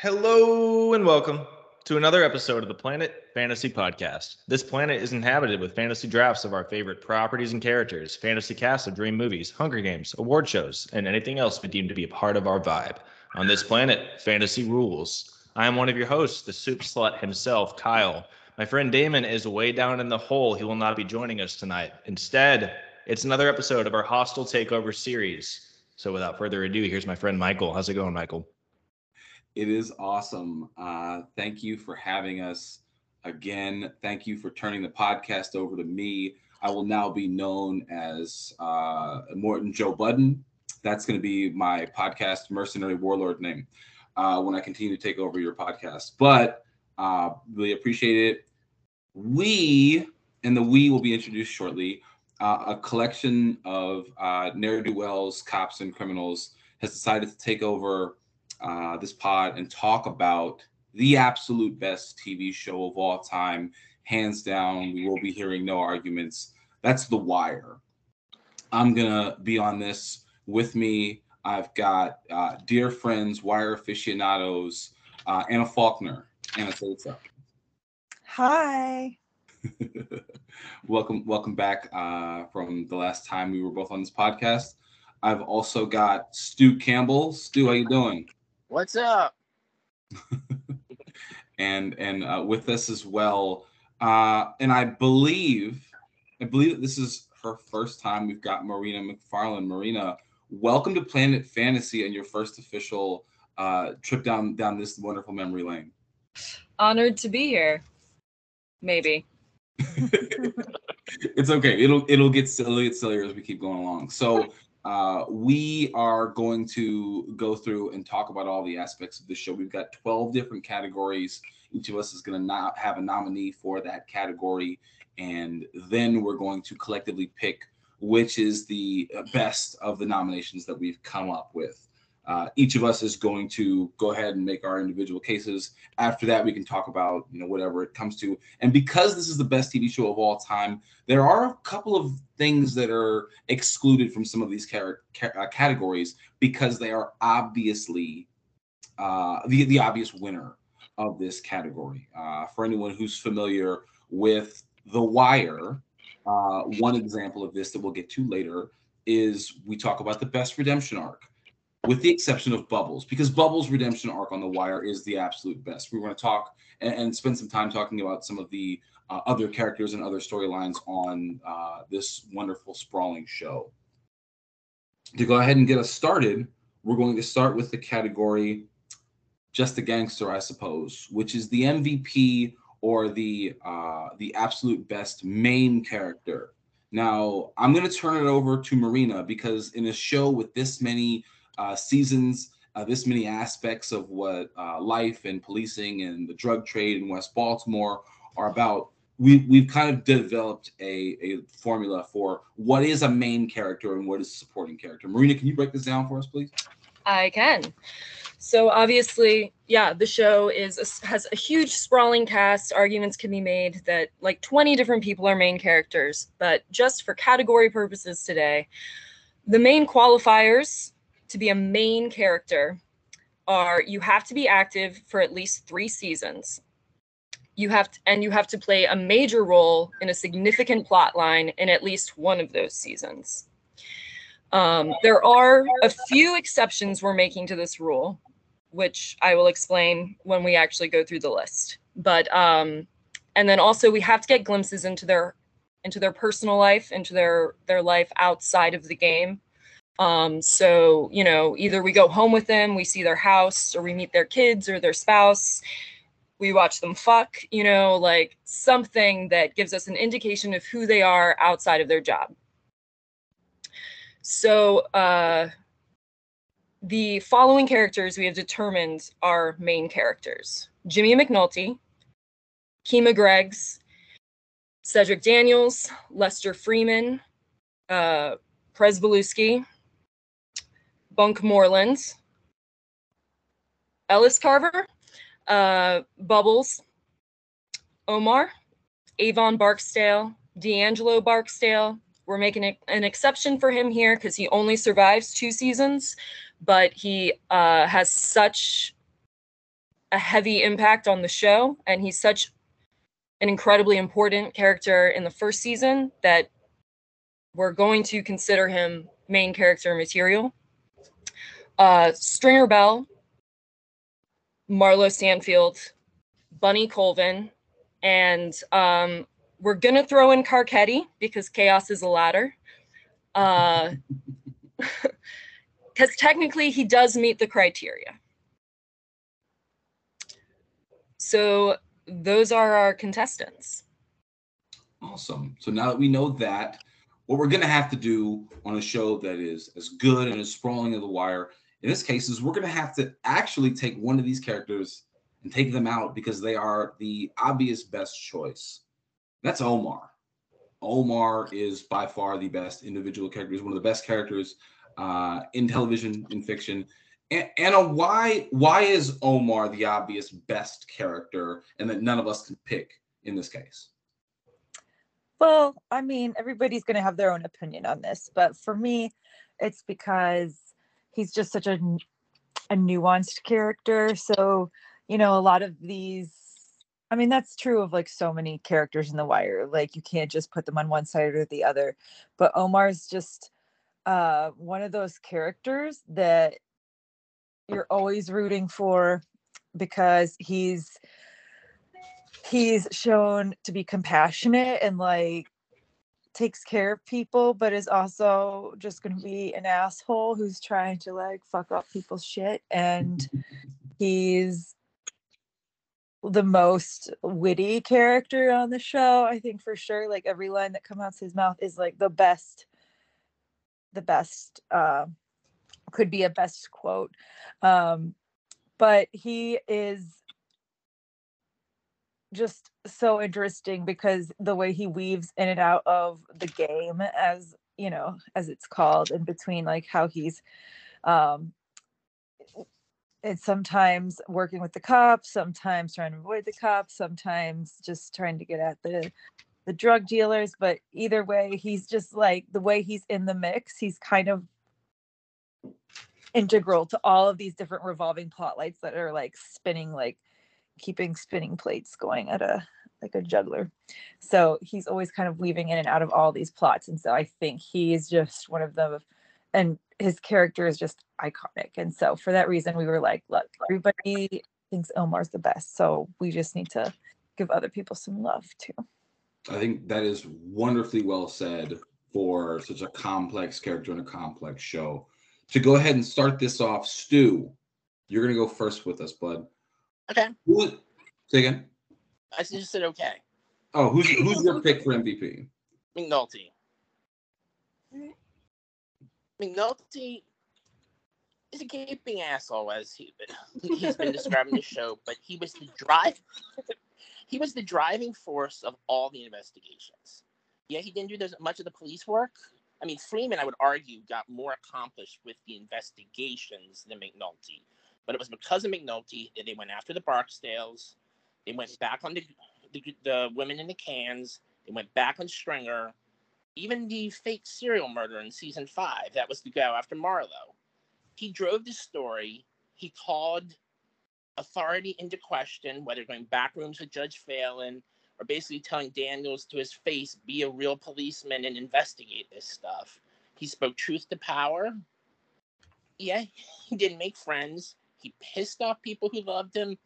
Hello and welcome to another episode of the Planet Fantasy Podcast. This planet is inhabited with fantasy drafts of our favorite properties and characters, fantasy casts of dream movies, Hunger Games, award shows, and anything else we deem to be a part of our vibe. On this planet, fantasy rules. I am one of your hosts, the soup slut himself, Kyle. My friend Damon is way down in the hole. He will not be joining us tonight. Instead, it's another episode of our Hostile Takeover series. So without further ado, here's my friend Michael. How's it going, Michael? It is awesome. Thank you for having us again. Thank you for turning the podcast over to me. I will now be known as Morton Joe Budden. That's going to be my podcast mercenary warlord name when I continue to take over your podcast. But really appreciate it. We will be introduced shortly. A collection of ne'er-do-wells, cops, and criminals has decided to take over this pod and talk about the absolute best TV show of all time, hands down. We will be hearing no arguments. That's The Wire. I'm gonna be on this. With me, I've got dear friends, Wire aficionados, Anna Faulkner. Anna, say what's up. Hi. welcome back from the last time we were both on this podcast. I've also got Stu Campbell. Stu, how you doing? What's up? and with us as well, and I believe that this is her first time. We've got Marina McFarland. Marina, welcome to Planet Fantasy and your first official trip down this wonderful memory lane. Honored to be here. Maybe. It's okay. It'll get sillier as we keep going along. So. We are going to go through and talk about all the aspects of the show. We've got 12 different categories. Each of us is going to not have a nominee for that category. And then we're going to collectively pick which is the best of the nominations that we've come up with. Each of us is going to go ahead and make our individual cases. After that, we can talk about, whatever it comes to. And because this is the best TV show of all time, there are a couple of things that are excluded from some of these categories because they are obviously the obvious winner of this category. For anyone who's familiar with The Wire, one example of this that we'll get to later is we talk about the best redemption arc, with the exception of Bubbles, because Bubbles' redemption arc on The Wire is the absolute best. We're going to talk and spend some time talking about some of the other characters and other storylines on this wonderful, sprawling show. To go ahead and get us started, we're going to start with the category Just a Gangster, I suppose, which is the MVP or the absolute best main character. Now, I'm going to turn it over to Marina, because in a show with this many seasons, this many aspects of what life and policing and the drug trade in West Baltimore are about, we've kind of developed a formula for what is a main character and what is a supporting character. Marina, can you break this down for us, please? I can. So obviously, the show has a huge sprawling cast. Arguments can be made that like 20 different people are main characters, but just for category purposes today, the main qualifiers to be a main character are you have to be active for at least 3 seasons. You have to play a major role in a significant plot line in at least one of those seasons. There are a few exceptions we're making to this rule, which I will explain when we actually go through the list. But and then also we have to get glimpses into their personal life, into their life outside of the game. So, either we go home with them, we see their house, or we meet their kids or their spouse, we watch them fuck, like something that gives us an indication of who they are outside of their job. So, the following characters we have determined are main characters: Jimmy McNulty, Kima Greggs, Cedric Daniels, Lester Freamon, Prez Pryzbylewski, Bunk Moreland, Ellis Carver, Bubbles, Omar, Avon Barksdale, D'Angelo Barksdale. We're making an exception for him here because he only survives 2 seasons, but he has such a heavy impact on the show, and he's such an incredibly important character in the first season that we're going to consider him main character material. Stringer Bell, Marlo Sanfield, Bunny Colvin, and we're going to throw in Carcetti because chaos is a ladder. Because technically he does meet the criteria. So those are our contestants. Awesome. So now that we know that, what we're going to have to do on a show that is as good and as sprawling as The Wire, in this case, is we're going to have to actually take one of these characters and take them out because they are the obvious best choice. That's Omar. Omar is by far the best individual character. He's one of the best characters in television, in fiction. Anna, why is Omar the obvious best character and that none of us can pick in this case? Well, I mean, everybody's going to have their own opinion on this, but for me, it's because he's just such a nuanced character. So, you know, a lot of these, I mean, that's true of like so many characters in The Wire. Like you can't just put them on one side or the other, but Omar's just one of those characters that you're always rooting for because he's shown to be compassionate and like takes care of people, but is also just going to be an asshole who's trying to like fuck up people's shit. And he's the most witty character on the show, I think, for sure. Like every line that comes out of his mouth is like the best, could be a best quote. But he is just so interesting because the way he weaves in and out of the game, as you know, as it's called, in between like how he's it's sometimes working with the cops, sometimes trying to avoid the cops, sometimes just trying to get at the drug dealers. But either way, he's just like, the way he's in the mix, he's kind of integral to all of these different revolving plot lights that are like spinning, like keeping spinning plates going at a juggler. So he's always kind of weaving in and out of all these plots. And so I think he is just one of the, and his character is just iconic. And so for that reason, we were like, look, everybody thinks Omar's the best. So we just need to give other people some love too. I think that is wonderfully well said for such a complex character and a complex show. To go ahead and start this off, Stu, you're going to go first with us, bud. Okay. Say again? I just said okay. Oh, who's your pick for MVP? McNulty. McNulty is a gaping asshole, as he's been describing the show, but he was the drive. He was the driving force of all the investigations. Yeah, he didn't do much of the police work. I mean, Freamon, I would argue, got more accomplished with the investigations than McNulty. But it was because of McNulty that they went after the Barksdales. They went back on the women in the cans. They went back on Stringer. Even the fake serial murder in season 5, that was to go after Marlo. He drove the story. He called authority into question, whether going back rooms with Judge Phelan or basically telling Daniels to his face, be a real policeman and investigate this stuff. He spoke truth to power. Yeah, he didn't make friends. He pissed off people who loved him.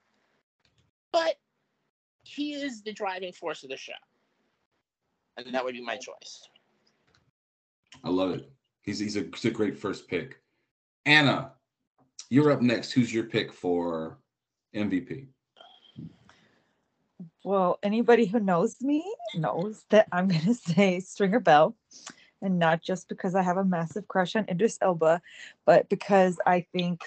But he is the driving force of the show. And that would be my choice. I love it. He's a great first pick. Anna, you're up next. Who's your pick for MVP? Well, anybody who knows me knows that I'm going to say Stringer Bell. And not just because I have a massive crush on Idris Elba, but because I think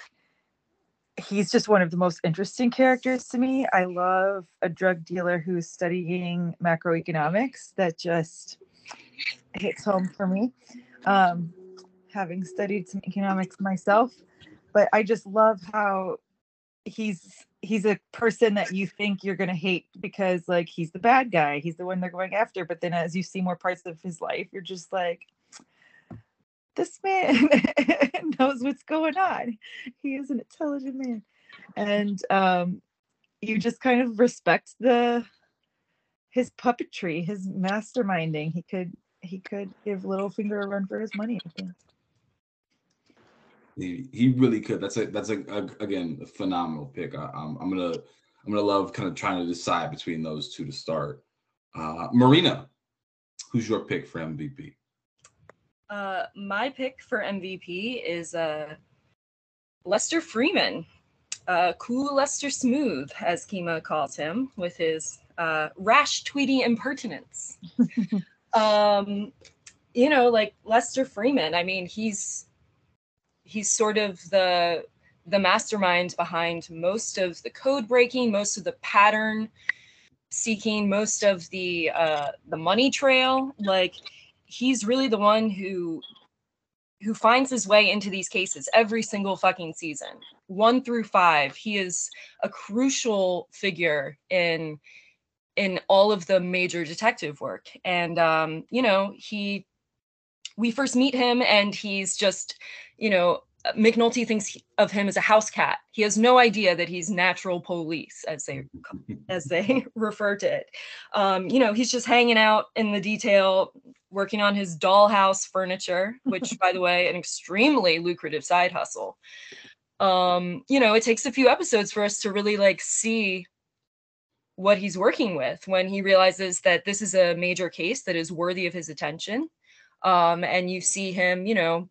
he's just one of the most interesting characters to me. I love a drug dealer who's studying macroeconomics. That just hits home for me, having studied some economics myself. But I just love how he's a person that you think you're going to hate because like he's the bad guy, he's the one they're going after. But then as you see more parts of his life, you're just like, this man knows what's going on. He is an intelligent man. And you just kind of respect his puppetry, his masterminding. He could give Littlefinger a run for his money, I think. He really could. That's again, a phenomenal pick. I'm gonna love kind of trying to decide between those two to start. Marina, who's your pick for MVP? My pick for MVP is Lester Freamon, Cool Lester Smooth, as Kima calls him, with his rash, tweety impertinence. You know, like Lester Freamon. I mean, he's sort of the mastermind behind most of the code breaking, most of the pattern seeking, most of the money trail. Like, he's really the one who finds his way into these cases every single fucking season, 1 through 5. He is a crucial figure in all of the major detective work. And you know, we first meet him and he's just, you know, McNulty thinks of him as a house cat. He has no idea that he's natural police, as they refer to it. You know, he's just hanging out in the detail, working on his dollhouse furniture, which, by the way, an extremely lucrative side hustle. You know, it takes a few episodes for us to really like see what he's working with when he realizes that this is a major case that is worthy of his attention. And you see him, you know,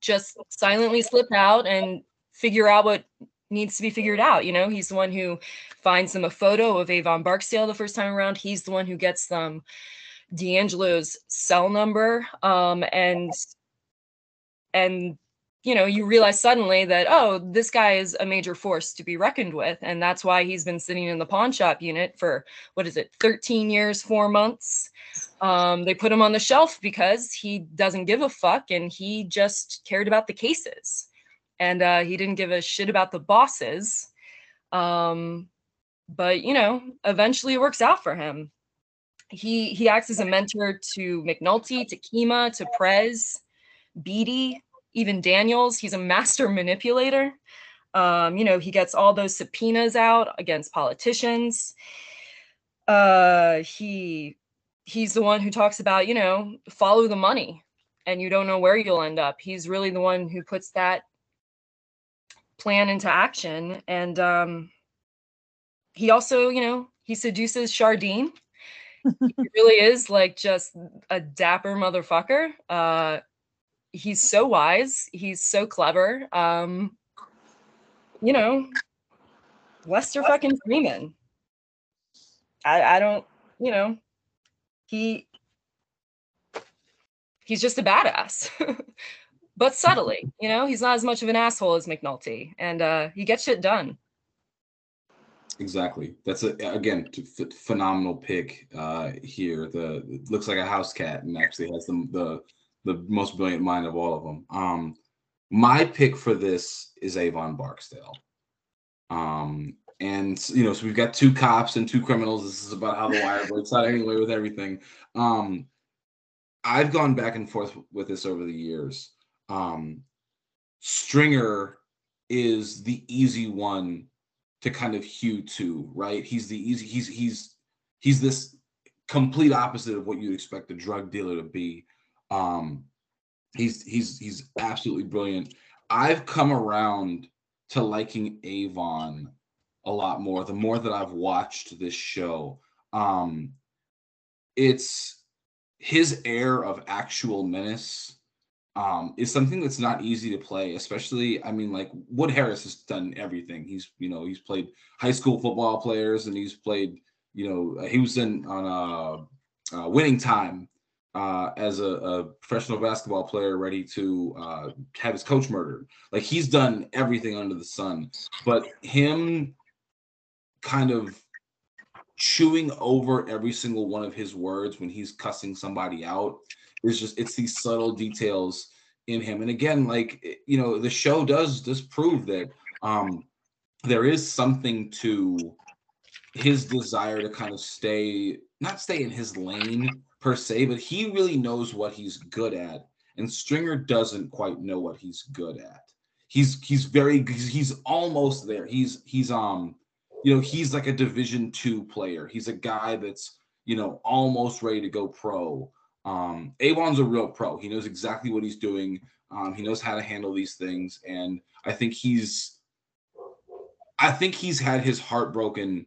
just silently slip out and figure out what needs to be figured out. You know, he's the one who finds them a photo of Avon Barksdale the first time around. He's the one who gets them D'Angelo's cell number. And you know, you realize suddenly that, oh, this guy is a major force to be reckoned with. And that's why he's been sitting in the pawn shop unit for, 13 years, 4 months. They put him on the shelf because he doesn't give a fuck and he just cared about the cases. And he didn't give a shit about the bosses. But, you know, eventually it works out for him. He acts as a mentor to McNulty, to Kima, to Prez, Bodie, even Daniels. He's a master manipulator. You know, he gets all those subpoenas out against politicians. He's the one who talks about, you know, follow the money and you don't know where you'll end up. He's really the one who puts that plan into action. And he also, you know, he seduces Chardine. He really is like just a dapper motherfucker. He's so wise. He's so clever. You know, Lester fucking Freamon. I don't, you know, he's just a badass, but subtly, you know, he's not as much of an asshole as McNulty, and he gets shit done. Exactly. That's again, phenomenal pick here. It looks like a house cat and actually has the most brilliant mind of all of them. My pick for this is Avon Barksdale. And, you know, so we've got 2 cops and 2 criminals. This is about how The Wire works out anyway with everything. I've gone back and forth with this over the years. Stringer is the easy one to kind of hew to, right? He's this complete opposite of what you'd expect a drug dealer to be. He's absolutely brilliant. I've come around to liking Avon a lot more the more that I've watched this show. It's his air of actual menace is something that's not easy to play, especially, I mean, like Wood Harris has done everything. He's played high school football players and he's played, you know, he was on Winning Time as a professional basketball player ready to have his coach murdered. Like, he's done everything under the sun, but him kind of chewing over every single one of his words when he's cussing somebody out is just, it's these subtle details in him. And again, like, you know, the show does prove that there is something to his desire to kind of not stay in his lane, per se, but he really knows what he's good at, and Stringer doesn't quite know what he's good at. He's almost there. He's you know, he's like a Division II player. He's a guy that's, you know, almost ready to go pro. Avon's a real pro. He knows exactly what he's doing. He knows how to handle these things. And I think he's had his heart broken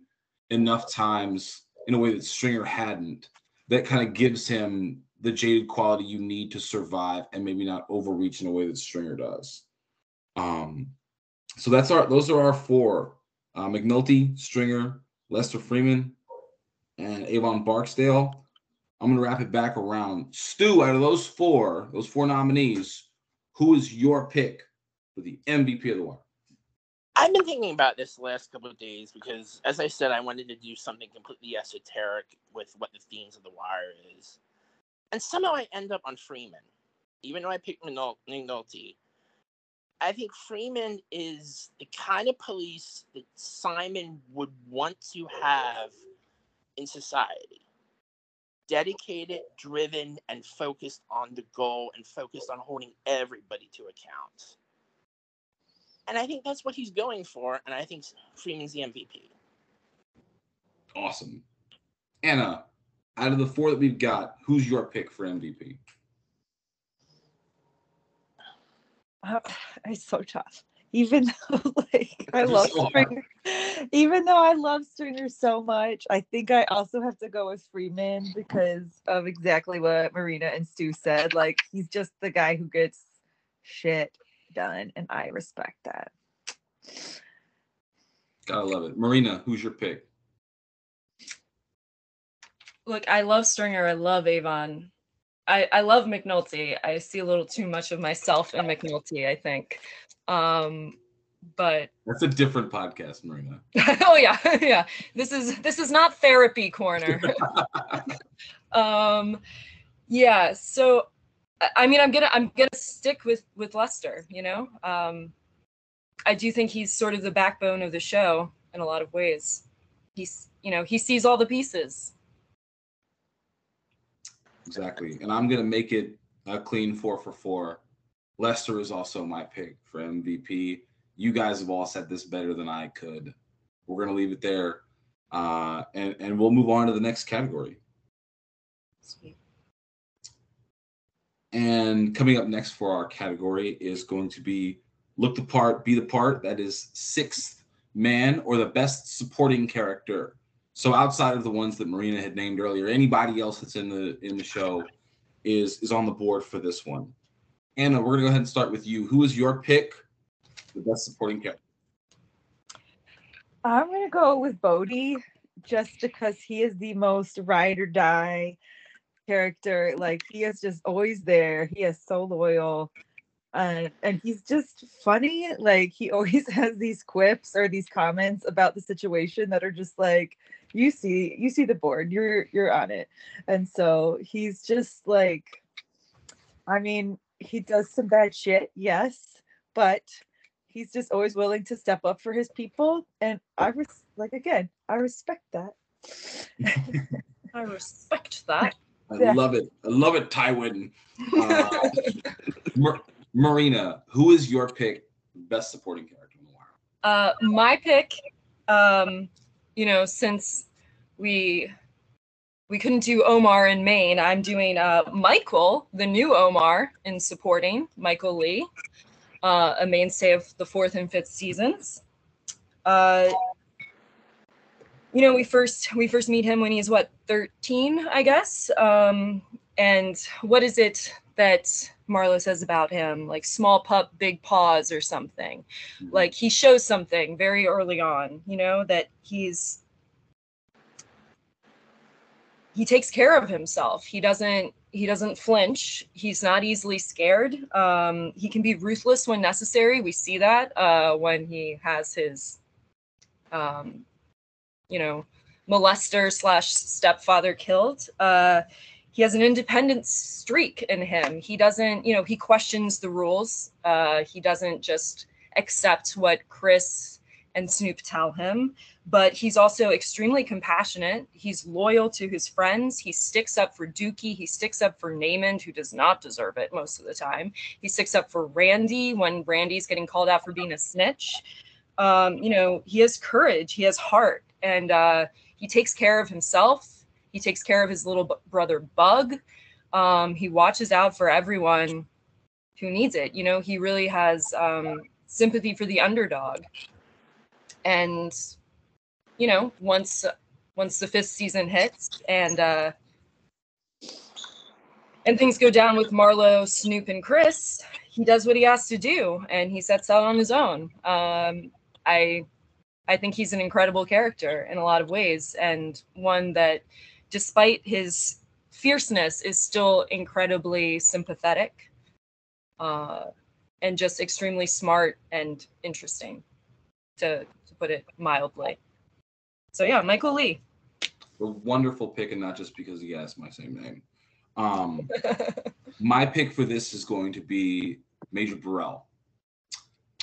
enough times in a way that Stringer hadn't, that kind of gives him the jaded quality you need to survive and maybe not overreach in a way that Stringer does. So those are our four: McNulty, Stringer, Lester Freamon, and Avon Barksdale. I'm going to wrap it back around. Stu, out of those four nominees, who is your pick for the MVP of the Wire? I've been thinking about this the last couple of days because, as I said, I wanted to do something completely esoteric with what the themes of the Wire is. And somehow I end up on Freamon, even though I picked McNulty. I think Freamon is the kind of police that Simon would want to have in society. Dedicated, driven, and focused on the goal and focused on holding everybody to account. And I think that's what he's going for, and I think Freeman's the MVP. Awesome. Anna, out of the four that we've got, who's your pick for MVP? It's so tough. Even though, like, I love Stringer. Even though I love Stringer so much, I think I also have to go with Freamon because of exactly what Marina and Stu said. Like, he's just the guy who gets shit done, and I respect that. Gotta love it. Marina, who's your pick? Look, I love Stringer. I love Avon. I love McNulty. I see a little too much of myself in McNulty, I think. But that's a different podcast, Marina. Oh yeah, yeah. This is not therapy corner. Yeah. So, I mean, I'm gonna stick with Lester. You know, I do think he's sort of the backbone of the show in a lot of ways. He sees all the pieces. Exactly, and I'm gonna make it a clean 4 for 4. Lester is also my pick for MVP. You guys have all said this better than I could. We're going to leave it there, and we'll move on to the next category. Sweet. And coming up next for our category is going to be Look the Part, Be the Part. That is Sixth Man, or the Best Supporting Character. So outside of the ones that Marina had named earlier, anybody else that's in the show is on the board for this one. Anna, we're going to go ahead and start with you. Who is your pick for the best supporting character? I'm going to go with Bodie just because he is the most ride or die character. Like, he is just always there. He is so loyal. And he's just funny. Like, he always has these quips or these comments about the situation that are just like, you see the board, you're on it. And so he's just like, I mean, he does some bad shit, yes, but he's just always willing to step up for his people, and I respect that. I respect that. I love it. I love it, Tywin. Marina, who is your pick, best supporting character in the Wire? My pick, since we couldn't do Omar in Maine, I'm doing Michael, the new Omar, in supporting, Michael Lee, a mainstay of the 4th and 5th seasons. We first meet him when he's, 13, I guess? And what is it that Marlo says about him? Like, small pup, big paws or something. Mm-hmm. Like, he shows something very early on, that he's... He takes care of himself. He doesn't flinch. He's not easily scared. He can be ruthless when necessary. We see that when he has his, molester / stepfather killed. He has an independent streak in him. He doesn't, he questions the rules. He doesn't just accept what Chris and Snoop tell him, but he's also extremely compassionate. He's loyal to his friends. He sticks up for Dookie. He sticks up for Namond, who does not deserve it most of the time. He sticks up for Randy when Randy's getting called out for being a snitch. you know, he has courage, he has heart, and he takes care of himself. He takes care of his little brother Bug. He watches out for everyone who needs it. You know, he really has sympathy for the underdog. And, you know, once the fifth season hits and things go down with Marlo, Snoop, and Chris, he does what he has to do, and he sets out on his own. I think he's an incredible character in a lot of ways, and one that, despite his fierceness, is still incredibly sympathetic and just extremely smart and interesting, to put it mildly. So yeah, Michael Lee. A wonderful pick, and not just because he asked my same name. My pick for this is going to be Major Burrell.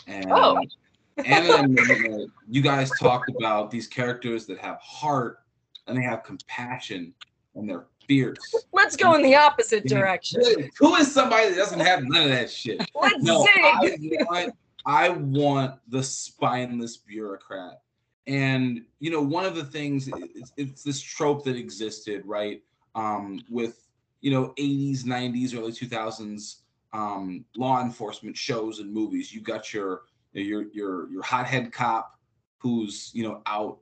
And oh. Anna and Marina, you guys talked about these characters that have heart and they have compassion and they're fierce. Let's go in the opposite direction. Who is somebody that doesn't have none of that shit? Let's see. I want the spineless bureaucrat. And, you know, one of the things, it's this trope that existed, right, with, you know, 80s, 90s, early 2000s law enforcement shows and movies. You got your hothead cop who's, you know, out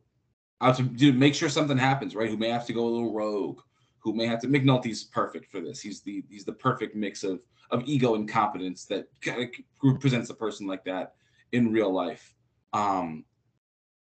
to make sure something happens, right? Who may have to go a little rogue, who may have to. McNulty's perfect for this. He's the perfect mix of ego and competence that kind of presents a person like that in real life.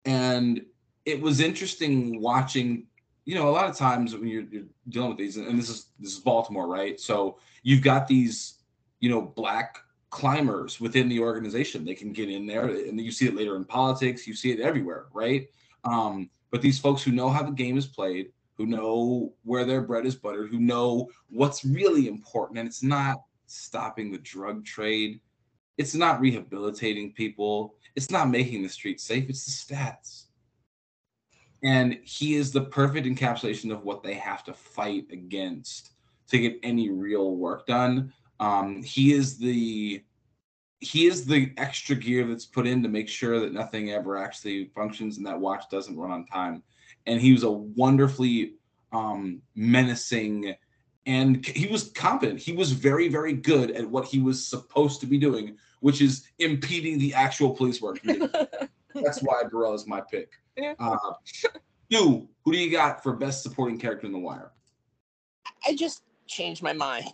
And it was interesting watching. You know, a lot of times when you're dealing with these, and this is Baltimore, right? So you've got these, you know, black climbers within the organization. They can get in there, and you see it later in politics. You see it everywhere, right? But these folks who know how the game is played, who know where their bread is buttered, who know what's really important, and it's not stopping the drug trade. It's not rehabilitating people. It's not making the streets safe. It's the stats. And he is the perfect encapsulation of what they have to fight against to get any real work done. He is the extra gear that's put in to make sure that nothing ever actually functions and that watch doesn't run on time. And he was a wonderfully menacing, and he was competent. He was very, very good at what he was supposed to be doing, which is impeding the actual police work. That's why Burrell is my pick. Yeah. Who do you got for best supporting character in The Wire? I just changed my mind.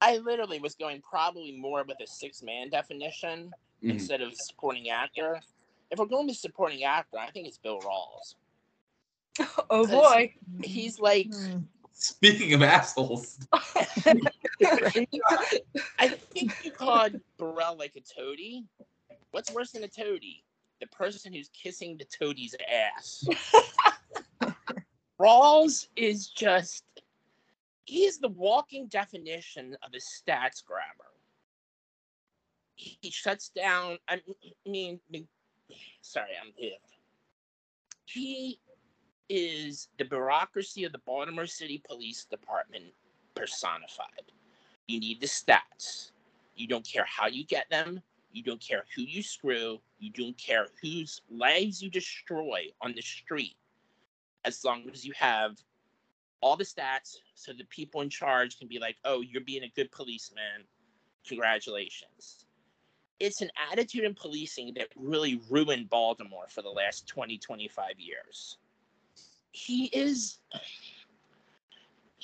I literally was going probably more with a six-man definition instead of supporting actor. If we're going to supporting actor, I think it's Bill Rawls. Oh boy. He's like... Speaking of assholes. I think you called Burrell like a toady. What's worse than a toady? The person who's kissing the toadie's ass. Rawls is just, he's the walking definition of a stats grabber. He shuts down, he is the bureaucracy of the Baltimore City Police Department personified. You need the stats. You don't care how you get them. You don't care who you screw. You don't care whose lives you destroy on the street. As long as you have all the stats so the people in charge can be like, oh, you're being a good policeman. Congratulations. It's an attitude in policing that really ruined Baltimore for the last 20, 25 years. He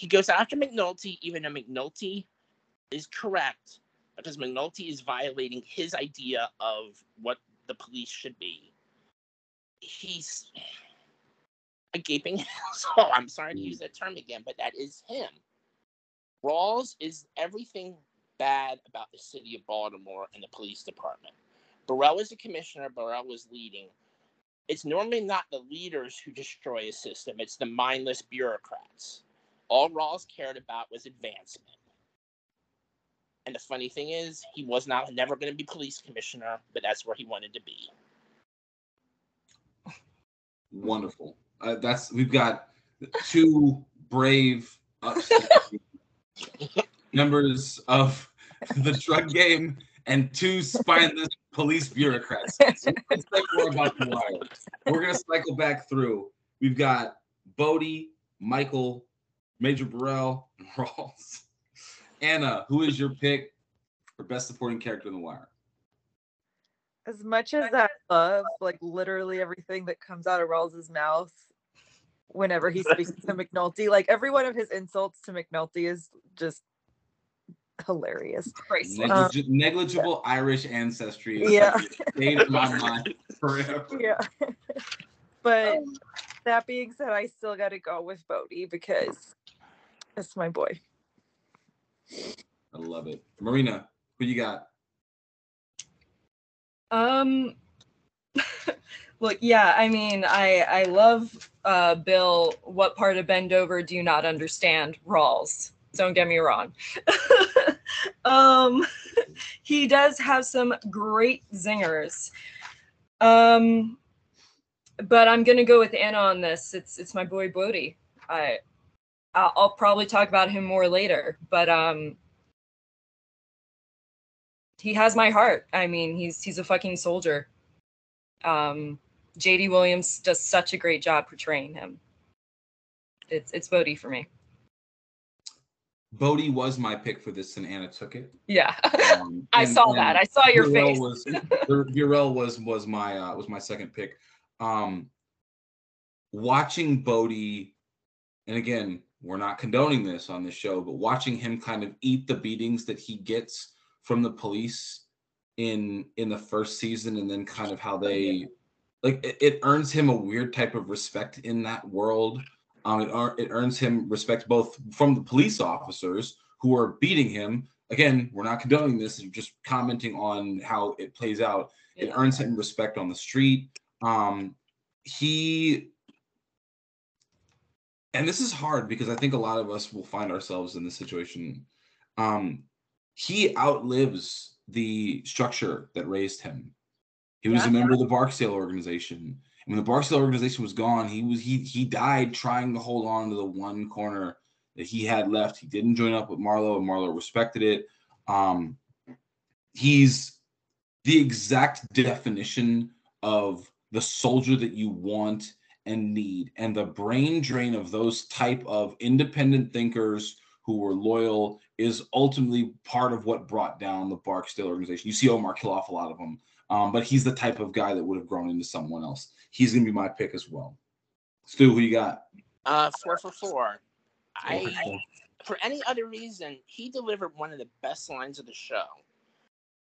goes after McNulty, even though McNulty is correct, because McNulty is violating his idea of what the police should be. He's a gaping asshole. I'm sorry to use that term again, but that is him. Rawls is everything bad about the city of Baltimore and the police department. Burrell is the commissioner. Burrell was leading. It's normally not the leaders who destroy a system. It's the mindless bureaucrats. All Rawls cared about was advancement. And the funny thing is, he was never going to be police commissioner, but that's where he wanted to be. Wonderful. We've got two brave members of the drug game and two spineless police bureaucrats. So we're gonna more about The Wire. We're gonna cycle back through. We've got Bodie, Michael, Major Burrell, and Rawls. Anna, who is your pick for best supporting character in The Wire? As much as I love, like, literally everything that comes out of Rawls's mouth whenever he speaks to McNulty, like, every one of his insults to McNulty is just hilarious. Negligible Irish ancestry. Yeah. Saved my mind forever. Yeah. But that being said, I still got to go with Bodie because that's my boy. I love it. Marina, who you got? Look, yeah, I mean, I love Bill. What part of Bend Over do you not understand? Rawls. Don't get me wrong. He does have some great zingers. But I'm gonna go with Anna on this. It's my boy Bodie. I'll probably talk about him more later, but he has my heart. I mean, he's a fucking soldier. J.D. Williams does such a great job portraying him. It's Bodie for me. Bodie was my pick for this, and Anna took it. Yeah, I saw that. I saw your Burrell face. Burrell was my second pick. Watching Bodie, and again, we're not condoning this on the show, but watching him kind of eat the beatings that he gets from the police in the first season, and then kind of how they like it earns him a weird type of respect in that world. It earns him respect both from the police officers who are beating him. Again, we're not condoning this; we're just commenting on how it plays out. Yeah. It earns him respect on the street. And this is hard because I think a lot of us will find ourselves in this situation. He outlives the structure that raised him. He was a member of the Barksdale organization. When the Barksdale organization was gone, he died trying to hold on to the one corner that he had left. He didn't join up with Marlo, and Marlo respected it. He's the exact definition of the soldier that you want and need, and the brain drain of those type of independent thinkers who were loyal is ultimately part of what brought down the Barksdale organization. You see Omar kill off a lot of them, but he's the type of guy that would have grown into someone else. He's going to be my pick as well. Stu, who you got? 4 for 4. For any other reason, he delivered one of the best lines of the show.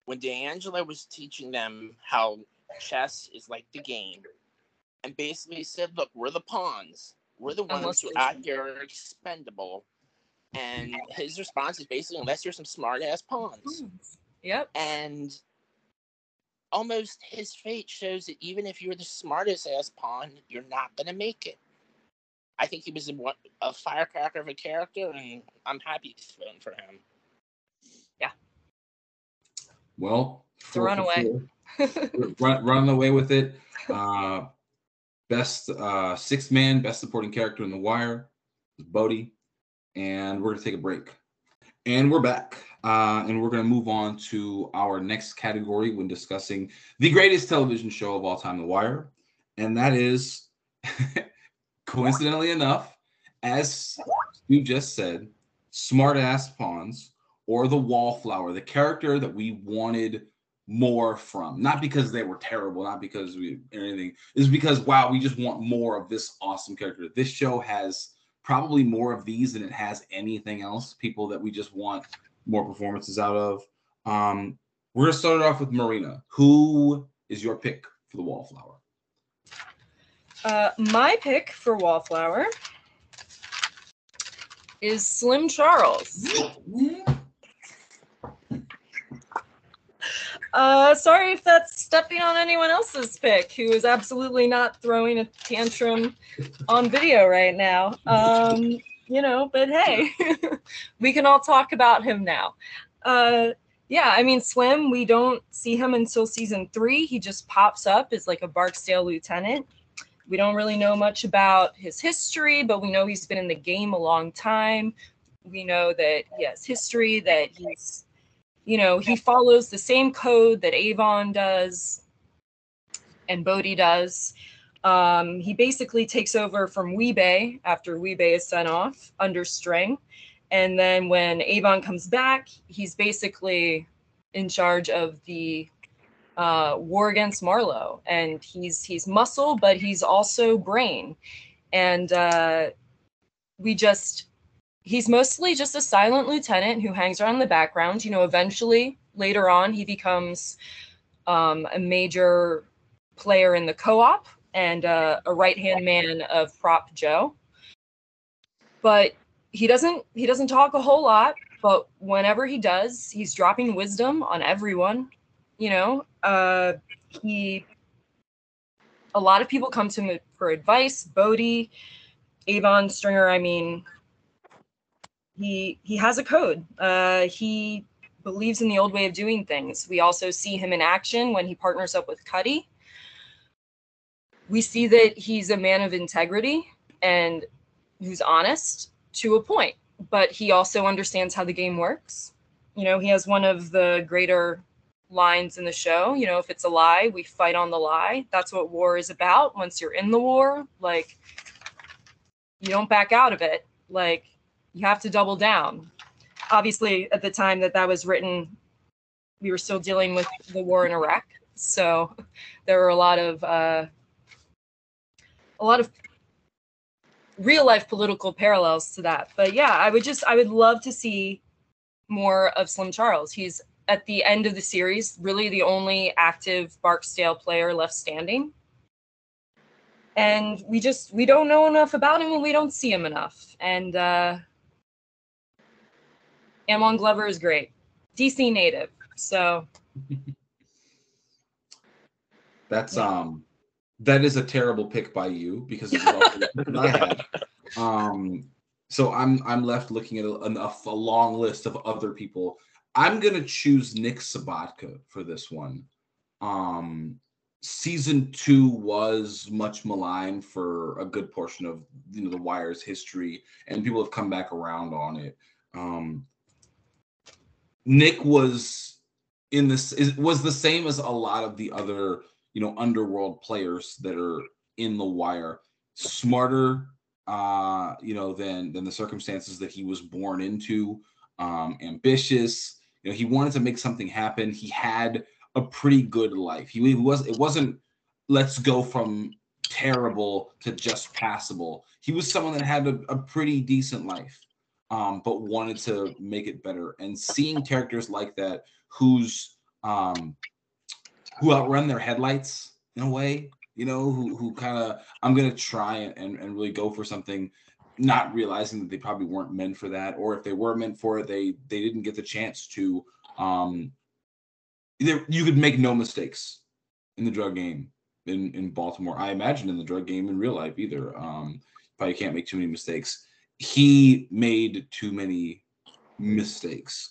When D'Angelo was teaching them how chess is like the game, and basically said, look, we're the pawns. We're the ones who out here are expendable. And his response is basically, unless you're some smart-ass pawns. Yep. And almost his fate shows that even if you're the smartest ass pawn, you're not going to make it. I think he was a firecracker of a character, and I'm happy to vote for him. Yeah. Well, it's a runaway. Run away with it. Best sixth man, best supporting character in The Wire is Bodie. And we're going to take a break. And we're back. And we're going to move on to our next category when discussing the greatest television show of all time, The Wire. And that is, coincidentally enough, as you just said, smart-ass pawns, or the wallflower, the character that we wanted more from. Not because they were terrible, not because we anything. It's because, wow, we just want more of this awesome character. This show has probably more of these than it has anything else. People that we just want more performances out of. We're gonna start it off with Marina. Who is your pick for the Wallflower? My pick for Wallflower is Slim Charles. Sorry if that's stepping on anyone else's pick, who is absolutely not throwing a tantrum on video right now. You know, but hey, we can all talk about him now. Yeah, I mean, Slim, we don't see him until season 3. He just pops up as like a Barksdale lieutenant. We don't really know much about his history, but we know he's been in the game a long time. We know that he has history, that he's You know, he follows the same code that Avon does and Bodie does. He basically takes over from Wee-Bey after Wee-Bey is sent off under String. And then when Avon comes back, he's basically in charge of the war against Marlo. And he's muscle, but he's also brain. And he's mostly just a silent lieutenant who hangs around in the background. You know, eventually, later on, he becomes a major player in the co-op and a right-hand man of Prop Joe. But he doesn't talk a whole lot, but whenever he does, he's dropping wisdom on everyone. You know, a lot of people come to him for advice. Bodie, Avon, Stringer, I mean... He has a code. He believes in the old way of doing things. We also see him in action when he partners up with Cuddy. We see that he's a man of integrity and who's honest to a point, but he also understands how the game works. You know, he has one of the greater lines in the show. You know, if it's a lie, we fight on the lie. That's what war is about. Once you're in the war, like, you don't back out of it. Like, you have to double down. Obviously, at the time that was written, we were still dealing with the war in Iraq, so there were a lot of real life political parallels to that. But yeah, I would love to see more of Slim Charles. He's at the end of the series, really the only active Barksdale player left standing. And we don't know enough about him, and we don't see him enough. And Amon Glover is great. DC native, so. That's that is a terrible pick by you, because it's all I had. So I'm left looking at a long list of other people. I'm gonna choose Nick Sobotka for this one. Season 2 was much maligned for a good portion of, you know, The Wire's history, and people have come back around on it. Nick was the same as a lot of the other, you know, underworld players that are in The Wire. Smarter, you know, than the circumstances that he was born into. Ambitious. You know, he wanted to make something happen. He had a pretty good life. It wasn't, let's go from terrible to just passable. He was someone that had a pretty decent life, but wanted to make it better. And seeing characters like that, who outrun their headlights in a way, you know, who kind of, I'm gonna try and really go for something, not realizing that they probably weren't meant for that, or if they were meant for it, they didn't get the chance to. You could make no mistakes in the drug game in Baltimore. I imagine in the drug game in real life either. Probably can't make too many mistakes. He made too many mistakes.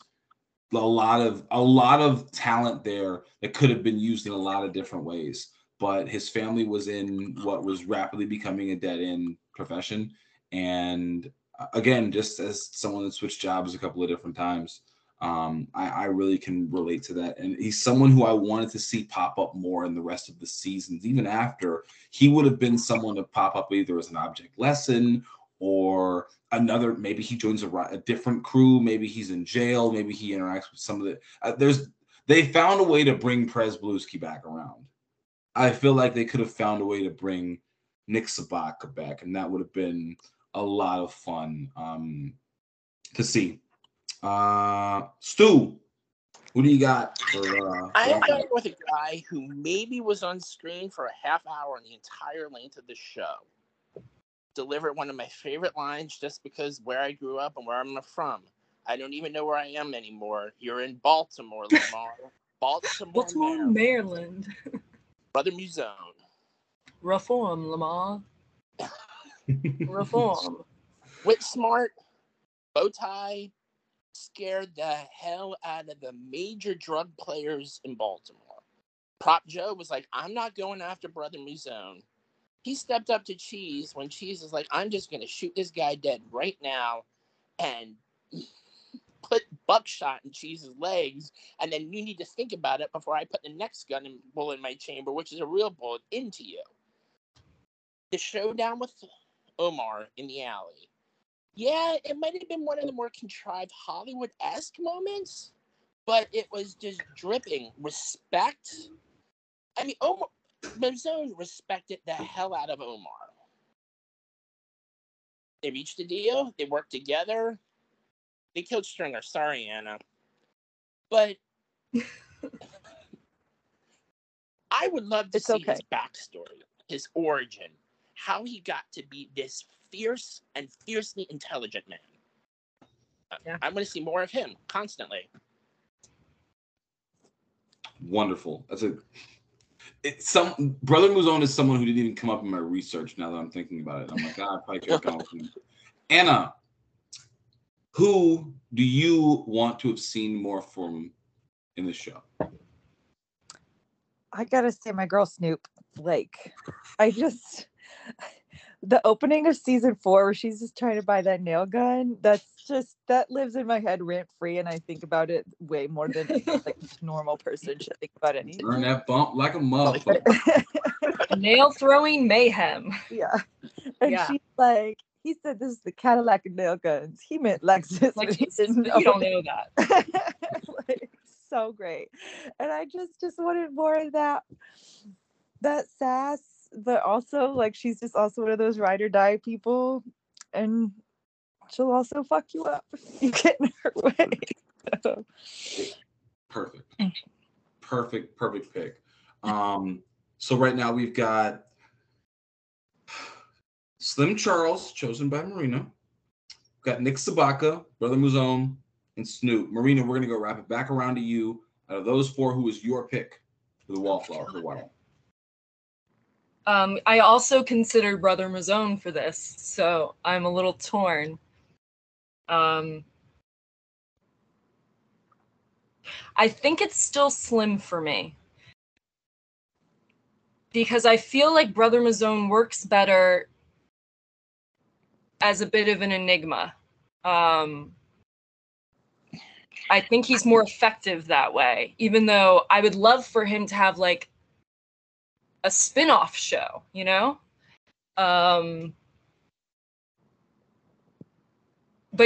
A lot of talent there that could have been used in a lot of different ways. But his family was in what was rapidly becoming a dead-end profession. And again, just as someone that switched jobs a couple of different times, I really can relate to that. And he's someone who I wanted to see pop up more in the rest of the seasons. Even after, he would have been someone to pop up either as an object lesson or another. Maybe he joins a different crew. Maybe he's in jail. Maybe he interacts with some of the... They found a way to bring Pryzbylewski back around. I feel like they could have found a way to bring Nick Sobotka back, and that would have been a lot of fun to see. Stu, who do you got? I'm going with a guy who maybe was on screen for a half hour in the entire length of the show. Delivered one of my favorite lines just because where I grew up and where I'm from. I don't even know where I am anymore. You're in Baltimore, Lamar. Baltimore, Maryland. Brother Mouzone. Reform, Lamar. Reform. Wit smart, bow tie. Scared the hell out of the major drug players in Baltimore. Prop Joe was like, I'm not going after Brother Mouzone. He stepped up to Cheese when Cheese is like, I'm just going to shoot this guy dead right now. And put buckshot in Cheese's legs, and then you need to think about it before I put the next gun and bullet in my chamber, which is a real bullet, into you. The showdown with Omar in the alley. Yeah, it might have been one of the more contrived Hollywood-esque moments, but it was just dripping respect. I mean, Omar, Mouzone respected the hell out of Omar. They reached a deal. They worked together. They killed Stringer. Sorry, Anna. But I would love to see his backstory, his origin, how he got to be this fierce and fiercely intelligent man. Yeah. I'm going to see more of him constantly. Wonderful. That's a... Brother Mouzone is someone who didn't even come up in my research now that I'm thinking about it. I'm like, I probably could have gone with him. Anna, who do you want to have seen more from in the show? I got to say my girl Snoop Blake. The opening of season 4 where she's just trying to buy that nail gun, that lives in my head rent free, and I think about it way more than like a normal person should think about anything. Burn that bump like a motherfucker. Nail throwing mayhem. Yeah. And she's like, he said this is the Cadillac of nail guns. He meant Lexus. Like, you don't know that. Like, so great. And I just wanted more of that sass. But also, like, she's just also one of those ride or die people, and she'll also fuck you up if you get in her way. So. Perfect pick. So right now we've got Slim Charles, chosen by Marina. We've got Nick Sobotka, Brother Mouzone, and Snoop. Marina, we're gonna go wrap it back around to you. Out of those four, who is your pick for the Wallflower? For Wire? I also considered Brother Mouzone for this, so I'm a little torn. I think it's still Slim for me, because I feel like Brother Mouzone works better as a bit of an enigma. I think he's more effective that way, even though I would love for him to have, like, a spin-off show, you know? But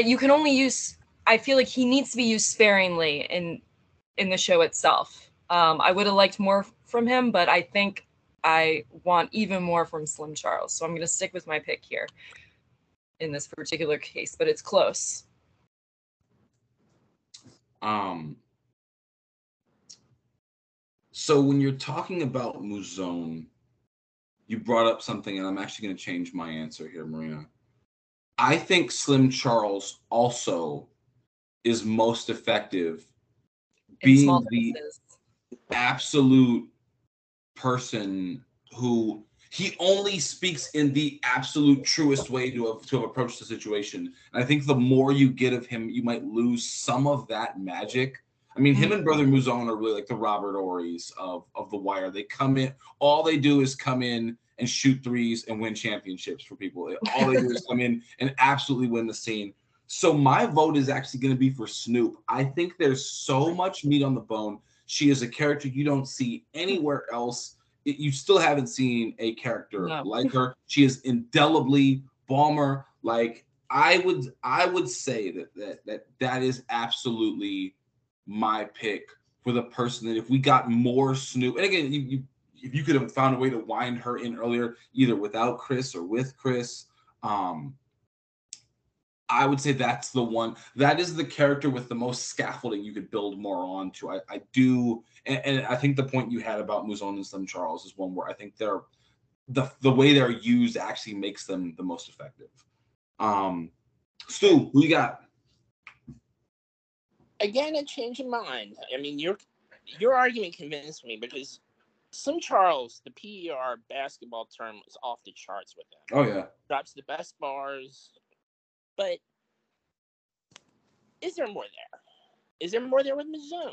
you can only use, I feel like he needs to be used sparingly in the show itself. I would have liked more from him, but I think I want even more from Slim Charles. So I'm gonna stick with my pick here in this particular case, but it's close. So when you're talking about Mouzone, you brought up something, and I'm actually going to change my answer here, Marina. I think Slim Charles also is most effective being the absolute person who he only speaks in the absolute truest way to have approached the situation. And I think the more you get of him, you might lose some of that magic. I mean, him and Brother Mouzone are really like the Robert Ory's of The Wire. They come in, all they do is come in and shoot threes and win championships for people. All they do is come in and absolutely win the scene. So my vote is actually going to be for Snoop. I think there's so much meat on the bone. She is a character you don't see anywhere else. You still haven't seen a character like her. She is indelibly Balmer. Like, I would say that is absolutely my pick for the person that if we got more Snoop, and again, if you could have found a way to wind her in earlier, either without Chris or with Chris, I would say that's the one. That is the character with the most scaffolding you could build more onto. I do, and I think the point you had about Mouzone and Slim Charles is one where I think they're the way they're used actually makes them the most effective. Stu, who you got? Again, a change of mind. I mean, your argument convinced me, because Slim Charles, the PER basketball term, is off the charts with him. Oh, yeah. Drops the best bars. But is there more there? Is there more there with Mouzone?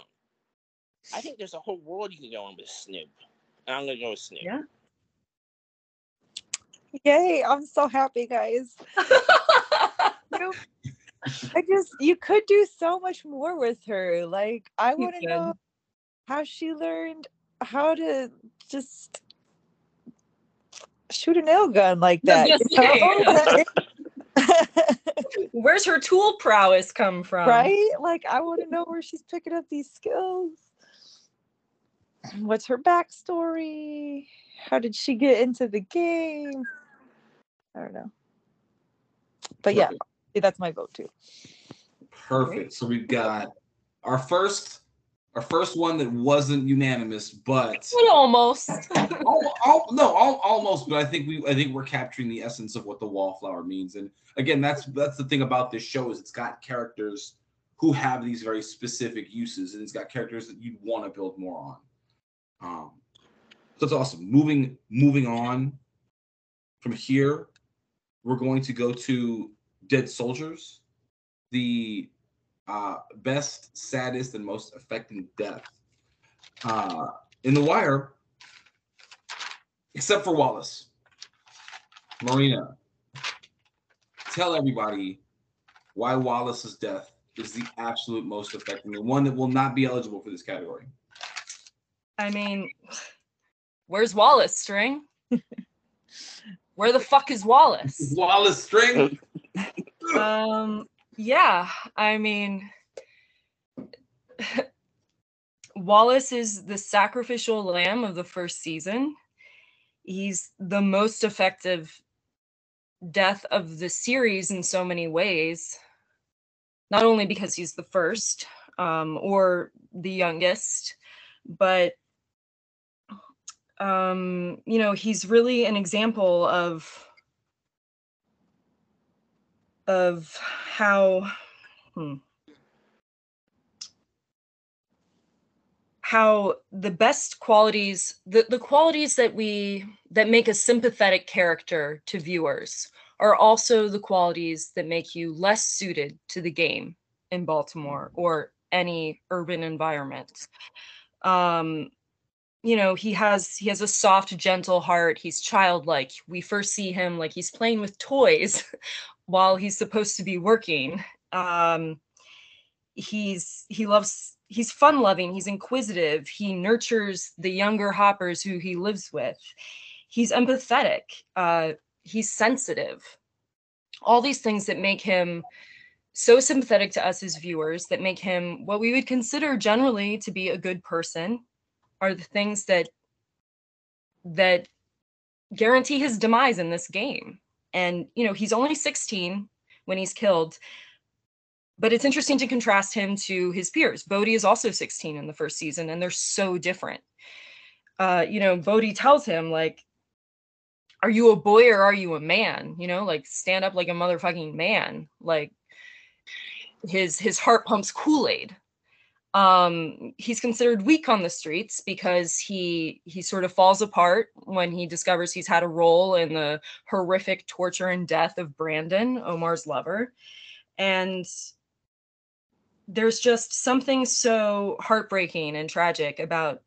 I think there's a whole world you can go in with Snoop. And I'm going to go with Snoop. Yeah. Yay. I'm so happy, guys. I just, you could do so much more with her. Like, I want to know how she learned how to just shoot a nail gun like that. Where's her tool prowess come from? Right? Like, I want to know where she's picking up these skills. What's her backstory? How did she get into the game? I don't know. But yeah, that's my vote too. Perfect. So we've got our first one that wasn't unanimous, but almost. almost. But I think we're capturing the essence of what the wallflower means. And again, that's the thing about this show is it's got characters who have these very specific uses, and it's got characters that you'd want to build more on. So it's awesome. Moving on from here, we're going to go to Dead Soldiers, the best, saddest, and most affecting death in The Wire, except for Wallace. Marina, tell everybody why Wallace's death is the absolute most affecting, the one that will not be eligible for this category. I mean, where's Wallace, String? Where the fuck is Wallace? Wallace, String? Yeah, I mean, Wallace is the sacrificial lamb of the first season. He's the most effective death of the series in so many ways. Not only because he's the first or the youngest, but you know, he's really an example of how the best qualities, the qualities that make a sympathetic character to viewers, are also the qualities that make you less suited to the game in Baltimore or any urban environment. You know, he has a soft, gentle heart. He's childlike. We first see him like he's playing with toys while he's supposed to be working. He's fun-loving. He's inquisitive. He nurtures the younger hoppers who he lives with. He's empathetic. He's sensitive. All these things that make him so sympathetic to us as viewers, that make him what we would consider generally to be a good person, are the things that guarantee his demise in this game. And, you know, he's only 16 when he's killed, but it's interesting to contrast him to his peers. Bodie is also 16 in the first season, and they're so different. You know, Bodie tells him, like, are you a boy or are you a man? You know, like, stand up like a motherfucking man. Like, his heart pumps Kool-Aid. He's considered weak on the streets because he sort of falls apart when he discovers he's had a role in the horrific torture and death of Brandon, Omar's lover. And there's just something so heartbreaking and tragic about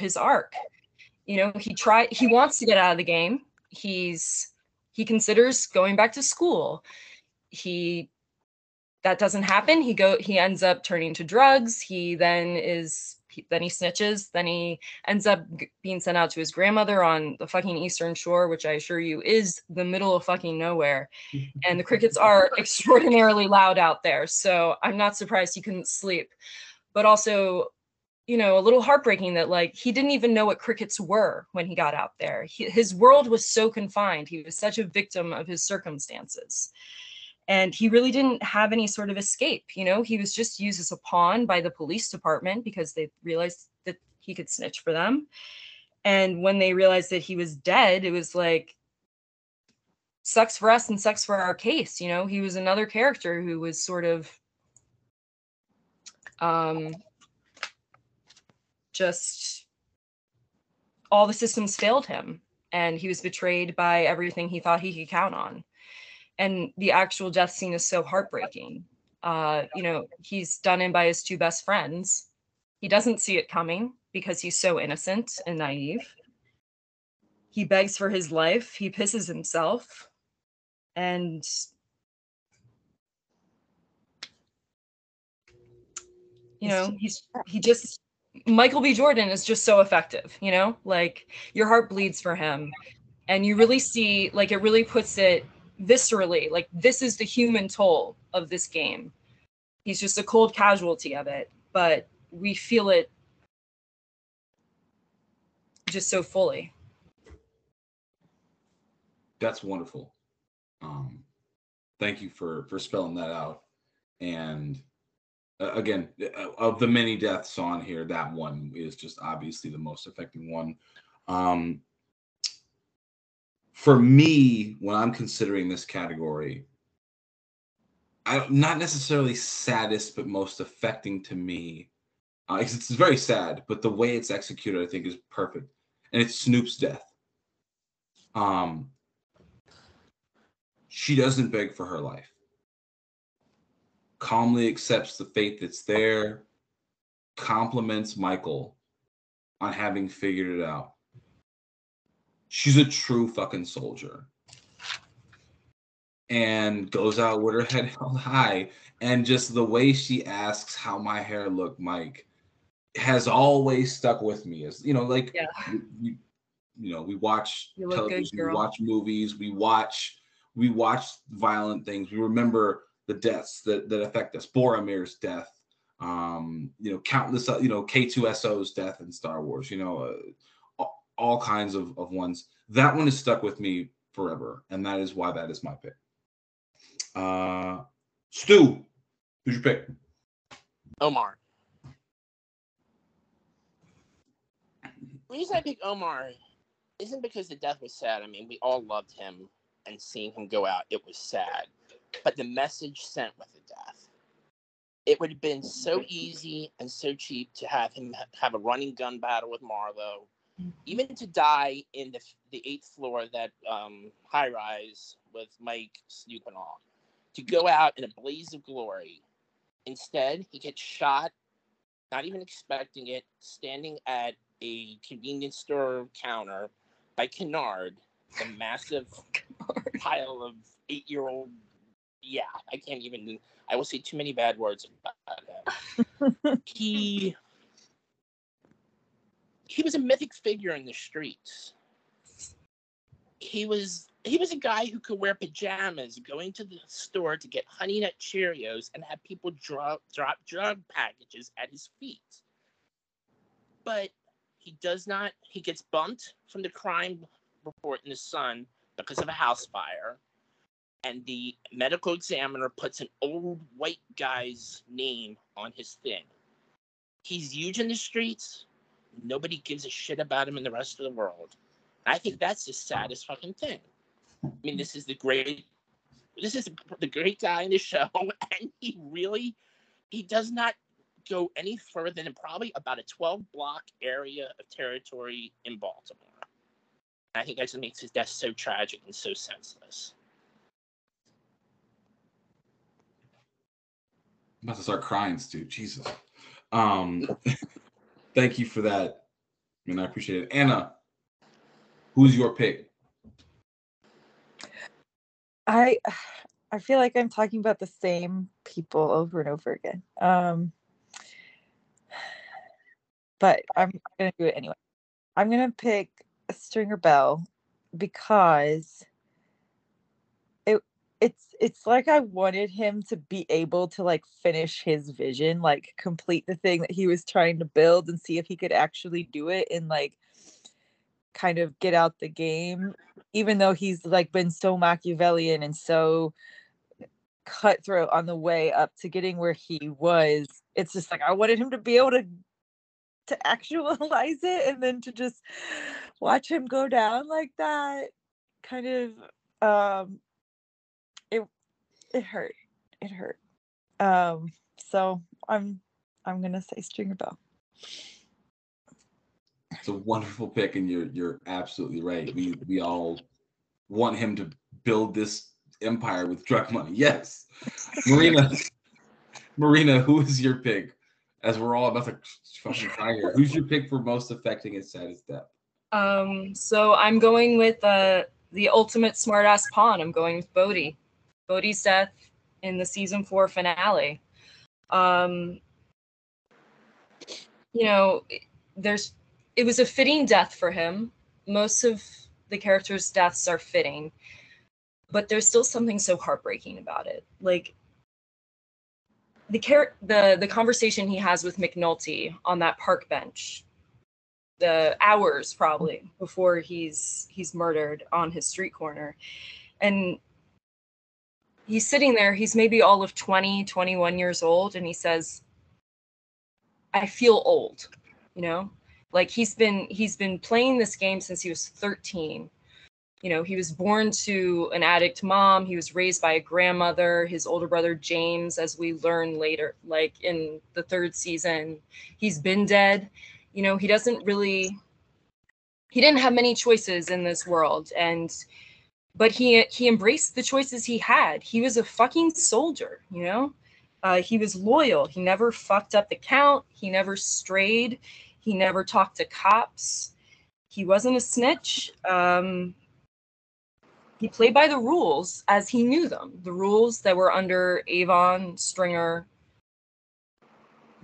his arc. You know, he wants to get out of the game. He considers going back to school. That doesn't happen. He ends up turning to drugs. Then he snitches. Then he ends up being sent out to his grandmother on the fucking Eastern Shore, which I assure you is the middle of fucking nowhere. And the crickets are extraordinarily loud out there. So I'm not surprised he couldn't sleep, but also, you know, a little heartbreaking that, like, he didn't even know what crickets were when he got out there. His world was so confined. He was such a victim of his circumstances. And he really didn't have any sort of escape. You know, he was just used as a pawn by the police department because they realized that he could snitch for them. And when they realized that he was dead, it was like, sucks for us and sucks for our case. You know, he was another character who was sort of just all the systems failed him, and he was betrayed by everything he thought he could count on. And the actual death scene is so heartbreaking. You know, he's done in by his two best friends. He doesn't see it coming because he's so innocent and naive. He begs for his life. He pisses himself. And You know, he just Michael B. Jordan is just so effective, you know, like your heart bleeds for him. And you really see, like, it really puts it viscerally, like, this is the human toll of this game. He's just a cold casualty of it, but we feel it just so fully. That's wonderful. Thank you for spelling that out. And again, of the many deaths on here, that one is just obviously the most affecting one. For me, when I'm considering this category, not necessarily saddest, but most affecting to me. It's very sad, but the way it's executed, I think, is perfect. And it's Snoop's death. She doesn't beg for her life. Calmly accepts the fate that's there. Compliments Michael on having figured it out. She's a true fucking soldier. And goes out with her head held high. And just the way she asks how my hair looked, Mike, has always stuck with me. As you know, like, yeah. you know, we watch television, we watch movies, we watch violent things. We remember the deaths that affect us. Boromir's death, you know, countless, you know, K2SO's death in Star Wars, you know, all kinds of ones. That one has stuck with me forever. And that is why that is my pick. Stu, who's your pick? Omar. The reason I pick Omar isn't because the death was sad. I mean, we all loved him, and seeing him go out, it was sad. But the message sent with the death. It would have been so easy and so cheap to have him have a running gun battle with Marlo, even to die in the 8th floor of that high-rise with Mike, Snoop, and all. To go out in a blaze of glory. Instead, he gets shot, not even expecting it, standing at a convenience store counter by Kennard, the massive pile of 8-year-old. Yeah, I will say too many bad words about him. He was a mythic figure in the streets. He was a guy who could wear pajamas, going to the store to get Honey Nut Cheerios, and have people drop drug packages at his feet. But he does not. He gets bumped from the crime report in the Sun because of a house fire, and the medical examiner puts an old white guy's name on his thing. He's huge in the streets. Nobody gives a shit about him in the rest of the world. I think that's the saddest fucking thing. I mean, this is the great guy in the show, and he does not go any further than probably about a 12-block area of territory in Baltimore. And I think that just makes his death so tragic and so senseless. I'm about to start crying, Stu. Jesus. Thank you for that. I mean, I appreciate it. Anna, who's your pick? I feel like I'm talking about the same people over and over again. But I'm going to do it anyway. I'm going to pick Stringer Bell because it's like I wanted him to be able to, like, finish his vision, like complete the thing that he was trying to build and see if he could actually do it and, like, kind of get out the game, even though he's, like, been so Machiavellian and so cutthroat on the way up to getting where he was. It's just like I wanted him to be able to actualize it, and then to just watch him go down like that kind of It hurt. So I'm going to say Stringer Bell. It's a wonderful pick, and you're absolutely right. We all want him to build this empire with drug money. Yes. Marina, who is your pick? As we're all about to fucking cry here. Who's your pick for most affecting and saddest death? So I'm going with the ultimate smartass pawn. I'm going with Bodie. Bodie's death in the season 4 finale. you know, it was a fitting death for him. Most of the characters' deaths are fitting, but there's still something so heartbreaking about it. Like the conversation he has with McNulty on that park bench, the hours probably before he's murdered on his street corner. And he's sitting there, he's maybe all of 20, 21 years old, and he says, I feel old, you know? Like he's been playing this game since he was 13. You know, he was born to an addict mom. He was raised by a grandmother, his older brother, James, as we learn later, like in the third season, he's been dead. You know, he didn't have many choices in this world. But he embraced the choices he had. He was a fucking soldier, you know? He was loyal. He never fucked up the count. He never strayed. He never talked to cops. He wasn't a snitch. He played by the rules as he knew them. The rules that were under Avon, Stringer,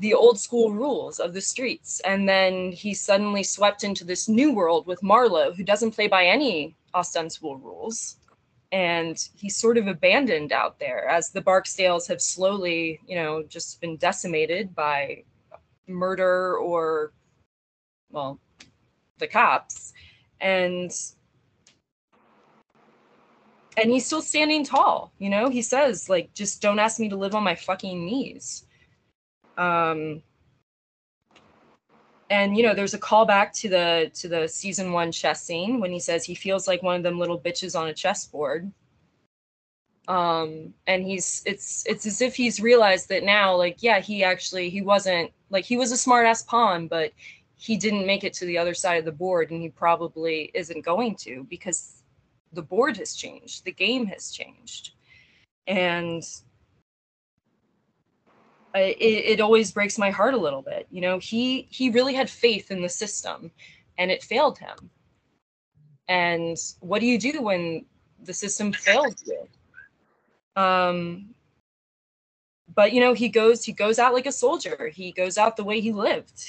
the old school rules of the streets. And then he suddenly swept into this new world with Marlo, who doesn't play by any ostensible rules. And he's sort of abandoned out there as the Barksdales have slowly, you know, just been decimated by murder or, well, the cops. And he's still standing tall, you know? He says, like, just don't ask me to live on my fucking knees. And, you know, there's a callback to the season one chess scene when he says he feels like one of them little bitches on a chessboard. And it's as if he's realized that now, like, yeah, he wasn't, like, he was a smart ass pawn, but he didn't make it to the other side of the board, and he probably isn't going to, because the board has changed. The game has changed. And it always breaks my heart a little bit. You know, he really had faith in the system, and it failed him. And what do you do when the system failed you? But, you know, he goes out like a soldier. He goes out the way he lived.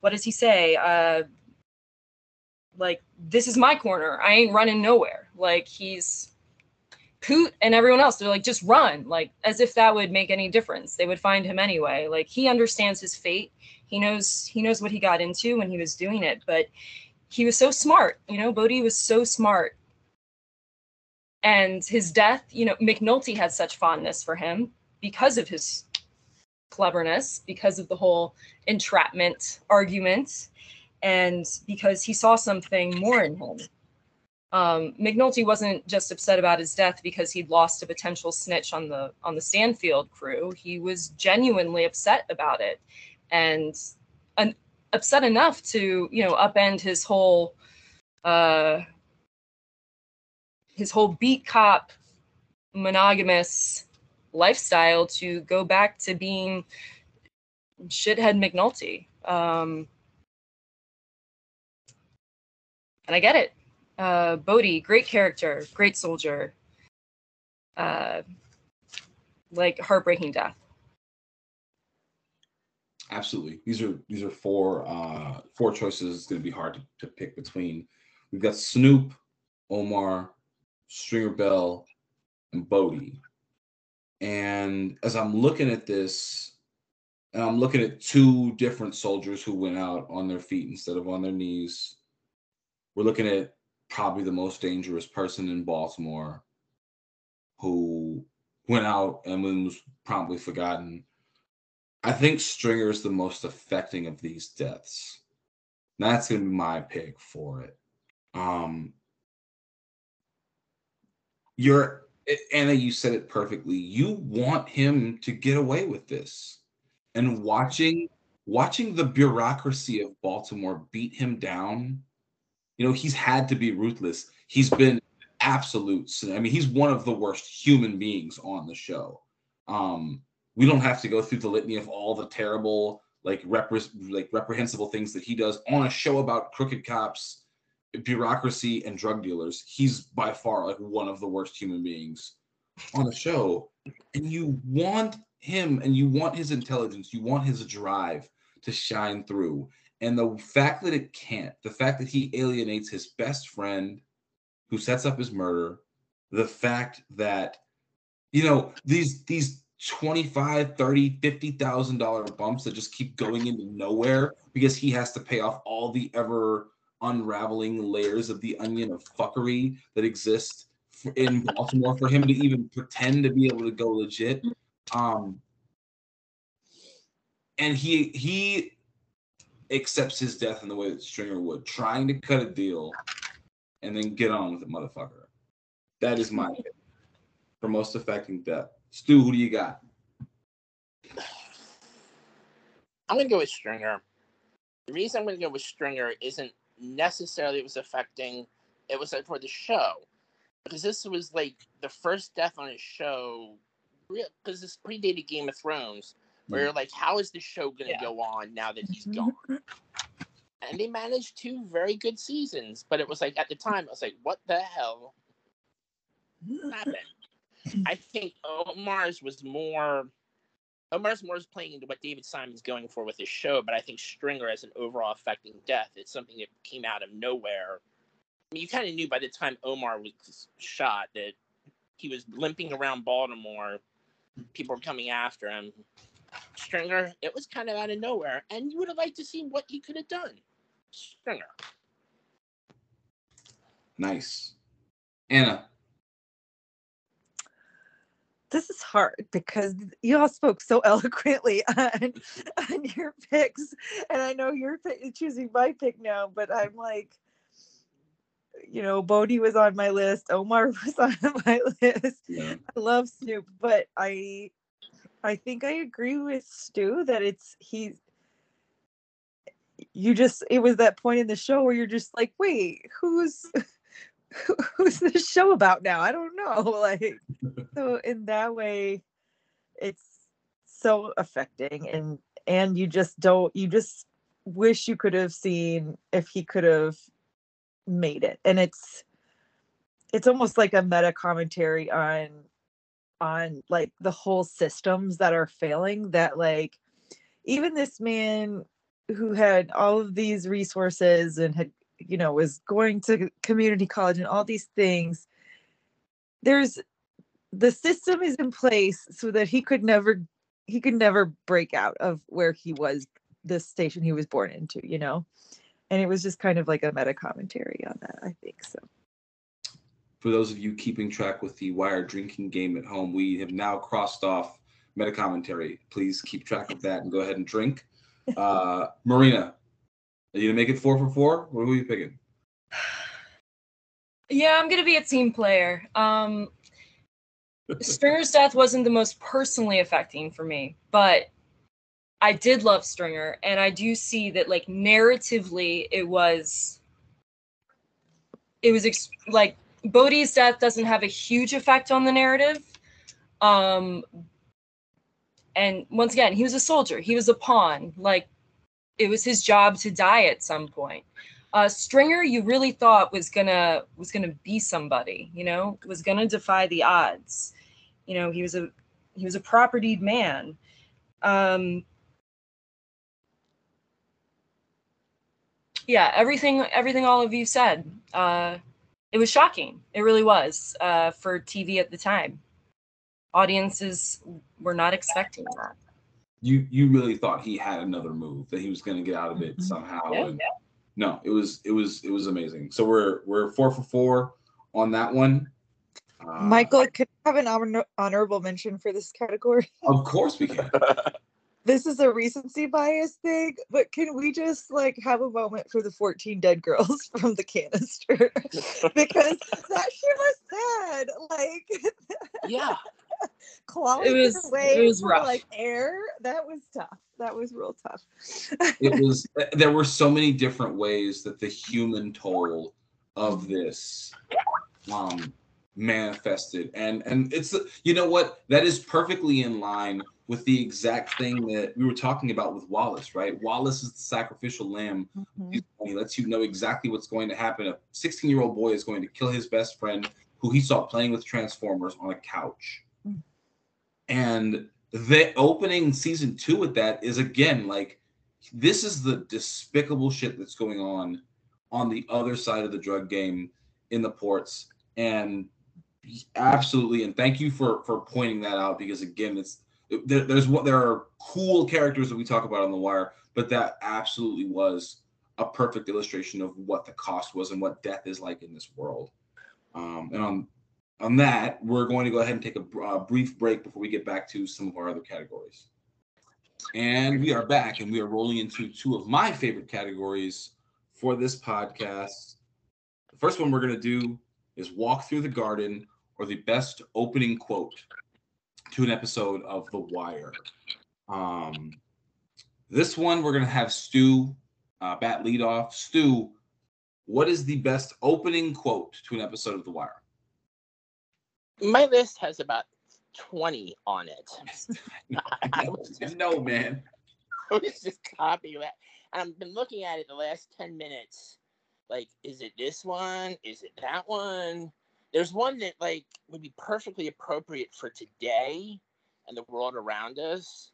What does he say? Like, this is my corner. I ain't running nowhere. Like, he's Poot and everyone else. They're like, just run. Like, as if that would make any difference. They would find him anyway. Like, he understands his fate. He knows what he got into when he was doing it. But he was so smart. You know, Bodie was so smart. And his death, you know, McNulty had such fondness for him because of his cleverness, because of the whole entrapment argument. And because he saw something more in him. McNulty wasn't just upset about his death because he'd lost a potential snitch on the Sanfield crew. He was genuinely upset about it, and upset enough to, you know, upend his whole beat cop monogamous lifestyle to go back to being shithead McNulty. And I get it. Bodie, great character, great soldier. Like, heartbreaking death. Absolutely. These are four choices. It's going to be hard to pick between. We've got Snoop, Omar, Stringer Bell, and Bodie. And as I'm looking at this, and I'm looking at two different soldiers who went out on their feet instead of on their knees. We're looking at probably the most dangerous person in Baltimore, who went out and was promptly forgotten. I think Stringer is the most affecting of these deaths. That's going to be my pick for it. Anna, you said it perfectly. You want him to get away with this, and watching the bureaucracy of Baltimore beat him down. You know, he's had to be ruthless. He's been absolute. I mean, he's one of the worst human beings on the show. We don't have to go through the litany of all the terrible, like reprehensible things that he does on a show about crooked cops, bureaucracy, and drug dealers. He's by far, like, one of the worst human beings on the show. And you want him and you want his intelligence, you want his drive to shine through. And the fact that it can't, the fact that he alienates his best friend who sets up his murder, the fact that, you know, these $25,000, $30,000, $50,000 bumps that just keep going into nowhere because he has to pay off all the ever unraveling layers of the onion of fuckery that exist in Baltimore for him to even pretend to be able to go legit. And he accepts his death in the way that Stringer would, trying to cut a deal and then get on with it, motherfucker. That is my pick for most affecting death. Stu, who do you got? I'm going to go with Stringer. The reason I'm going to go with Stringer isn't necessarily it was affecting, it was like for the show. Because this was like the first death on his show, because this predated Game of Thrones, where you're like, how is the show going to go on now that he's gone? And they managed two very good seasons, but it was like, at the time, I was like, what the hell happened? I think Omar's more playing into what David Simon's going for with his show, but I think Stringer as an overall affecting death, it's something that came out of nowhere. I mean, you kind of knew by the time Omar was shot that he was limping around Baltimore. People were coming after him. Stringer, it was kind of out of nowhere, and you would have liked to see what he could have done. Stringer. Nice. Anna. This is hard because you all spoke so eloquently on your picks, and I know you're choosing my pick now, but I'm like, you know, Bodie was on my list. Omar was on my list. Yeah. I love Snoop, but I think I agree with Stu that it was that point in the show where you're just like, wait, who's this show about now? I don't know. Like, so in that way, it's so affecting, and you just wish you could have seen if he could have made it. And it's almost like a meta commentary on like the whole systems that are failing, that like even this man who had all of these resources and had, you know, was going to community college and all these things, the system is in place so that he could never break out of where he was, the station he was born into, you know? And it was just kind of like a meta commentary on that, I think so. For those of you keeping track with the Wire drinking game at home, we have now crossed off meta commentary. Please keep track of that and go ahead and drink. Marina, are you going to make it 4 for 4? What are you picking? Yeah, I'm going to be a team player. Stringer's death wasn't the most personally affecting for me, but I did love Stringer, and I do see that, like, narratively, it was Bodie's death doesn't have a huge effect on the narrative. And once again, he was a soldier. He was a pawn. Like, it was his job to die at some point. Stringer, you really thought was gonna be somebody, you know, was gonna defy the odds. You know, he was a propertied man. Yeah, everything all of you said. It was shocking. It really was, for TV at the time. Audiences were not expecting that. You really thought he had another move, that he was going to get out of it somehow. Yeah, and no, it was amazing. So we're 4 for 4 on that one. Michael, could I have an honorable mention for this category? Of course we can. This is a recency bias thing, but can we just like have a moment for the 14 dead girls from the canister? Because that shit was sad. Like, yeah, clawing her way through like air. That was tough. That was real tough. It was. There were so many different ways that the human toll of this manifested, and it's, you know what, that is perfectly in line with the exact thing that we were talking about with Wallace, right? Wallace is the sacrificial lamb. He lets you know exactly what's going to happen. A 16-year-old boy is going to kill his best friend who he saw playing with Transformers on a couch. And the opening season two with that is, again, like, this is the despicable shit that's going on the other side of the drug game in the ports. And absolutely, and thank you for pointing that out, because again, there are cool characters that we talk about on The Wire, but that absolutely was a perfect illustration of what the cost was and what death is like in this world. And on that, we're going to go ahead and take a brief break before we get back to some of our other categories. And we are back, and we are rolling into two of my favorite categories for this podcast. The first one we're going to do is Walk Through the Garden, or the best opening quote to an episode of The Wire. This one we're going to have Stu bat lead off. Stu, what is the best opening quote to an episode of The Wire? My list has about 20 on it. No, man. I was just copying that. I've been looking at it the last 10 minutes. Like, is it this one? Is it that one? There's one that, like, would be perfectly appropriate for today and the world around us.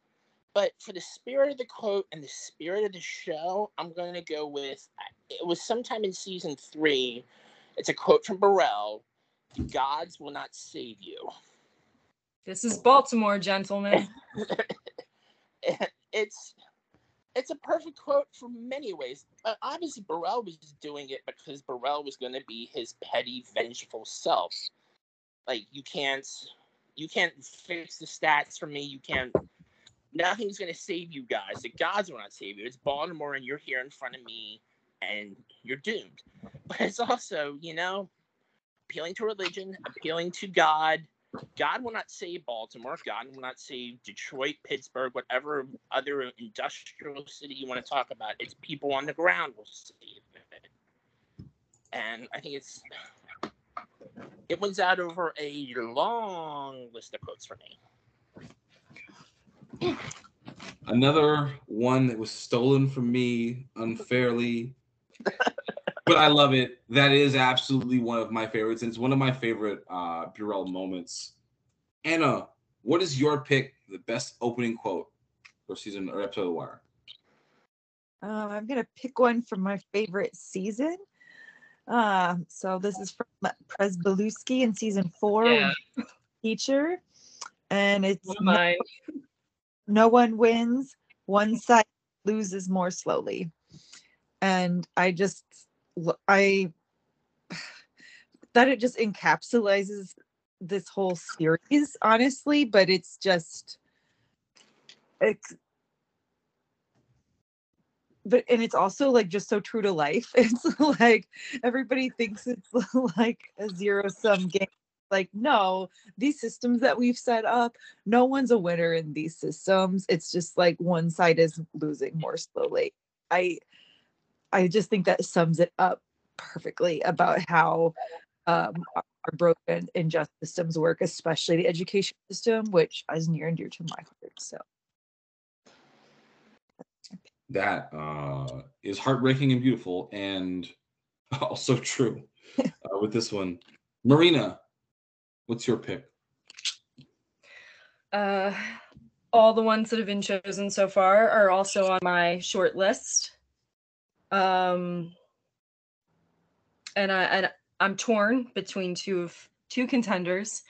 But for the spirit of the quote and the spirit of the show, I'm going to go with, it was sometime in season 3. It's a quote from Burrell. The gods will not save you. This is Baltimore, gentlemen. It's a perfect quote for many ways. Obviously, Burrell was doing it because Burrell was going to be his petty, vengeful self. Like, you can't fix the stats for me. You can't. Nothing's going to save you guys. The gods will not save you. It's Baltimore, and you're here in front of me, and you're doomed. But it's also, you know, appealing to religion, appealing to God. God will not save Baltimore. God will not save Detroit, Pittsburgh, whatever other industrial city you want to talk about. It's people on the ground will save it. And I think it wins out over a long list of quotes for me. Another one that was stolen from me unfairly, but I love it. That is absolutely one of my favorites. And it's one of my favorite Burrell moments. Anna, what is your pick, the best opening quote for season or episode of The Wire? I'm going to pick one from my favorite season. So this is from Prez Pryzbylewski in season 4, yeah. Teacher. And it's no one wins, one side loses more slowly. And it just encapsulates this whole series, honestly, but it's just, and it's also like just so true to life. It's like, everybody thinks it's like a zero-sum game. Like, no, these systems that we've set up, no one's a winner in these systems. It's just like one side is losing more slowly. I just think that sums it up perfectly about how our broken injustice systems work, especially the education system, which is near and dear to my heart. So that is heartbreaking and beautiful, and also true with this one. Marina, what's your pick? All the ones that have been chosen so far are also on my short list. And I'm torn between two contenders.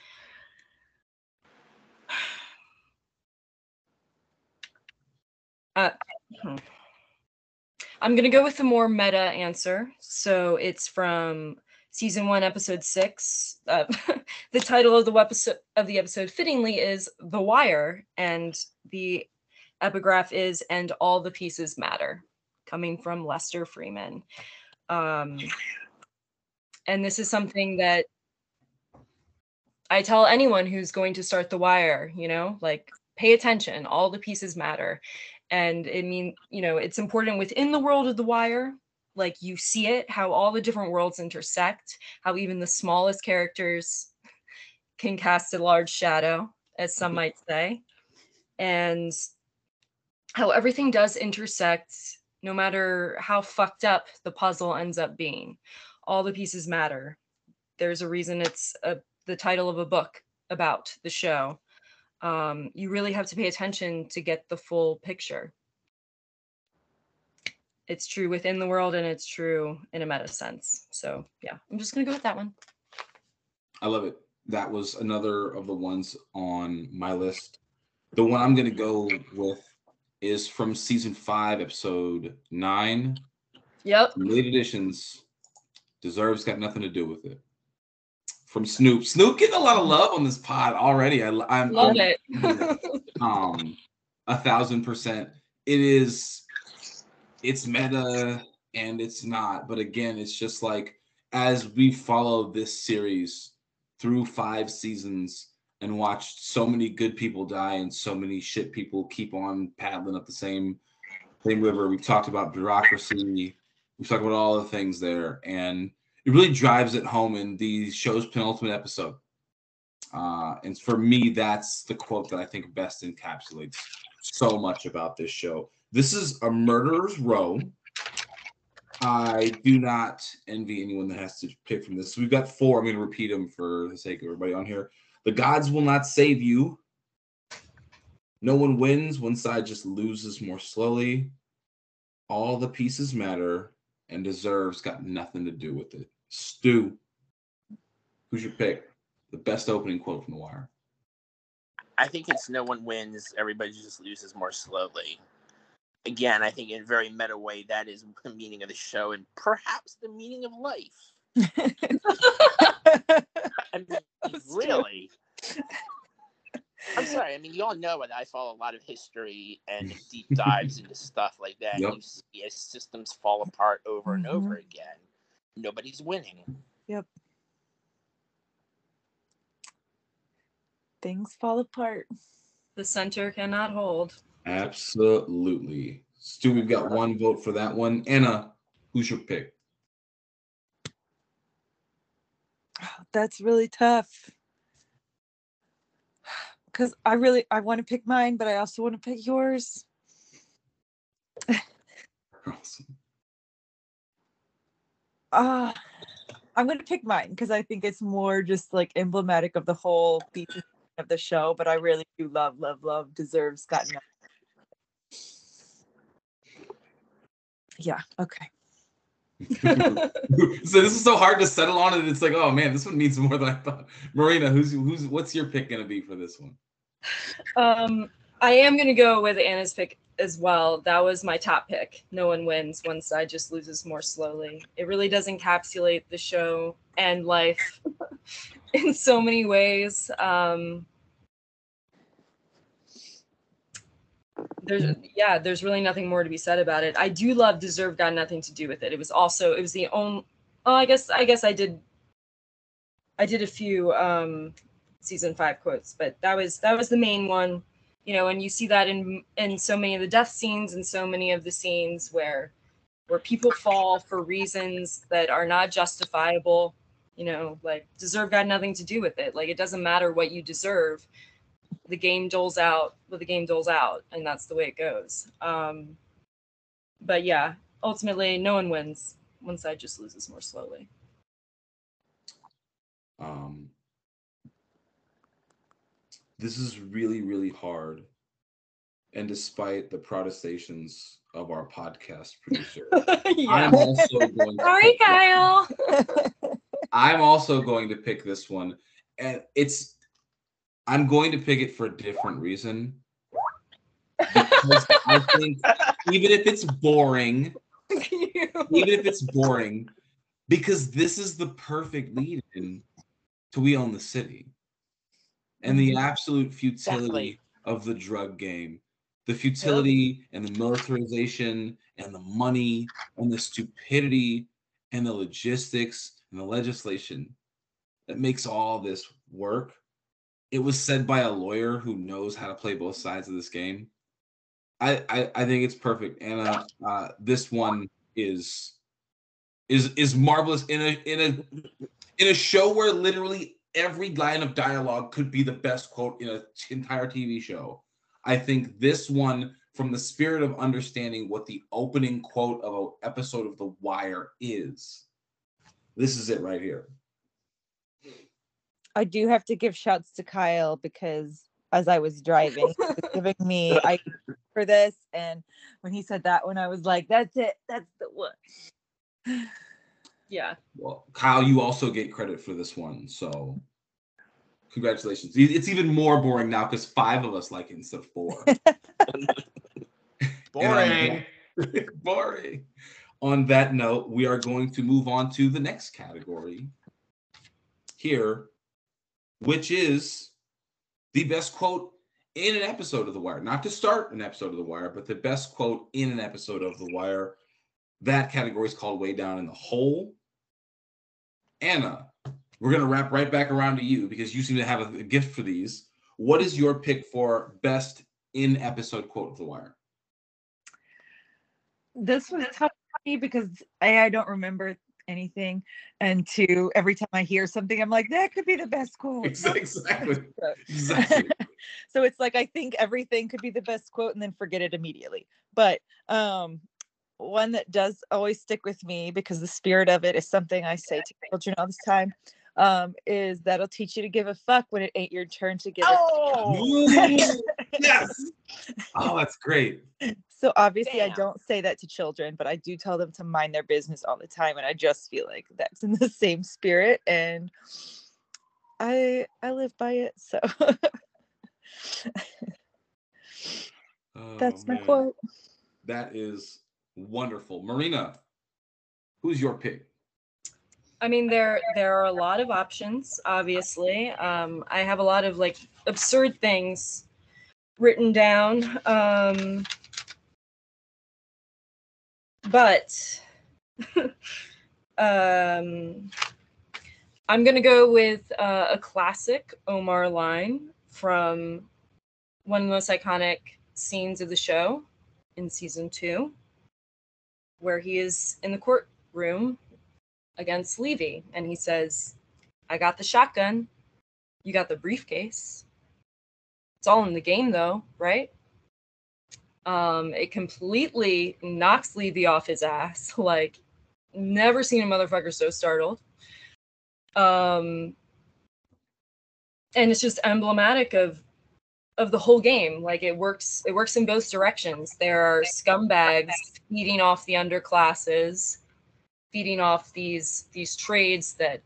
I'm gonna go with the more meta answer. So it's from season 1, episode 6. The title of the episode fittingly is "The Wire," and the epigraph is "And all the pieces matter." Coming from Lester Freamon. And this is something that I tell anyone who's going to start The Wire, you know, like, pay attention, all the pieces matter. And it means, you know, it's important within the world of The Wire, like, you see it, how all the different worlds intersect, how even the smallest characters can cast a large shadow, as some might say, and how everything does intersect. No matter how fucked up the puzzle ends up being, all the pieces matter. There's a reason it's the title of a book about the show. you really have to pay attention to get the full picture. It's true within the world and it's true in a meta sense. So yeah, I'm just going to go with that one. I love it. That was another of the ones on my list. The one I'm going to go with is from season 5, episode 9. Yep. Late Editions. Deserves got nothing to do with it. From Snoop. Snoop getting a lot of love on this pod already. I love it. 1000%. It is. It's meta and it's not. But again, it's just like as we follow this series through 5 seasons and watched so many good people die and so many shit people keep on paddling up the same river. We've talked about bureaucracy. We've talked about all the things there. And it really drives it home in the show's penultimate episode. And for me, that's the quote that I think best encapsulates so much about this show. This is a murderer's row. I do not envy anyone that has to pick from this. So we've got 4. I'm going to repeat them for the sake of everybody on here. The gods will not save you. No one wins. One side just loses more slowly. All the pieces matter, and deserves got nothing to do with it. Stu, who's your pick? The best opening quote from The Wire. I think it's no one wins. Everybody just loses more slowly. Again, I think in a very meta way, that is the meaning of the show and perhaps the meaning of life. I mean, really? I'm sorry. I mean, you all know that I follow a lot of history and deep dives into stuff like that. Yep. You see as systems fall apart over and over again. Nobody's winning. Yep. Things fall apart. The center cannot hold. Absolutely. Stu, we've got 1 vote for that one. Anna, who's your pick? That's really tough. Because I want to pick mine, but I also want to pick yours. Awesome. I'm going to pick mine because I think it's more just like emblematic of the whole beat of the show, but I really do love deserves got nothing. Yeah, okay. So this is so hard to settle on it. It's like, oh man, this one means more than I thought. Marina, what's your pick gonna be for this one? I am gonna go with Anna's pick as well. That was my top pick. No one wins, one side just loses more slowly. It really does encapsulate the show and life in so many ways. There's really nothing more to be said about it. I do love deserve got nothing to do with it. It was the only, I guess I did a few season 5 quotes, but that was the main one, you know, and you see that in so many of the death scenes and so many of the scenes where people fall for reasons that are not justifiable, you know, like deserve got nothing to do with it. Like it doesn't matter what you deserve. The game doles out what the game doles out, and that's the way it goes. But yeah, ultimately, no one wins. One side just loses more slowly. This is really, really hard. And despite the protestations of our podcast producer, yeah. I'm also going to Sorry, Kyle. I'm also going to pick this one. And I'm going to pick it for a different reason. Because I think even if it's boring, because this is the perfect lead-in to We Own the City. And the absolute futility of the drug game, the futility and the militarization and the money and the stupidity and the logistics and the legislation that makes all this work. It was said by a lawyer who knows how to play both sides of this game. I think it's perfect. Anna, this one is marvelous in a show where literally every line of dialogue could be the best quote in an entire TV show. I think this one, from the spirit of understanding what the opening quote of an episode of The Wire is, this is it right here. I do have to give shouts to Kyle because as I was driving. Giving me ideas for this. And when he said that one, I was like, that's it. That's the one. Yeah. Well, Kyle, you also get credit for this one. So congratulations. It's even more boring now because 5 of us like it instead of 4. Boring. Boring. On that note, we are going to move on to the next category here, which is the best quote in an episode of The Wire. Not to start an episode of The Wire, but the best quote in an episode of The Wire. That category is called Way Down in the Hole. Anna, we're going to wrap right back around to you because you seem to have a gift for these. What is your pick for best in episode quote of The Wire? This one is funny because A, I don't remember anything, and 2, every time I hear something, I'm like, that could be the best quote. Exactly. So it's like I think everything could be the best quote, and then forget it immediately. But one that does always stick with me because the spirit of it is something I say to children all the time. Is that'll teach you to give a fuck when it ain't your turn to give it. Yes. Oh, that's great. So obviously I don't say that to children, but I do tell them to mind their business all the time. And I just feel like that's in the same spirit. And I live by it. So that's my quote. That is wonderful. Marina, who's your pick? I mean, there are a lot of options, obviously. I have a lot of like absurd things written down. But I'm going to go with a classic Omar line from one of the most iconic scenes of the show in season 2, where he is in the courtroom against Levy, and he says, I got the shotgun, you got the briefcase. It's all in the game though, right? It completely knocks Levy off his ass. Like, never seen a motherfucker so startled. And it's just emblematic of the whole game. Like, it works in both directions. There are scumbags feeding off the underclasses, feeding off these trades that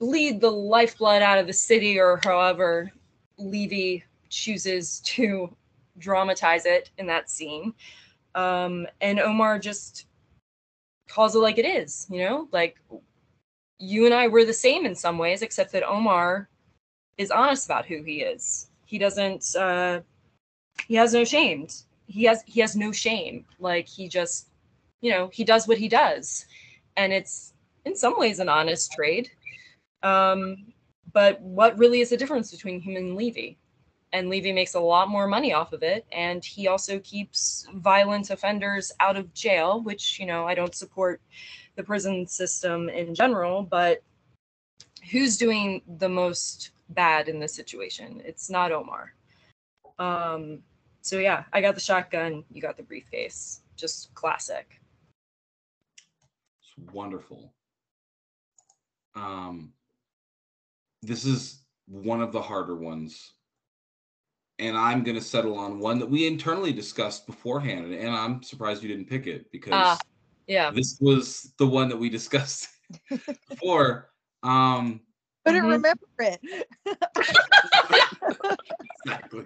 bleed the lifeblood out of the city, or however Levy chooses to dramatize it in that scene. And Omar just calls it like it is, you know? Like, you and I were the same in some ways, except that Omar is honest about who he is. He doesn't, he has no shame. He has no shame. Like, he just, you know, he does what he does, and it's in some ways an honest trade. But what really is the difference between him and Levy? And Levy makes a lot more money off of it, and he also keeps violent offenders out of jail, which, you know, I don't support the prison system in general, but who's doing the most bad in this situation? It's not Omar. So yeah, I got the shotgun, you got the briefcase. Just classic. Wonderful. This is one of the harder ones, and I'm going to settle on one that we internally discussed beforehand, and I'm surprised you didn't pick it because this was the one that we discussed before. Couldn't remember it. Exactly.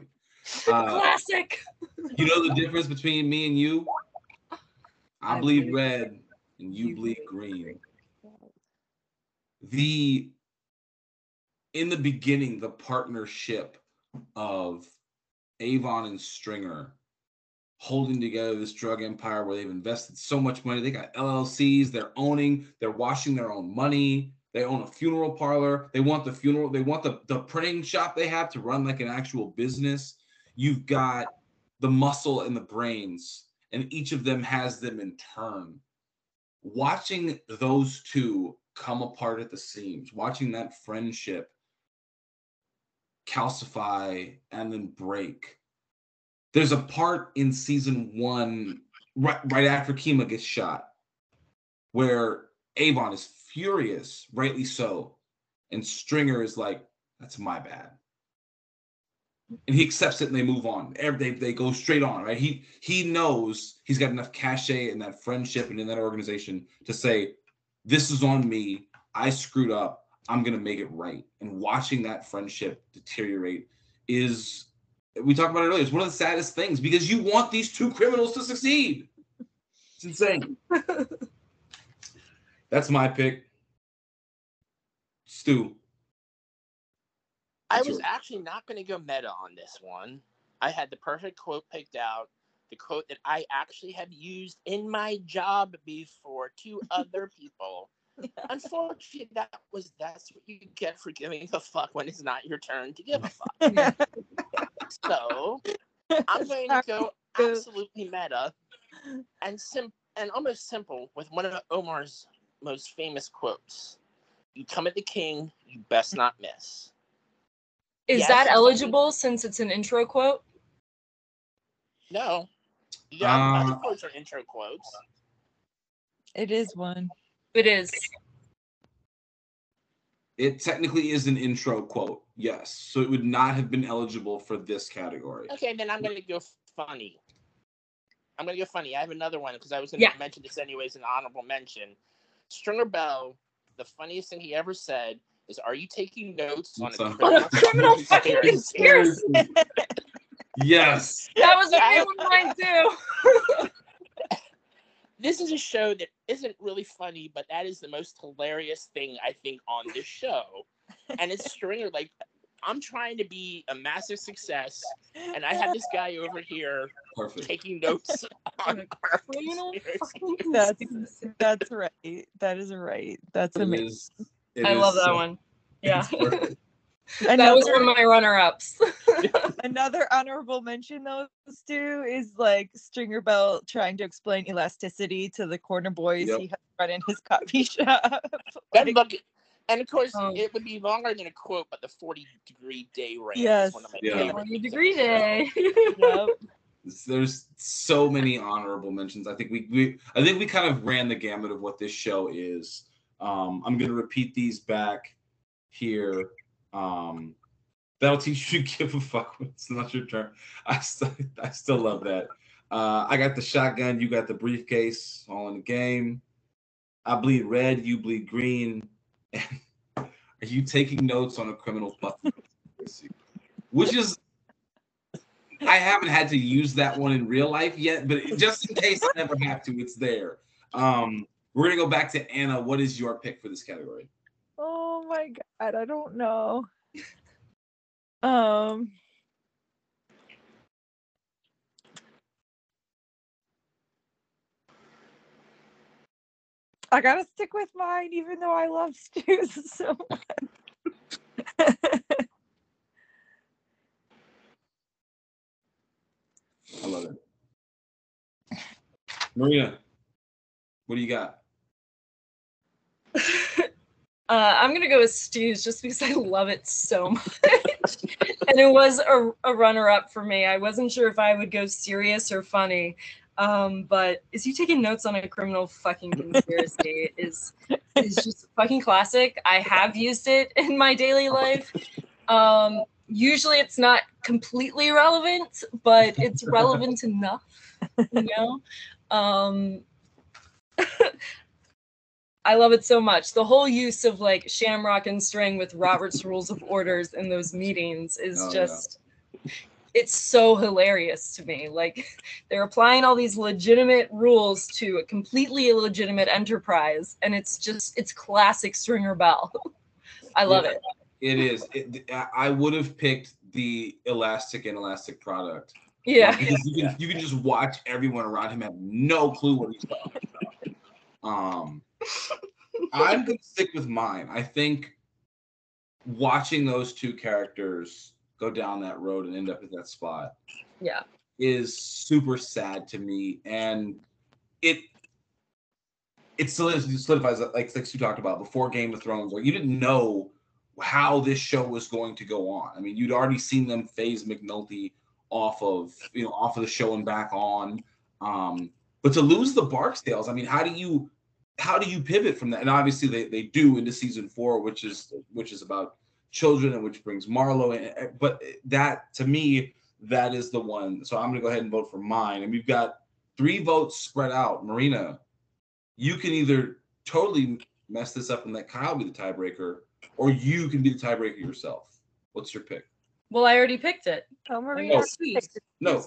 Classic. You know the difference between me and you? I bleed red. And you bleed green. In the beginning, the partnership of Avon and Stringer holding together this drug empire where they've invested so much money. They got LLCs, they're washing their own money. They own a funeral parlor. They want the printing shop they have to run like an actual business. You've got the muscle and the brains, and each of them has them in turn. Watching those two come apart at the seams, watching that friendship calcify and then break. There's a part in season 1, right after Kima gets shot, where Avon is furious, rightly so, and Stringer is like, that's my bad. And he accepts it and they move on. They go straight on, right? He knows he's got enough cachet in that friendship and in that organization to say, this is on me. I screwed up. I'm going to make it right. And watching that friendship deteriorate is, we talked about it earlier, it's one of the saddest things because you want these two criminals to succeed. It's insane. That's my pick. Stu. I was actually not going to go meta on this one. I had the perfect quote picked out, the quote that I actually have used in my job before to other people. Unfortunately, that's what you get for giving a fuck when it's not your turn to give a fuck. So I'm going to go absolutely meta and almost simple with one of Omar's most famous quotes. You come at the king, you best not miss. Is that eligible since it's an intro quote? No. Yeah, other quotes are intro quotes. It is one. It is. It technically is an intro quote, yes. So it would not have been eligible for this category. Okay, then I'm going to go funny. I have another one because I was going to mention this anyways, an honorable mention. Stringer Bell, the funniest thing he ever said is, are you taking notes on a criminal fucking conspiracy? Yes. That was a good one too. This is a show that isn't really funny, but that is the most hilarious thing I think on this show. And it's Stringer, like, I'm trying to be a massive success, and I have this guy over here taking notes on criminal fucking conspiracy. That's right. That is right. That's amazing. I love that one. Yeah. That was one of my runner-ups. Another honorable mention, though, Stu, is like Stringer Bell trying to explain elasticity to the corner boys he had run in his coffee shop. And of course, it would be longer than a quote, but the 40-degree day range. Yes. Is one of my favorite 40-degree day. Yep. There's so many honorable mentions. I think we kind of ran the gamut of what this show is. I'm going to repeat these back here. That'll teach you to give a fuck when it's not your turn. I still love that. I got the shotgun. You got the briefcase. All in the game. I bleed red. You bleed green. Are you taking notes on a criminal fucking conspiracy? Which is, I haven't had to use that one in real life yet, but just in case I never have to, it's there. We're going to go back to Anna. What is your pick for this category? Oh, my God. I don't know. I got to stick with mine, even though I love Stu's so much. I love it. Marina, what do you got? I'm going to go with Stu's just because I love it so much. And it was a runner-up for me. I wasn't sure if I would go serious or funny. But is you taking notes on a criminal fucking conspiracy is just a fucking classic. I have used it in my daily life. Usually it's not completely relevant, but it's relevant enough, you know? I love it so much. The whole use of like Shamrock and String with Robert's Rules of Orders in those meetings is it's so hilarious to me. Like they're applying all these legitimate rules to a completely illegitimate enterprise. And it's classic Stringer Bell. I love it. It is. I would have picked the elastic and elastic product. Yeah. You can just watch everyone around him have no clue what he's talking about. I'm going to stick with mine. I think watching those two characters go down that road and end up at that spot is super sad to me. And it solidifies, like you talked about before Game of Thrones, like you didn't know how this show was going to go on. I mean, you'd already seen them phase McNulty off of the show and back on. But to lose the Barksdales, I mean, how do you pivot from that? And obviously they do into season 4, which is about children, which brings Marlo in. But that, to me, that is the one. So I'm going to go ahead and vote for mine. And we've got three votes spread out. Marina, you can either totally mess this up and let Kyle be the tiebreaker, or you can be the tiebreaker yourself. What's your pick? Well, I already picked it. Oh, Marina. No. No.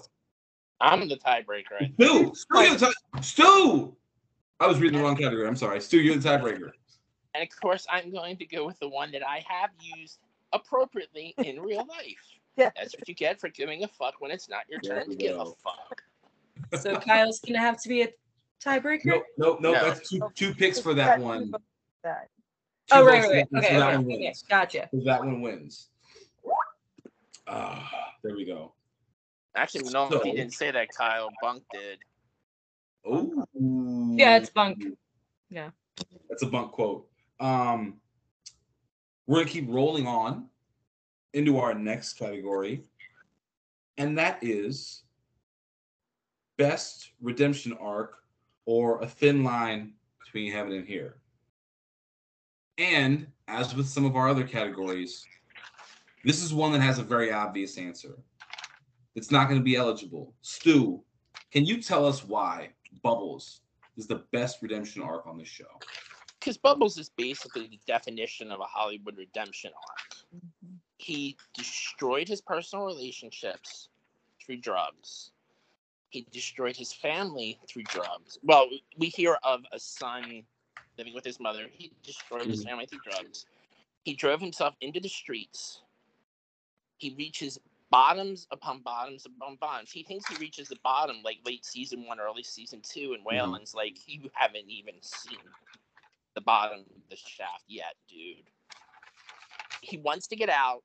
I'm the tiebreaker. Stu! Stu! I was reading the wrong category. I'm sorry. Stu, you're the tiebreaker. And, of course, I'm going to go with the one that I have used appropriately in real life. Yeah. That's what you get for giving a fuck when it's not your turn to give a fuck. So Kyle's going to have to be a tiebreaker? No. That's two picks for that one. Oh, right. Okay. Gotcha. That one wins. There we go. Actually, no, he didn't say that, Kyle. Bunk did. Oh. Yeah, it's Bunk. Yeah. That's a Bunk quote. We're going to keep rolling on into our next category, and that is best redemption arc, or a thin line between heaven and here. And as with some of our other categories, this is one that has a very obvious answer. It's not going to be eligible. Stu, can you tell us why Bubbles is the best redemption arc on the show? Because Bubbles is basically the definition of a Hollywood redemption arc. Mm-hmm. He destroyed his personal relationships through drugs. He destroyed his family through drugs. Well, we hear of a son living with his mother. He destroyed his family through drugs. He drove himself into the streets. He reaches bottoms upon bottoms upon bottoms. He thinks he reaches the bottom like late season one, early season two, and Waylon's like, you haven't even seen the bottom of the shaft yet, dude. He wants to get out.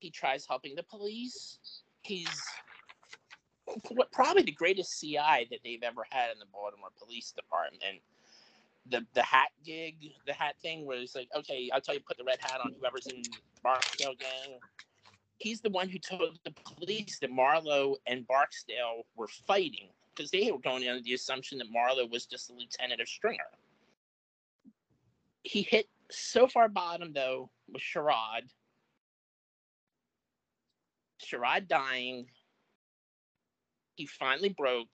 He tries helping the police. He's probably the greatest CI that they've ever had in the Baltimore Police Department. And the hat gig, the hat thing where it's like, okay, I'll tell you, put the red hat on whoever's in Barksdale gang. He's the one who told the police that Marlo and Barksdale were fighting, because they were going under the assumption that Marlo was just the lieutenant of Stringer. He hit so far bottom, though, with Sherrod. Sherrod dying. He finally broke.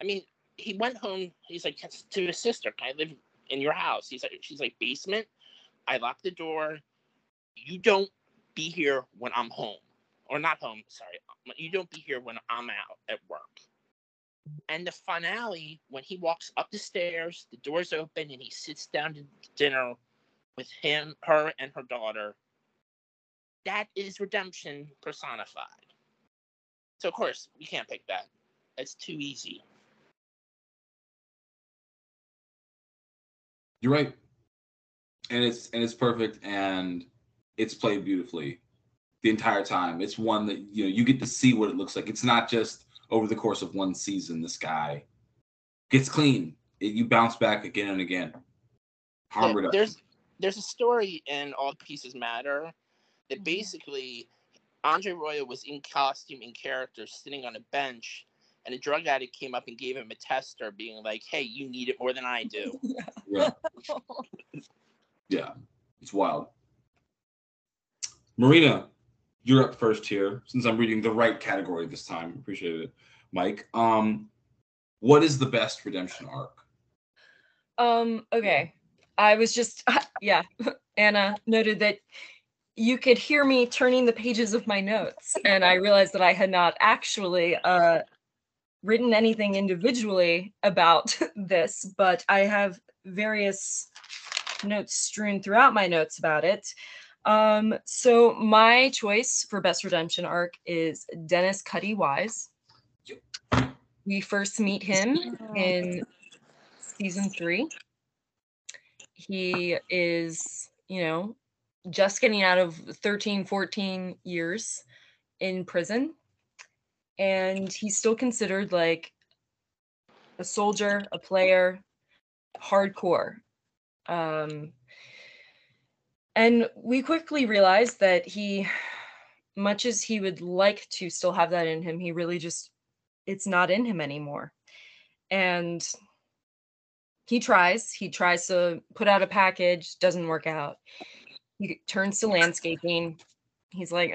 I mean, he went home. He's like, to his sister, can I live in your house? He's like, she's like, basement. I locked the door. You don't be here when I'm home. Or not home, sorry. You don't be here when I'm out at work. And the finale, when he walks up the stairs, the door's open, and he sits down to dinner with him, her, and her daughter. That is redemption personified. So, of course, we can't pick that. That's too easy. You're right. And it's perfect, and it's played beautifully the entire time. It's one that, you know, you get to see what it looks like. It's not just over the course of one season, this guy gets clean. You bounce back again and again. There's a story in All Pieces Matter that basically Andre Royo was in costume, in character, sitting on a bench, and a drug addict came up and gave him a tester, being like, hey, you need it more than I do. Yeah. Yeah. It's wild. Marina, you're up first here, since I'm reading the right category this time. Appreciate it, Mike. What is the best redemption arc? Okay. I was just, Anna noted that you could hear me turning the pages of my notes, and I realized that I had not actually written anything individually about this, but I have various notes strewn throughout my notes about it. So my choice for best redemption arc is Dennis Cutty Wise. We first meet him in season 3. He is, you know, just getting out of 13, 14 years in prison. And he's still considered like a soldier, a player, hardcore. And we quickly realized that he, much as he would like to still have that in him, he really just, it's not in him anymore. And he tries to put out a package, doesn't work out. He turns to landscaping. He's like,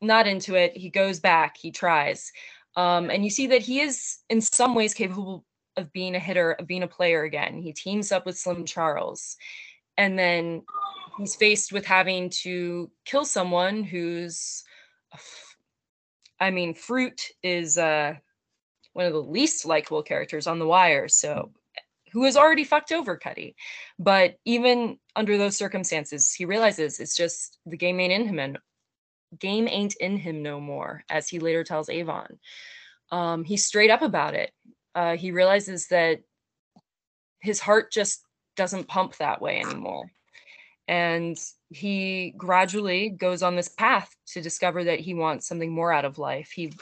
not into it. He goes back. He tries. And you see that he is in some ways capable of being a hitter, of being a player again. He teams up with Slim Charles. And then he's faced with having to kill someone who's, I mean, Fruit is one of the least likable characters on The Wire. So who has already fucked over Cuddy. But even under those circumstances, he realizes it's just the game ain't in him and game ain't in him no more, as he later tells Avon. He's straight up about it. He realizes that his heart just doesn't pump that way anymore. And he gradually goes on this path to discover that he wants something more out of life. He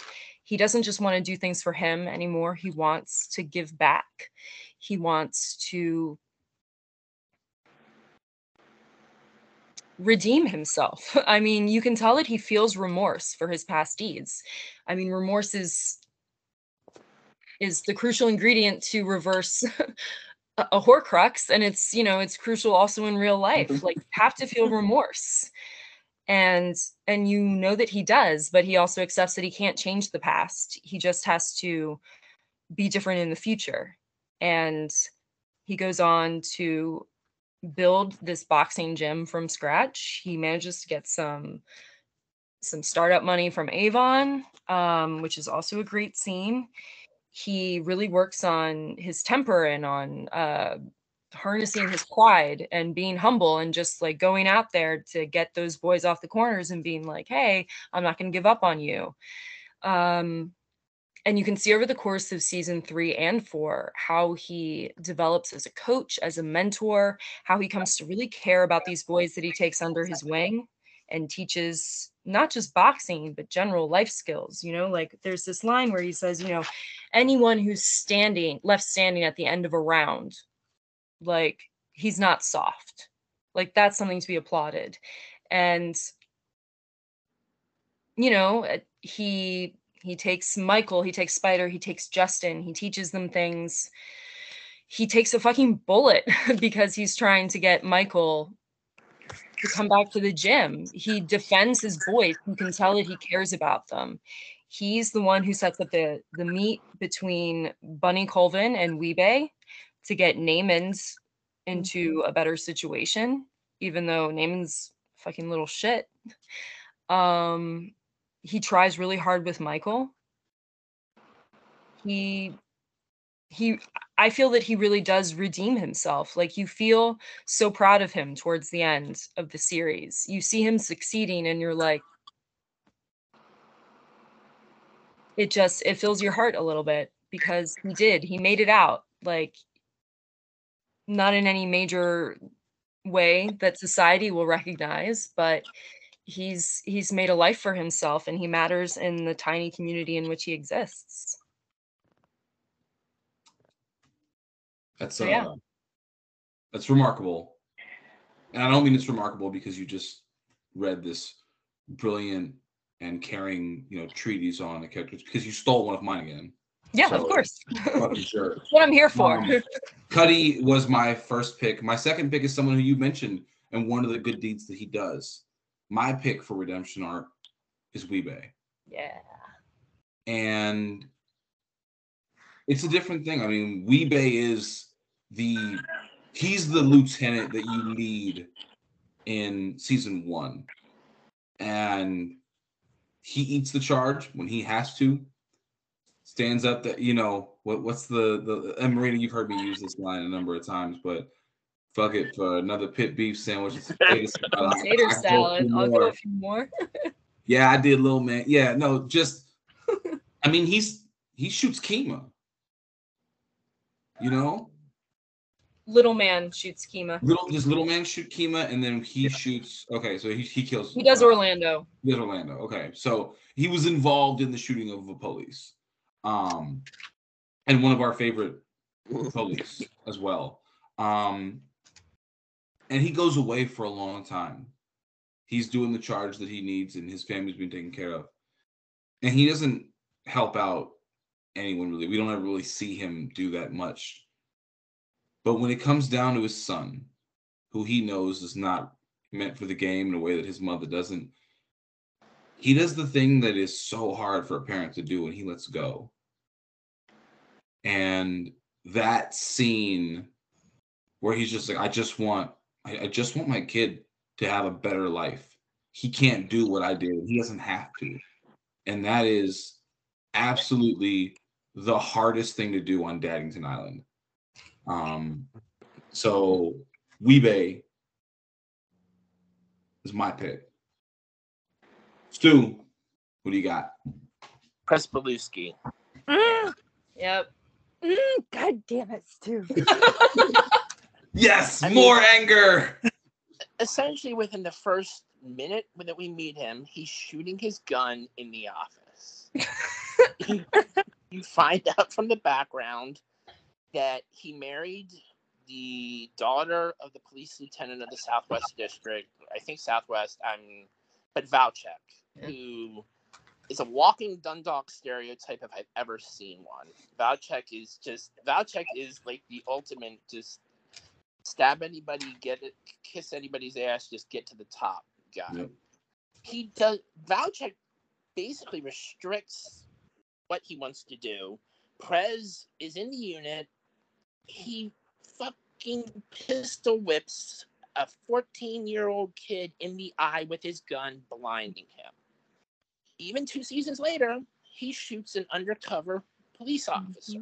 doesn't just want to do things for him anymore. He wants to give back. He wants to redeem himself. I mean, you can tell that he feels remorse for his past deeds. I mean, remorse is the crucial ingredient to reverse a Horcrux, and it's, you know, it's crucial also in real life. Like, you have to feel remorse. And you know that he does, but he also accepts that he can't change the past. He just has to be different in the future. And he goes on to build this boxing gym from scratch. He manages to get some startup money from Avon, which is also a great scene. He really works on his temper and on harnessing his pride and being humble and just like going out there to get those boys off the corners and being like, hey, I'm not going to give up on you. And you can see over the course of seasons 3 and 4, how he develops as a coach, as a mentor, how he comes to really care about these boys that he takes under his wing and teaches not just boxing, but general life skills. You know, like there's this line where he says, you know, anyone who's left standing at the end of a round, like, he's not soft. Like, that's something to be applauded. And, you know, he takes Michael, he takes Spider, he takes Justin, he teaches them things. He takes a fucking bullet because he's trying to get Michael to come back to the gym. He defends his boys. You can tell that he cares about them. He's the one who sets up the meet between Bunny Colvin and Wee-Bey to get Naaman's into a better situation, even though Naaman's fucking little shit. He tries really hard with Michael. I feel that he really does redeem himself. Like, you feel so proud of him towards the end of the series. You see him succeeding and you're like, it fills your heart a little bit because he made it out. Like, not in any major way that society will recognize, but he's made a life for himself and he matters in the tiny community in which he exists. That's that's remarkable. And I don't mean it's remarkable because you just read this brilliant and caring, you know, treatise on the characters, because you stole one of mine again. Yeah, so, of course. Sure. What I'm here for. Cuddy was my first pick. My second pick is someone who you mentioned and one of the good deeds that he does. My pick for redemption arc is Wee-Bey. Yeah. And it's a different thing. I mean, Wee-Bey is he's the lieutenant that you need in season 1. And he eats the charge when he has to. Stands up that, you know, what's and Marina, you've heard me use this line a number of times, but fuck it for another pit beef sandwich. Potato salad. I'll go a few more. Yeah, I did, little man. Yeah, no, just, I mean, he shoots Kima. You know? Little man shoots Kima. Little man shoot Kima, and then he shoots, okay, so he kills. He does Orlando. He does Orlando, okay. So he was involved in the shooting of the police. And one of our favorite police as well. And he goes away for a long time. He's doing the charge that he needs and his family's been taken care of. And he doesn't help out anyone really. We don't ever really see him do that much. But when it comes down to his son, who he knows is not meant for the game in a way that his mother doesn't. He does the thing that is so hard for a parent to do, and he lets go. And that scene where he's just like, I just want my kid to have a better life. He can't do what I did. He doesn't have to. And that is absolutely the hardest thing to do on Daddington Island. So Wee-Bey is my pick. Stu, who do you got? Pryzbylewski. Yep. God damn it, Stu. Yes, anger. Essentially, within the first minute that we meet him, he's shooting his gun in the office. You find out from the background that he married the daughter of the police lieutenant of the Southwest District. I think Southwest. But Valchek, who is a walking Dundalk stereotype if I've ever seen one. Valchek is like the ultimate, just stab anybody, get it, kiss anybody's ass, just get to the top guy. Yep. Valchek basically restricts what he wants to do. Prez is in the unit. He fucking pistol whips a 14-year-old kid in the eye with his gun, blinding him. Even 2 seasons later, he shoots an undercover police officer.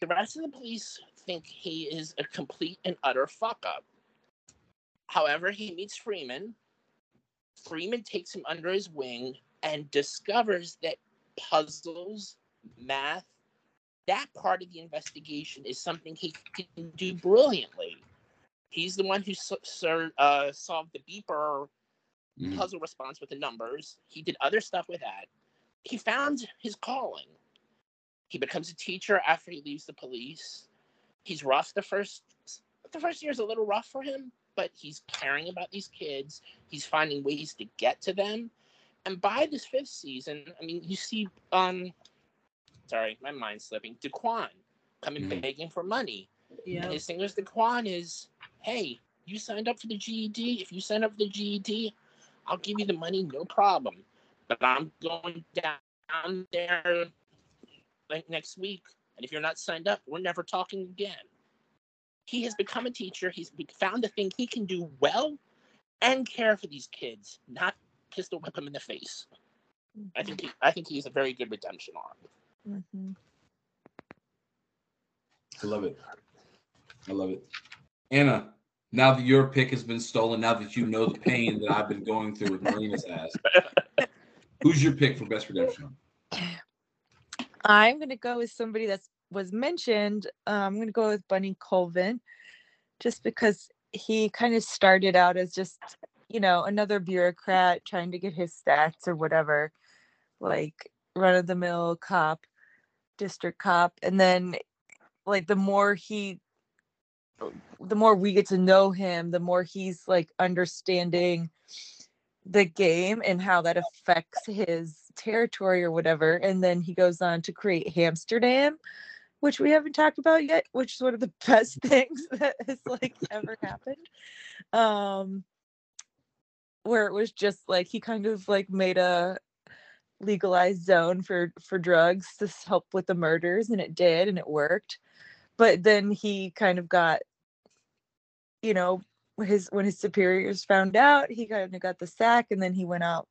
The rest of the police think he is a complete and utter fuck-up. However, he meets Freamon. Freamon takes him under his wing and discovers that puzzles, math, that part of the investigation is something he can do brilliantly. He's the one who solved the beeper puzzle response with the numbers. He did other stuff with that. He found his calling. He becomes a teacher after he leaves the police. He's rough. The first year is a little rough for him, but he's caring about these kids. He's finding ways to get to them. And by this 5th season, you see, sorry, my mind's slipping. Daquan coming begging for money. Yeah. And his thing with Daquan is, hey, you signed up for the GED. If you sign up for the GED, I'll give you the money, no problem. But I'm going down there like next week, and if you're not signed up, we're never talking again. He has become a teacher. He's found a thing he can do well and care for these kids, not pistol whip him in the face. I think he has a very good redemption arc. Mm-hmm. I love it. Anna, now that your pick has been stolen, now that you know the pain that I've been going through with Marina's ass, who's your pick for best redemption? I'm going to go with somebody that was mentioned. I'm going to go with Bunny Colvin, just because he kind of started out as just, another bureaucrat trying to get his stats or whatever, like run-of-the-mill cop, district cop. And then the more we get to know him, the more he's understanding the game and how that affects his territory or whatever. And then he goes on to create Hamsterdam, which we haven't talked about yet, which is one of the best things that has ever happened. Where it was just he kind of made a legalized zone for drugs to help with the murders, and it did, and it worked. But then he kind of got, when his superiors found out, he kind of got the sack, and then he went out.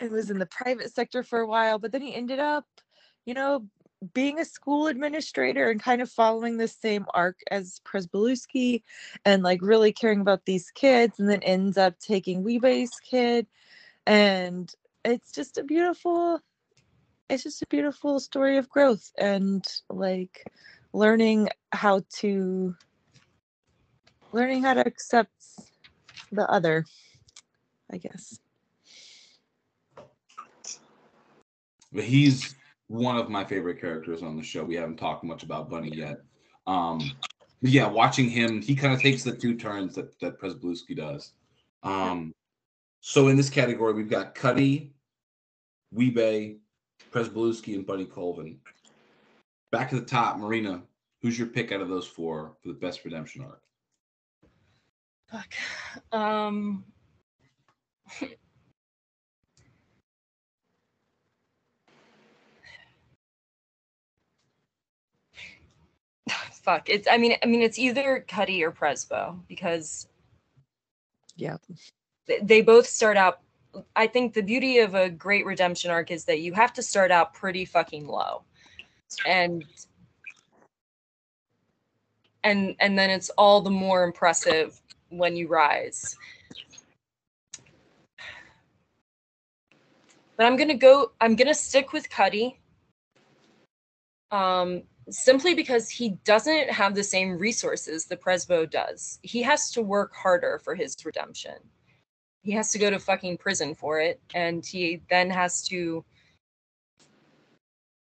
It was in the private sector for a while, but then he ended up, being a school administrator and kind of following the same arc as Pryzbylewski and really caring about these kids, and then ends up taking Wee-Bey's kid. And it's just a beautiful story of growth and learning how to accept the other, I guess. But he's one of my favorite characters on the show. We haven't talked much about Bunny yet. Watching him, he kind of takes the 2 turns that Pryzbylewski does. So in this category, we've got Cutty, Wee-Bey, Pryzbylewski, and Bunny Colvin. Back to the top, Marina, Who's your pick out of those four for the best redemption arc? Fuck. Fuck. It's. I mean, it's either Cutty or Pryzbo, because yeah, they both start out. I think the beauty of a great redemption arc is that you have to start out pretty fucking low, and then it's all the more impressive when you rise. But I'm gonna stick with Cutty. Simply because he doesn't have the same resources that Pryzbo does. He has to work harder for his redemption. He has to go to fucking prison for it, and he then has to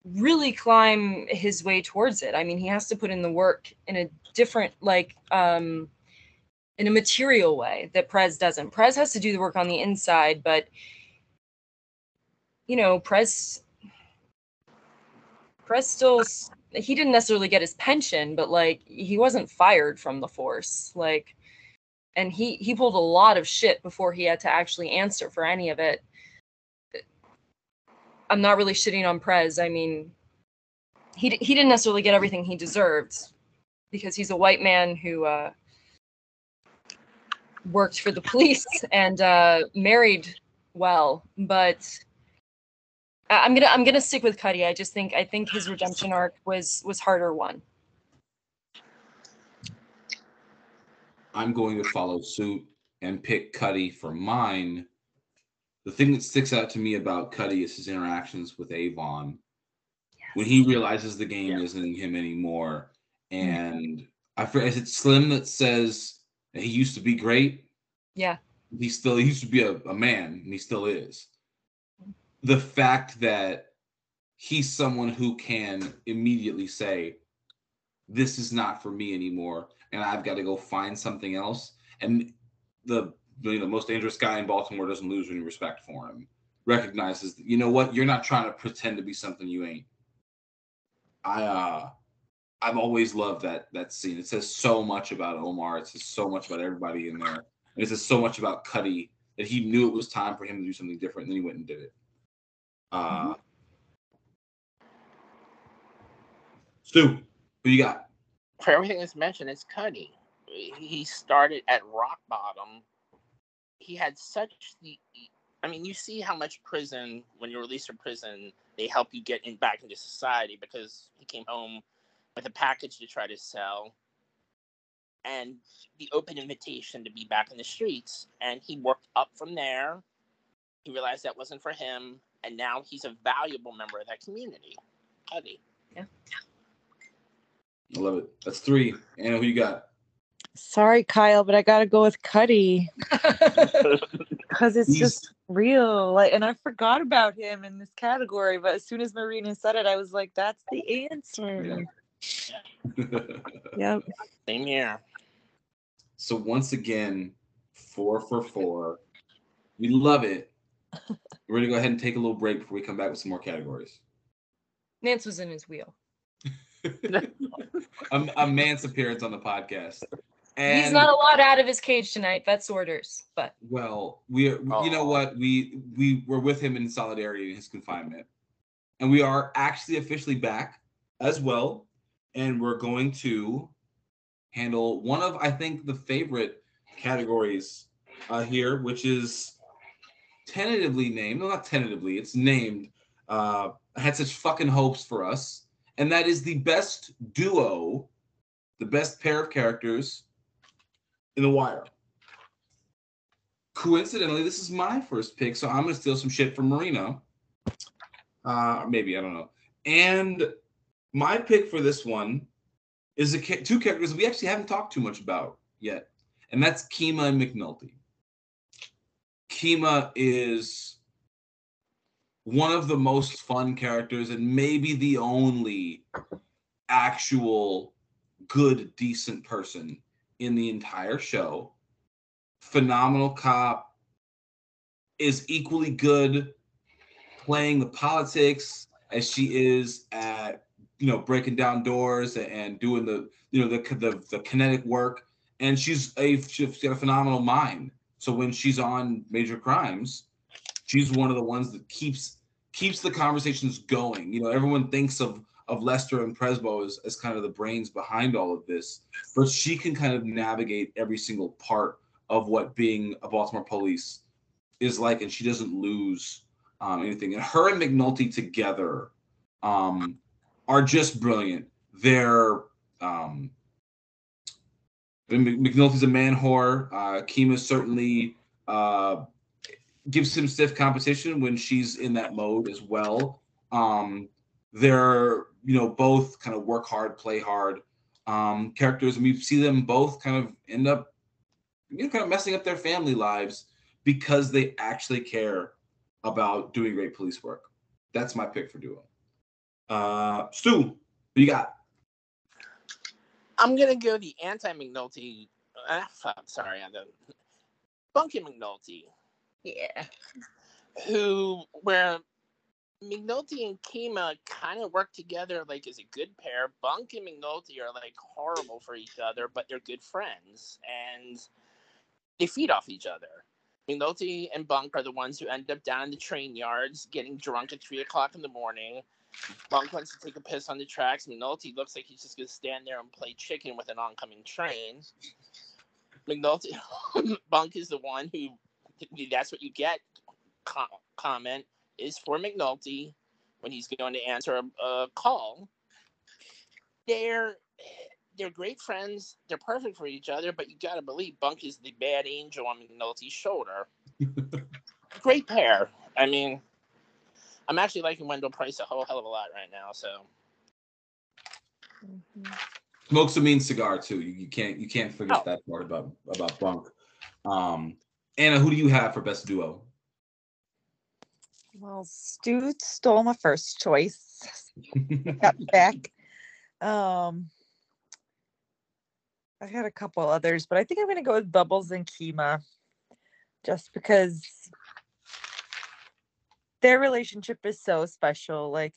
really climb his way towards it. I mean, he has to put in the work in a different, like, in a material way that Prez doesn't. Prez has to do the work on the inside, but, you know, Prez still, he didn't necessarily get his pension, but, like, he wasn't fired from the force, like, and he pulled a lot of shit before he had to actually answer for any of it. I'm not really shitting on Prez. I mean, he didn't necessarily get everything he deserved because he's a white man who worked for the police and married well. But I'm gonna stick with Cutty. I think his redemption arc was harder won. I'm going to follow suit and pick Cutty for mine. The thing that sticks out to me about Cutty is his interactions with Avon. Yes. When he realizes the game isn't in him anymore. And is it Slim that says that he used to be great? Yeah. He used to be a man, and he still is. The fact that he's someone who can immediately say, this is not for me anymore, and I've got to go find something else. And the most dangerous guy in Baltimore doesn't lose any respect for him. Recognizes that, you know what, you're not trying to pretend to be something you ain't. I've always loved that scene. It says so much about Omar. It says so much about everybody in there. And it says so much about Cutty that he knew it was time for him to do something different, and then he went and did it. Stu, who you got? For everything that's mentioned, it's Cutty. He started at rock bottom. He had you see how much prison, when you're released from prison, they help you get back into society, because he came home with a package to try to sell and the open invitation to be back in the streets. And he worked up from there. He realized that wasn't for him. And now he's a valuable member of that community. Cutty. Yeah. I love it. That's three. Anna, who you got? Sorry, Kyle, but I gotta go with Cutty because he's just real. Like, and I forgot about him in this category, but as soon as Marina said it, I was like, "That's the answer." Yeah. Yep. Same here. So once again, 4 for 4. We love it. We're gonna go ahead and take a little break before we come back with some more categories. Nance was in his wheel. A man's appearance on the podcast. And he's not allowed out of his cage tonight. That's orders. But you know what? We were with him in solidarity in his confinement, and we are actually officially back as well. And we're going to handle one of, I think, the favorite categories here, which is tentatively named. No, not tentatively. It's named. Had such fucking hopes for us. And that is the best duo, the best pair of characters in The Wire. Coincidentally, this is my first pick, so I'm going to steal some shit from Marina. Maybe, I don't know. And my pick for this one is two characters that we actually haven't talked too much about yet. And that's Kima and McNulty. Kima is one of the most fun characters, and maybe the only actual good, decent person in the entire show. Phenomenal cop, is equally good playing the politics as she is at you know, breaking down doors and doing the, you know, the kinetic work. And she's got a phenomenal mind. So when she's on Major Crimes, she's one of the ones that keeps the conversations going. You know, everyone thinks of Lester and Pryzbo as kind of the brains behind all of this, but she can kind of navigate every single part of what being a Baltimore police is like, and she doesn't lose anything. And her and McNulty together are just brilliant. They're McNulty's a man whore. Kima certainly gives him stiff competition when she's in that mode as well. They're, you know, both kind of work hard, play hard characters, and we see them both kind of end up, you know, kind of messing up their family lives because they actually care about doing great police work. That's my pick for duo. Stu, what you got? I'm gonna go the anti-McNulty. I'm sorry, I don't. Bunky McNulty. Yeah. Where McNulty and Kima kind of work together like as a good pair. Bunk and McNulty are like horrible for each other, but they're good friends and they feed off each other. McNulty and Bunk are the ones who end up down in the train yards getting drunk at 3 o'clock in the morning. Bunk wants to take a piss on the tracks. McNulty looks like he's just going to stand there and play chicken with an oncoming train. Bunk is the one who, that's what you get, comment is for McNulty when he's going to answer a call. They're great friends. They're perfect for each other, but you got to believe Bunk is the bad angel on McNulty's shoulder. Great pair. I mean, I'm actually liking Wendell Price a whole hell of a lot right now. So, smokes a mean cigar too. You can't forget that part about Bunk. Anna, who do you have for best duo? Well, Stu stole my first choice. Got back. I had a couple others, but I think I'm going to go with Bubbles and Kima, just because their relationship is so special. Like,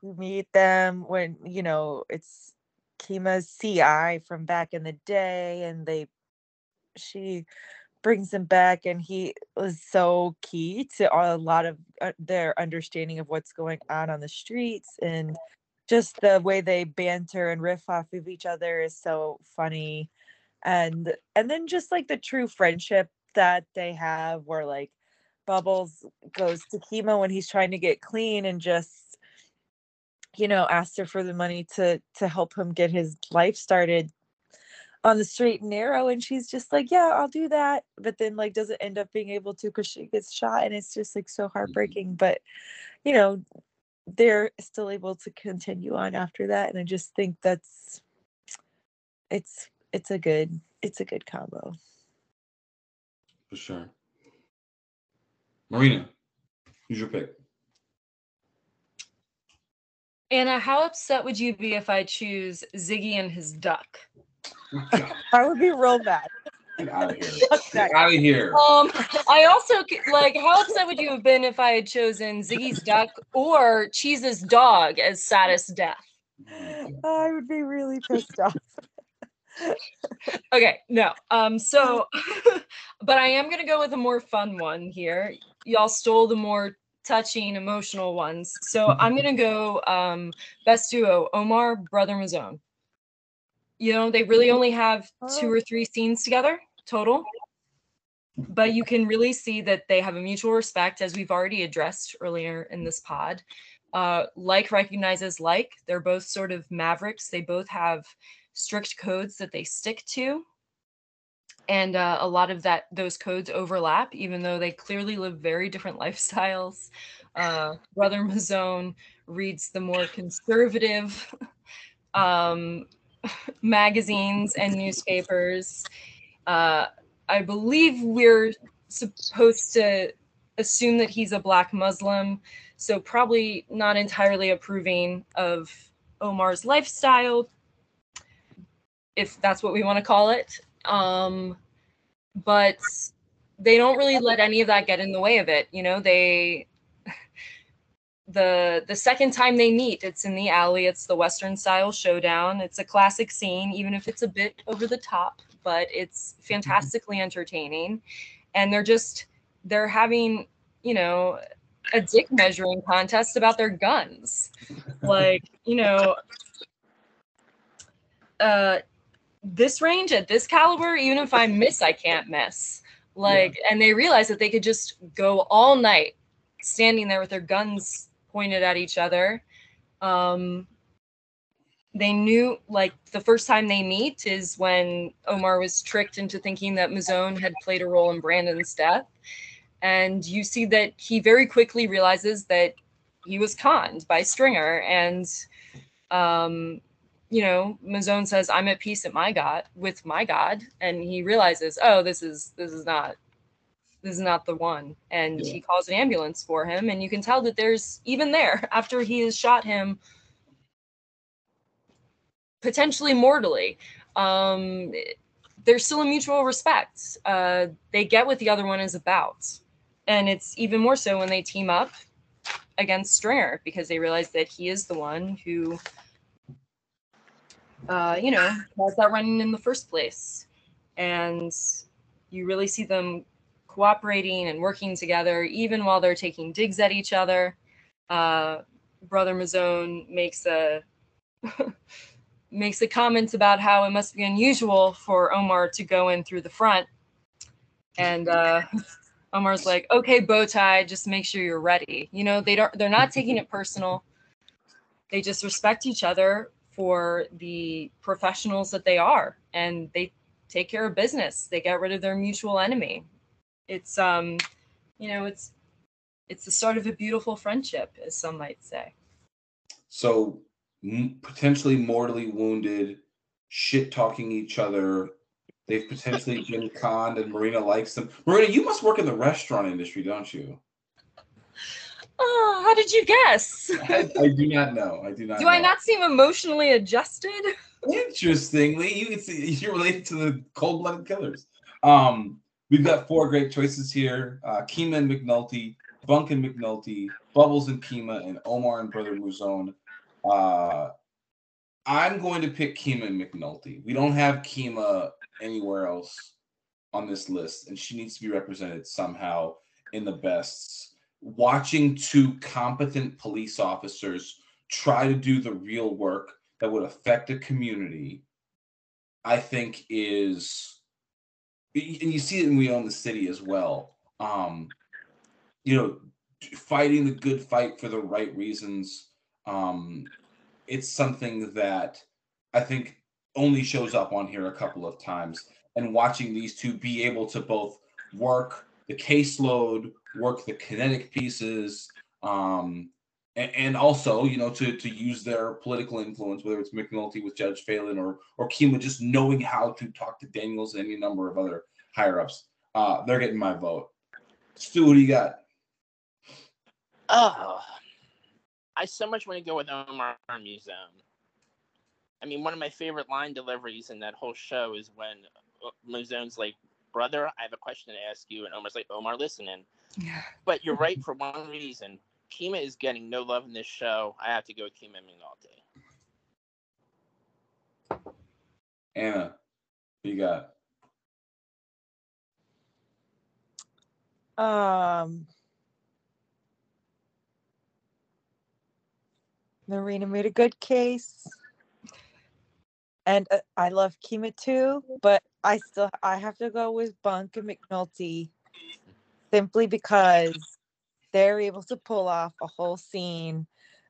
you meet them when, you know, it's Kima's CI from back in the day, and she brings him back, and he was so key to a lot of their understanding of what's going on the streets, and just the way they banter and riff off of each other is so funny. And then just like the true friendship that they have, where like Bubbles goes to Kima when he's trying to get clean and just, you know, asks her for the money to help him get his life started on the straight and narrow, and she's just like, yeah, I'll do that, but then like doesn't end up being able to because she gets shot, and it's just like so heartbreaking. But, you know, they're still able to continue on after that, and I just think that's it's a good combo for sure. Marina, who's your pick? Anna, how upset would you be if I choose Ziggy and his duck? I would be real bad. Get out of here. Get out of here. I also, like, how upset would you have been if I had chosen Ziggy's duck or Cheese's dog as saddest death? I would be really pissed off. Okay, no. But I am going to go with a more fun one here. Y'all stole the more touching, emotional ones. So I'm going to go best duo, Omar, Brother Mouzone. You know, they really only have 2 or 3 scenes together total, but you can really see that they have a mutual respect, as we've already addressed earlier in this pod. Like recognizes like. They're both sort of mavericks. They both have strict codes that they stick to, and a lot of those codes overlap, even though they clearly live very different lifestyles. Brother Mouzone reads the more conservative magazines and newspapers. I believe we're supposed to assume that he's a Black Muslim, so probably not entirely approving of Omar's lifestyle, if that's what we want to call it. But they don't really let any of that get in the way of it. You know, the second time they meet, it's in the alley. It's the Western style showdown. It's a classic scene, even if it's a bit over the top, but it's fantastically entertaining. And they're having, you know, a dick measuring contest about their guns. Like, you know, this range at this caliber, even if I miss, I can't miss. Like, yeah. And they realized that they could just go all night standing there with their guns pointed at each other. They knew, like, the first time they meet is when Omar was tricked into thinking that Mouzone had played a role in Brandon's death. And you see that he very quickly realizes that he was conned by Stringer. And, you know, Mouzone says, "I'm at peace with my God." And he realizes, oh, this is not the one. And yeah. He calls an ambulance for him. And you can tell that there's, even there, after he has shot him, potentially mortally, there's still a mutual respect. They get what the other one is about. And it's even more so when they team up against Stringer, because they realize that he is the one who, you know, caused that run-in the first place. And you really see them cooperating and working together, even while they're taking digs at each other. Brother Mouzone makes a comment about how it must be unusual for Omar to go in through the front. And Omar's like, "Okay, bow tie, just make sure you're ready." You know, they're not taking it personal. They just respect each other for the professionals that they are, and they take care of business. They get rid of their mutual enemy. It's, you know, it's the start of a beautiful friendship, as some might say. So, potentially mortally wounded, shit talking each other. They've potentially been conned, and Marina likes them. Marina, you must work in the restaurant industry, don't you? Oh, how did you guess? I do not know. I do not. Do I not seem emotionally adjusted? Interestingly, you're related to the cold-blooded killers. We've got four great choices here: Kima and McNulty, Bunk and McNulty, Bubbles and Kima, and Omar and Brother Mouzone. I'm going to pick Kima and McNulty. We don't have Kima anywhere else on this list, and she needs to be represented somehow in the bests. Watching two competent police officers try to do the real work that would affect a community, I think is, and you see it in We Own the City as well. You know, fighting the good fight for the right reasons. It's something that I think only shows up on here a couple of times, and watching these two be able to both work the caseload, work the kinetic pieces, and also, you know, to use their political influence, whether it's McNulty with Judge Phelan or Kima just knowing how to talk to Daniels and any number of other higher-ups. They're getting my vote. Stu, what do you got? I so much want to go with Omar and Mouzone. I mean, one of my favorite line deliveries in that whole show is when Mouzone's like, "Brother, I have a question to ask you," and Omar's like, "Omar, listening." Yeah. But you're right for one reason. Kima is getting no love in this show. I have to go with Kima and McNulty. Anna, what do you got? Marina made a good case, and I love Kima too, but I have to go with Bunk and McNulty simply because they're able to pull off a whole scene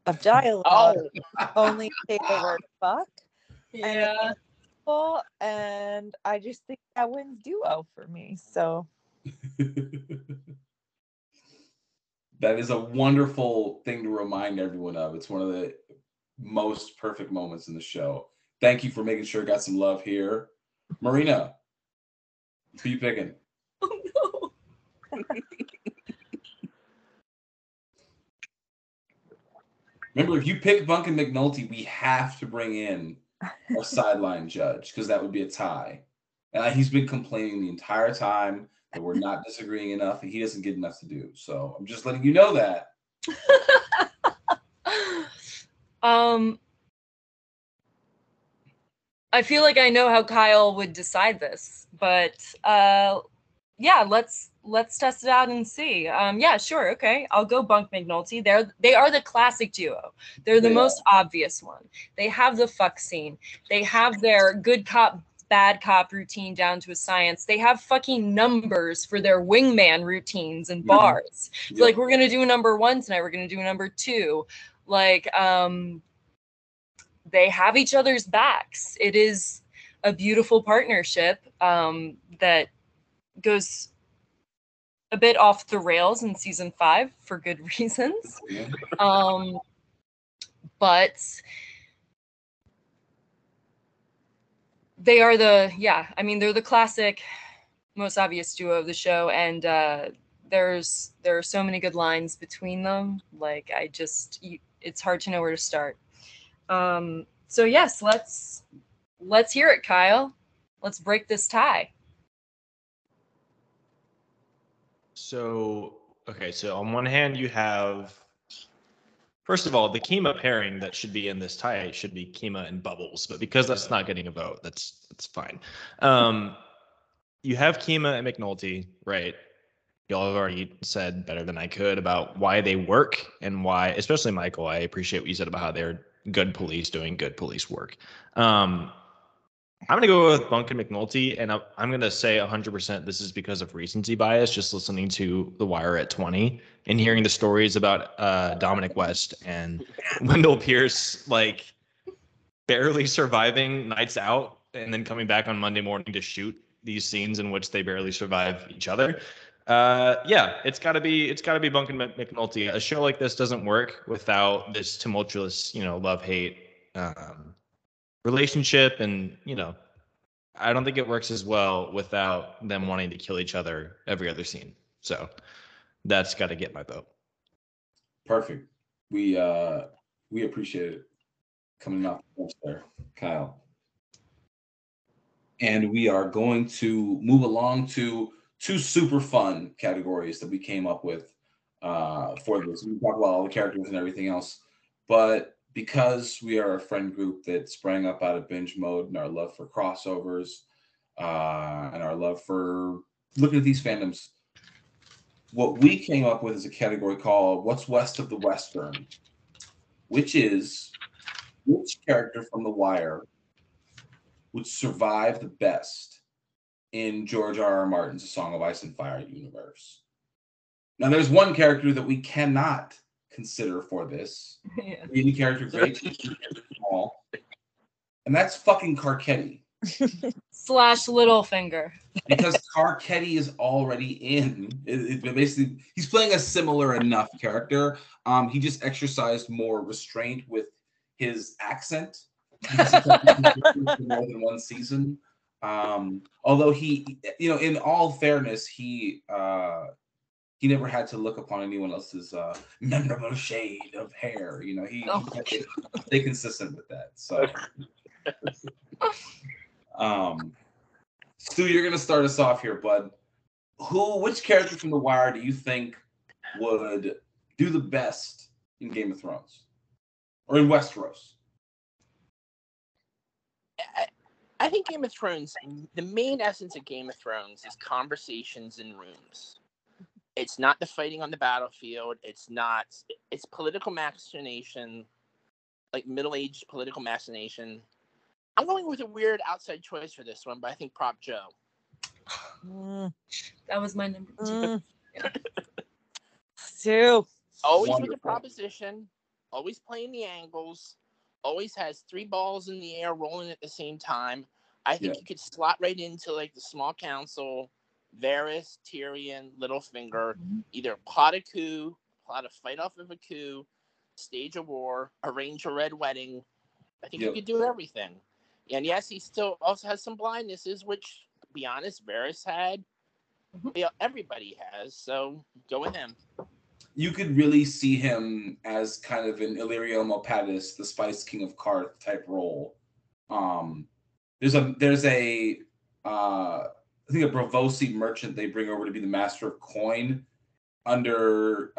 of dialogue only say the word fuck. Yeah, and I just think that wins duo for me. So. That is a wonderful thing to remind everyone of. It's one of the most perfect moments in the show. Thank you for making sure I got some love here. Marina, who you picking? Oh, no. Remember, if you pick Bunk and McNulty, we have to bring in a sideline judge, because that would be a tie. And he's been complaining the entire time that we're not disagreeing enough, and he doesn't get enough to do. So I'm just letting you know that. I feel like I know how Kyle would decide this, but yeah, let's test it out and see. Yeah, sure, okay. I'll go Bunk McNulty. They are the classic duo. They're the most obvious one. They have the fuck scene. They have their good cop, bad cop routine down to a science. They have fucking numbers for their wingman routines and bars. Yeah. So, like, we're gonna do a number one tonight, we're gonna do a number two. Like, they have each other's backs. It is a beautiful partnership that goes a bit off the rails in season 5 for good reasons. But they are the, I mean, they're the classic, most obvious duo of the show. And there are so many good lines between them. Like, I just, it's hard to know where to start. So yes, let's hear it, Kyle. Let's break this tie. So, okay. So on one hand, you have, first of all, the Kima pairing that should be in this tie should be Kima and Bubbles, but because that's not getting a vote, that's fine. You have Kima and McNulty, right? Y'all have already said better than I could about why they work and why, especially Michael, I appreciate what you said about how they're good police doing good police work. I'm going to go with Bunk and McNulty, and I'm going to say 100% this is because of recency bias, just listening to The Wire at 20 and hearing the stories about Dominic West and Wendell Pierce, like, barely surviving nights out and then coming back on Monday morning to shoot these scenes in which they barely survive each other. Yeah, it's gotta be Bunk and McNulty. A show like this doesn't work without this tumultuous, love-hate relationship, and I don't think it works as well without them wanting to kill each other every other scene. So that's got to get my vote. Perfect. We appreciate it coming out there, Kyle. And we are going to move along to two super fun categories that we came up with for this. We talk about all the characters and everything else, but because we are a friend group that sprang up out of binge mode and our love for crossovers and our love for looking at these fandoms, what we came up with is a category called What's West of the Western, which is which character from The Wire would survive the best in George R.R. Martin's A Song of Ice and Fire universe. Now, there's one character that we cannot consider for this. Yeah. Any character, great, small, and that's fucking Carcetti. / Littlefinger. Because Carcetti is already in. Basically, he's playing a similar enough character. He just exercised more restraint with his accent. He's for more than one season. Although he, in all fairness, he never had to look upon anyone else's memorable shade of hair. He stay consistent with that. So, Stu, you're gonna start us off here, bud. Which character from The Wire do you think would do the best in Game of Thrones or in Westeros? I think Game of Thrones, the main essence of Game of Thrones is conversations in rooms. It's not the fighting on the battlefield. It's political machination, like middle-aged political machination. I'm going with a weird outside choice for this one, but I think Prop Joe. That was my number 2. Stu. Always wonderful. With a proposition, always playing the angles. Always has 3 balls in the air rolling at the same time. I think you could slot right into like the small council, Varys, Tyrion, Littlefinger, either plot a fight off of a coup, stage a war, arrange a red wedding. I think you could do everything. And yes, he still also has some blindnesses, which, to be honest, Varys had. Everybody has, so go with him. You could really see him as kind of an Illyrio Milpatis, the Spice King of Karth type role. I think a Bravosi merchant they bring over to be the master of coin under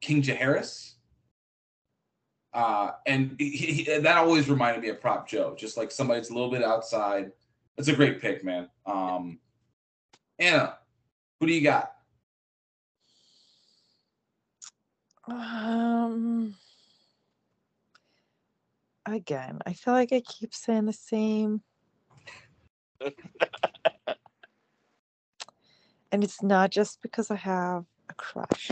King Jaehaerys. And he, that always reminded me of Prop Joe, just like somebody that's a little bit outside. That's a great pick, man. Anna, who do you got? Again, I feel like I keep saying the same. And it's not just because I have a crush.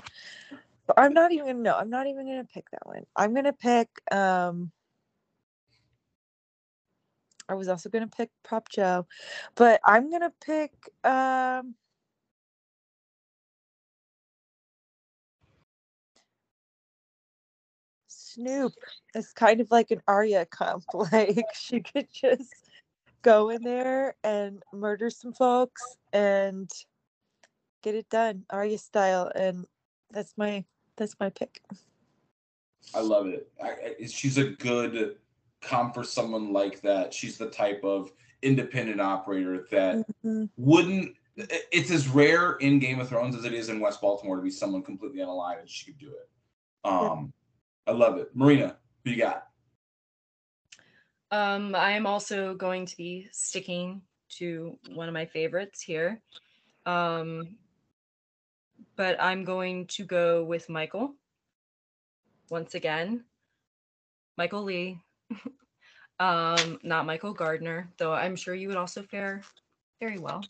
But I'm not even going to pick that one. I'm going to pick, I was also going to pick Prop Joe, but I'm going to pick, Snoop. It's kind of like an Arya comp. Like, she could just go in there and murder some folks and get it done, Arya style. And that's my pick. I love it. She's a good comp for someone like that. She's the type of independent operator that wouldn't. It's as rare in Game of Thrones as it is in West Baltimore to be someone completely unaligned, and she could do it. I love it. Marina, who you got? I am also going to be sticking to one of my favorites here. But I'm going to go with Michael. Once again, Michael Lee. Not Michael Gardner, though I'm sure you would also fare very well.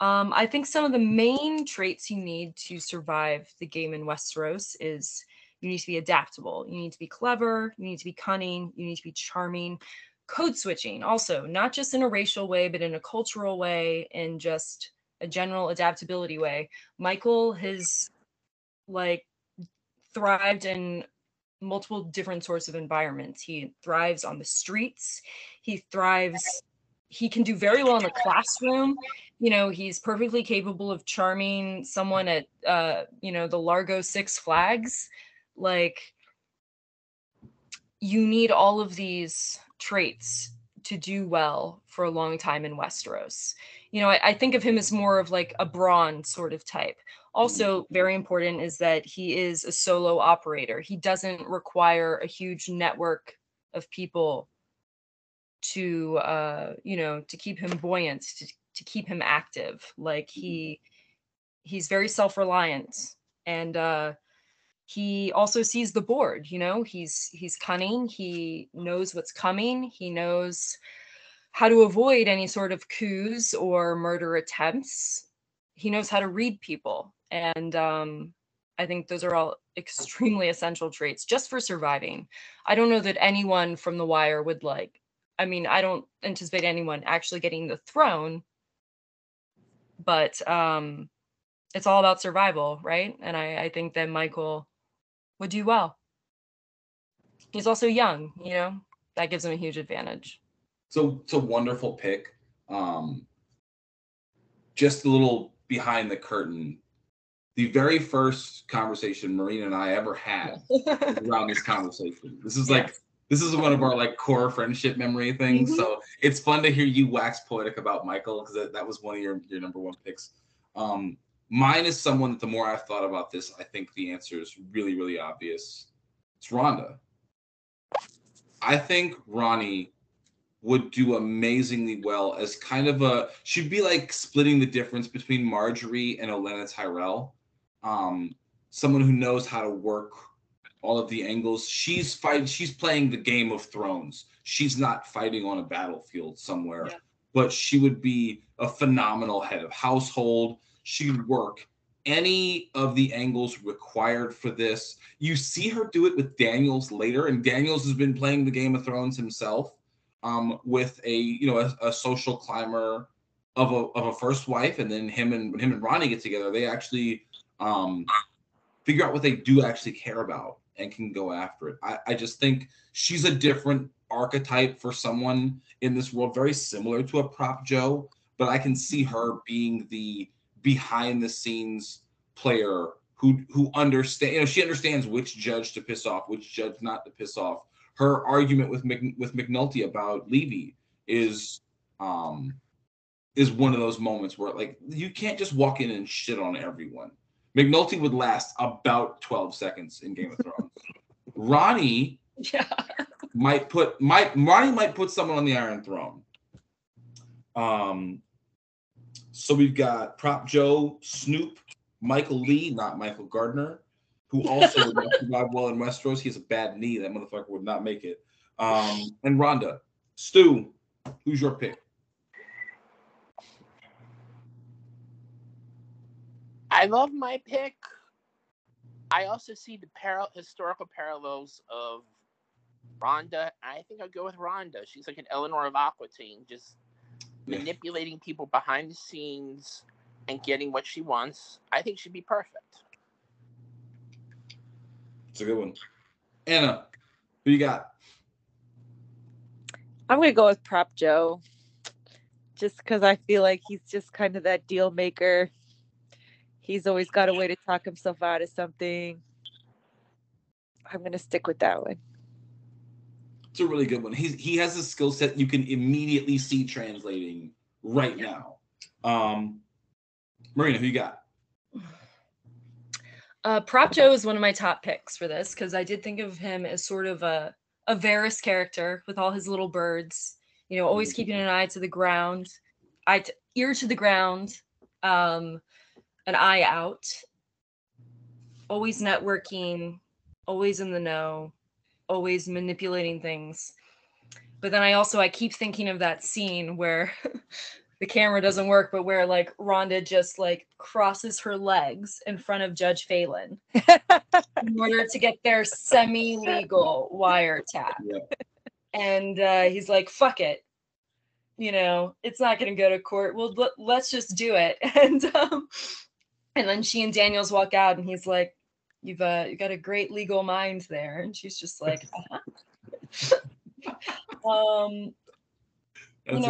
I think some of the main traits you need to survive the game in Westeros is you need to be adaptable. You need to be clever. You need to be cunning. You need to be charming. Code switching also, not just in a racial way, but in a cultural way and just a general adaptability way. Michael has like thrived in multiple different sorts of environments. He thrives on the streets. He thrives. He can do very well in the classroom. You know, he's perfectly capable of charming someone at, the Largo Six Flags. Like, you need all of these traits to do well for a long time in Westeros. You know, I think of him as more of like a brawn sort of type. Also very important is that he is a solo operator. He doesn't require a huge network of people to, to keep him buoyant, to keep him active. Like, he's very self-reliant, and, he also sees the board, you know, he's cunning. He knows what's coming. He knows how to avoid any sort of coups or murder attempts. He knows how to read people. And I think those are all extremely essential traits just for surviving. I don't know that anyone from The Wire would I don't anticipate anyone actually getting the throne, but it's all about survival, right? And I think that Michael would do well. He's also young, you know, that gives him a huge advantage. So it's a wonderful pick. Just a little behind the curtain. The very first conversation Marina and I ever had around this conversation. This is one of our core friendship memory things. Mm-hmm. So it's fun to hear you wax poetic about Michael, because that was one of your number one picks. Mine is someone that the more I've thought about this, I think the answer is really, really obvious. It's Rhonda. I think Ronnie would do amazingly well as kind of she'd be like splitting the difference between Marjorie and Olenna Tyrell. Someone who knows how to work all of the angles. She's playing the Game of Thrones. She's not fighting on a battlefield somewhere, yeah. But she would be a phenomenal head of household. She'd work any of the angles required for this. You see her do it with Daniels later, and Daniels has been playing the Game of Thrones himself, with a social climber of a first wife, and then him and Ronnie get together, they actually figure out what they do actually care about and can go after it. I just think she's a different archetype for someone in this world, very similar to a Prop Joe, but I can see her being the behind the scenes player who understands, she understands which judge to piss off, which judge not to piss off. Her argument with McNulty about Levy is one of those moments where you can't just walk in and shit on everyone. McNulty would last about 12 seconds in Game of Thrones. Ronnie Yeah. Marty might put someone on the Iron Throne. So we've got Prop Joe, Snoop, Michael Lee, not Michael Gardner, who also would not survive well in Westeros. He has a bad knee. That motherfucker would not make it. And Rhonda. Stu, who's your pick? I love my pick. I also see the historical parallels of Rhonda. I think I'll go with Rhonda. She's like an Eleanor of Aquitaine, just manipulating people behind the scenes and getting what she wants. I think she'd be perfect. It's a good one. Anna, who you got? I'm going to go with Prop Joe, just because I feel like he's just kind of that deal maker. He's always got a way to talk himself out of something. I'm going to stick with that one. It's a really good one. He has a skill set you can immediately see translating right now. Marina, who you got? Prop Joe is one of my top picks for this because I did think of him as sort of a Varys character with all his little birds, you know, always keeping an eye to the ground, ear to the ground. An eye out, always networking, always in the know, always manipulating things. But then I keep thinking of that scene where the camera doesn't work, but where like Rhonda just like crosses her legs in front of Judge Phelan in order to get their semi-legal wiretap. Yeah. And he's like, fuck it. You know, it's not going to go to court. Well, let's just do it. And then she and Daniels walk out, and he's like, "You've got a great legal mind there." And she's just like, you know,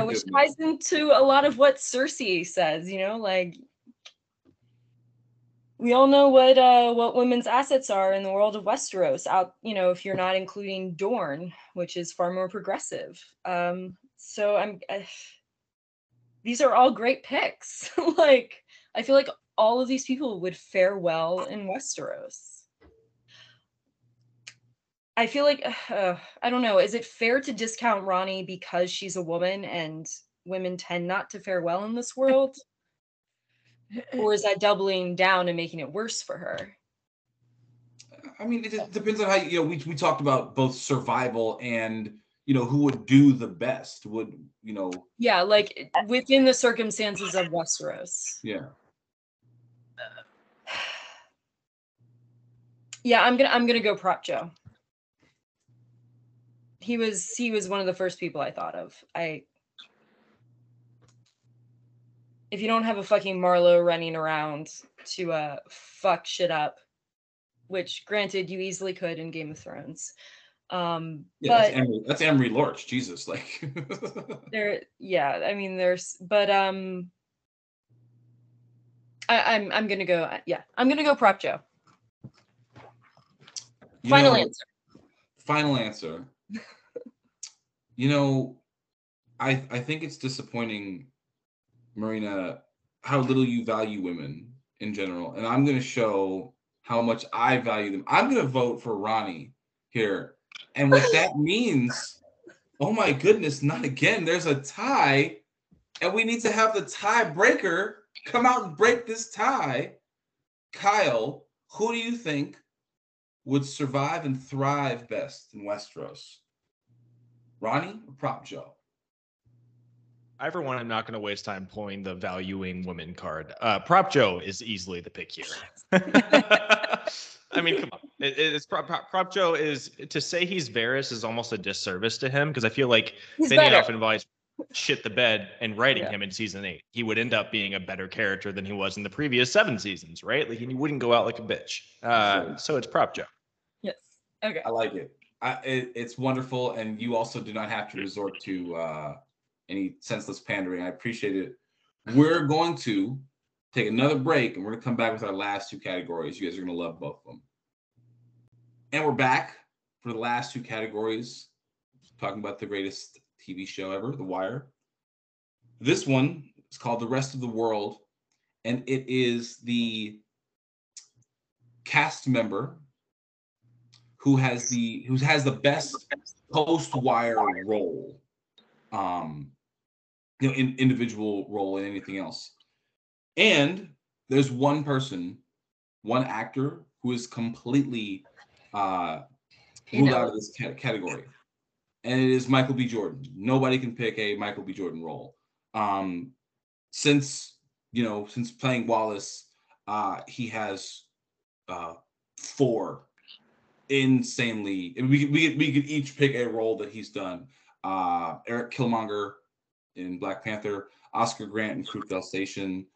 which ties into a lot of what Cersei says. You know, like we all know what women's assets are in the world of Westeros. Out, you know, if you're not including Dorne, which is far more progressive. So these are all great picks. Like, I feel like all of these people would fare well in Westeros. I feel like, I don't know, is it fair to discount Ronnie because she's a woman and women tend not to fare well in this world? Or is that doubling down and making it worse for her? I mean, it depends on how, you know, we talked about both survival and, you know, who would do the best would, you know. Yeah, like within the circumstances of Westeros. Yeah. Yeah, I'm gonna go Prop Joe. He was one of the first people I thought of. If you don't have a fucking Marlo running around to fuck shit up, which granted you easily could in Game of Thrones. That's Emery Lorch, Jesus, like I'm gonna go Prop Joe. Final answer. You know, I think it's disappointing, Marina, how little you value women in general, and I'm gonna show how much I value them. I'm gonna vote for Ronnie here. And what that means, oh my goodness, not again. There's a tie, and we need to have the tie breaker come out and break this tie. Kyle, who do you think would survive and thrive best in Westeros? Ronnie or Prop Joe? I, for one, am not going to waste time pulling the valuing woman card. Prop Joe is easily the pick here. I mean, come on. Prop Joe is, to say he's Varys is almost a disservice to him, because I feel like Finnegan involves shit the bed and writing him in season 8. He would end up being a better character than he was in the previous 7 seasons, right? Like, he wouldn't go out like a bitch. So it's Prop Joe. Yes. Okay. I like it. It's wonderful, and you also do not have to resort to any senseless pandering. I appreciate it. We're going to take another break, and we're going to come back with our last 2 categories. You guys are going to love both of them. And we're back for the last 2 categories, talking about the greatest TV show ever, The Wire. This one is called The Rest of the World, and it is the cast member who has the best post-Wire role, individual role in anything else. And there's one person, one actor who is completely ruled out of this category, and it is Michael B. Jordan. Nobody can pick a Michael B. Jordan role. Since playing Wallace, he has four insanely. We could each pick a role that he's done. Eric Killmonger in Black Panther, Oscar Grant in Fruitvale Station,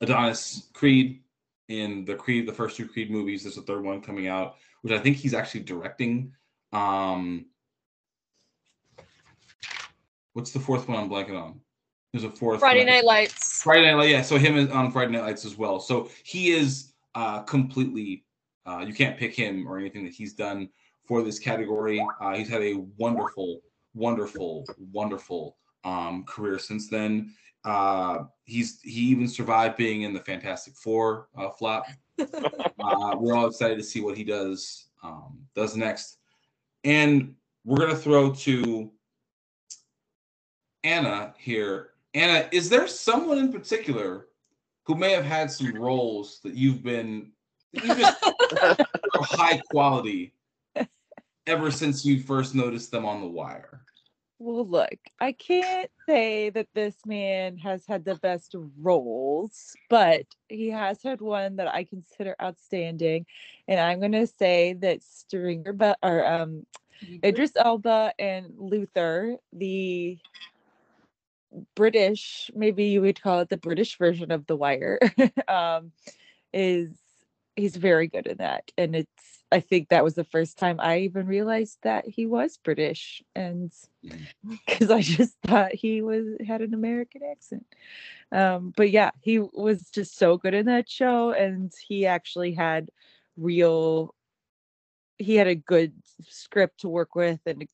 Adonis Creed in the first two Creed movies. There's a third one coming out, which I think he's actually directing. What's the fourth one I'm blanking on? There's a fourth. Friday Night Lights. Friday Night Lights, yeah. So him is on Friday Night Lights as well. So he is completely. You can't pick him or anything that he's done for this category. He's had a wonderful, wonderful, wonderful career since then. He even survived being in the Fantastic Four flop. We're all excited to see what he does next. And we're going to throw to Anna here. Anna, is there someone in particular who may have had some roles that you've been high quality ever since you first noticed them on The Wire? Well, look, I can't say that this man has had the best roles, but he has had one that I consider outstanding, and I'm going to say that Stringer Bell, or Idris Elba and Luther, the British, maybe you would call it the British version of The Wire, he's very good in that, and I think that was the first time I even realized that he was British, and because I just thought he had an American accent. But yeah, he was just so good in that show, and he actually had he had a good script to work with, and